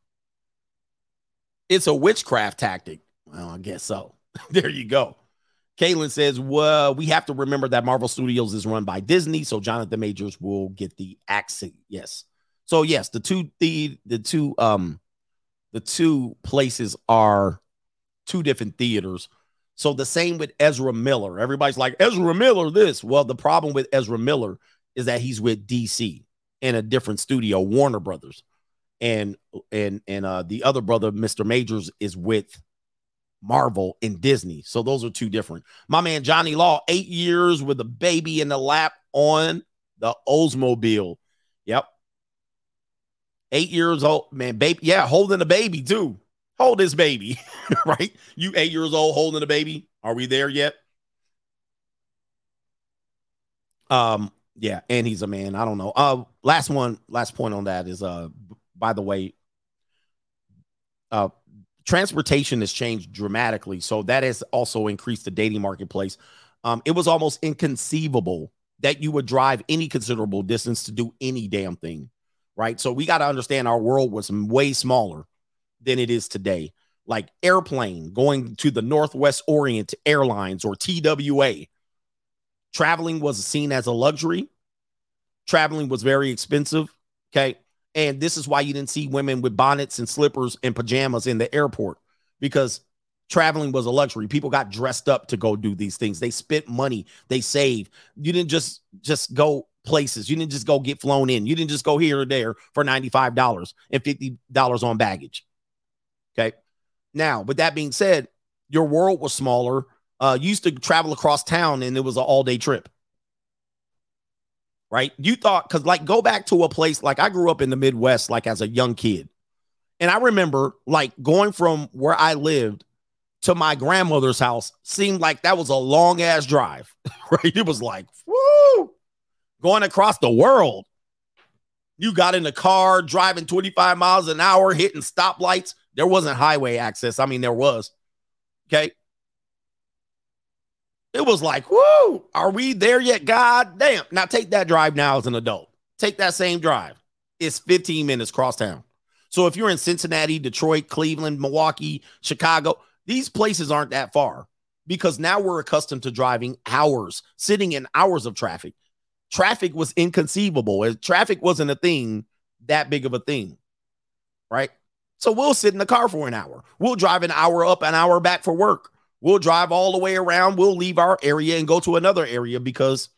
it's a witchcraft tactic. Well, I guess so. There you go. Caitlin says, well, we have to remember that Marvel Studios is run by Disney, so Jonathan Majors will get the accent. Yes. So, yes, the two places are two different theaters. So the same with Ezra Miller. Everybody's like, Ezra Miller this. Well, the problem with Ezra Miller is that he's with DC in a different studio, Warner Brothers. And the other brother, Mr. Majors, is with Marvel and Disney. So those are two different. My man Johnny Law, 8 years with a baby in the lap on the Oldsmobile. Yep. 8 years old, man, baby. Yeah, holding a baby too. Hold this baby, right? You 8 years old holding a baby. Are we there yet? Yeah, and he's a man. I don't know. Last point on that is by the way, transportation has changed dramatically, so that has also increased the dating marketplace. It was almost inconceivable that you would drive any considerable distance to do any damn thing, right? So we got to understand our world was way smaller than it is today. Like airplane going to the Northwest Orient Airlines or TWA. Traveling was seen as a luxury. Traveling was very expensive, okay? And this is why you didn't see women with bonnets and slippers and pajamas in the airport, because traveling was a luxury. People got dressed up to go do these things. They spent money. They saved. You didn't just go places. You didn't just go get flown in. You didn't just go here or there for $95 and $50 on baggage. Okay. Now, with that being said, your world was smaller. used to travel across town, and it was an all-day trip. Right? You thought, because like, go back to a place, like I grew up in the Midwest, like as a young kid. And I remember like going from where I lived to my grandmother's house seemed like that was a long ass drive, right? It was like, woo, going across the world. You got in the car, driving 25 miles an hour, hitting stoplights. There wasn't highway access. I mean, there was. Okay. It was like, woo, are we there yet? God damn. Now take that drive now as an adult. Take that same drive. It's 15 minutes cross town. So if you're in Cincinnati, Detroit, Cleveland, Milwaukee, Chicago, these places aren't that far because now we're accustomed to driving hours, sitting in hours of traffic. Traffic was inconceivable. Traffic wasn't a thing, that big of a thing, right? So we'll sit in the car for an hour. We'll drive an hour up, an hour back for work. We'll drive all the way around. We'll leave our area and go to another area because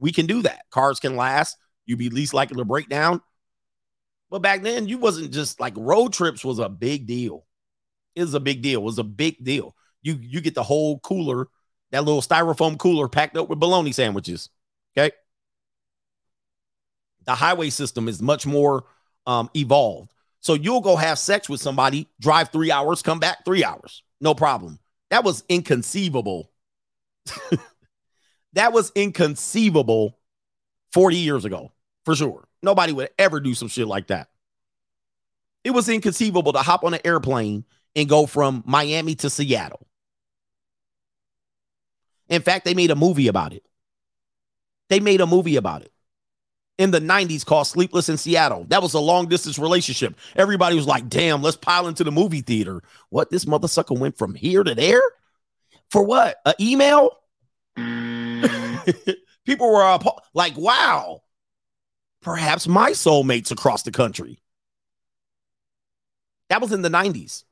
we can do that. Cars can last. You'd be least likely to break down. But back then, you wasn't just like road trips was a big deal. It was a big deal. It was a big deal. You get the whole cooler, that little styrofoam cooler packed up with bologna sandwiches. Okay. The highway system is much more evolved. So you'll go have sex with somebody, drive 3 hours, come back 3 hours. No problem. That was inconceivable. That was inconceivable 40 years ago, for sure. Nobody would ever do some shit like that. It was inconceivable to hop on an airplane and go from Miami to Seattle. In fact, they made a movie about it. They made a movie about it in the 90s called Sleepless in Seattle. That was a long distance relationship. Everybody was like, damn, let's pile into the movie theater. What? This motherfucker went from here to there? For what? An email? People were like, wow, perhaps my soulmate's across the country. That was in the 90s.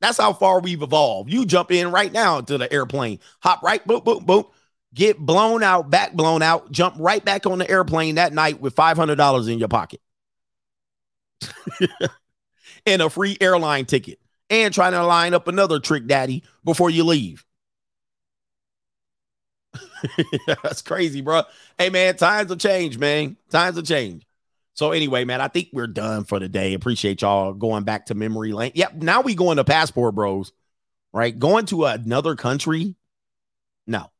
That's how far we've evolved. You jump in right now to the airplane, hop right, boop, boop, boop, get blown out, back blown out, jump right back on the airplane that night with $500 in your pocket and a free airline ticket and trying to line up another trick daddy before you leave. That's crazy, bro. Hey, man, times have changed, man. Times have changed. So anyway, man, I think we're done for the day. Appreciate y'all going back to memory lane. Yep, now we going to Passport Bros, right? Going to another country? No.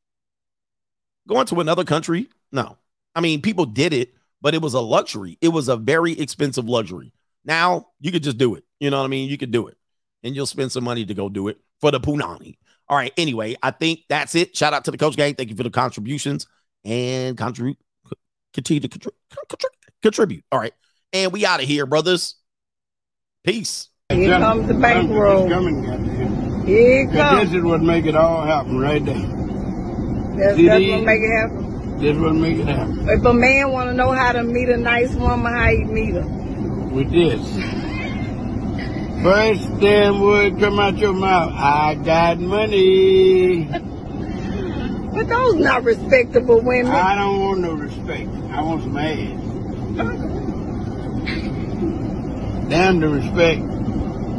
Going to another country? No. I mean, people did it, but it was a luxury. It was a very expensive luxury. Now, you could just do it. You know what I mean? You could do it. And you'll spend some money to go do it for the punani. All right, anyway, I think that's it. Shout out to the Coach Gang. Thank you for the contributions. And continue to contribute. All right. And we out of here, brothers. Peace. Here comes the bankroll. Here it comes. This is what make it all happen right there. That's what make it happen. This will make it happen. If a man want to know how to meet a nice woman, how you meet her? With this. First damn word come out your mouth, I got money. But those not respectable women. I don't want no respect. I want some ass. Damn the respect.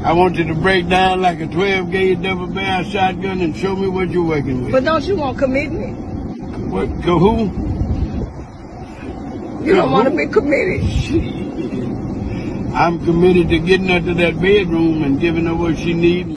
I want you to break down like a 12-gauge double-barrel shotgun and show me what you're working with. But don't you want commitment? What? Who? You don't want to be committed. I'm committed to getting her to that bedroom and giving her what she needs.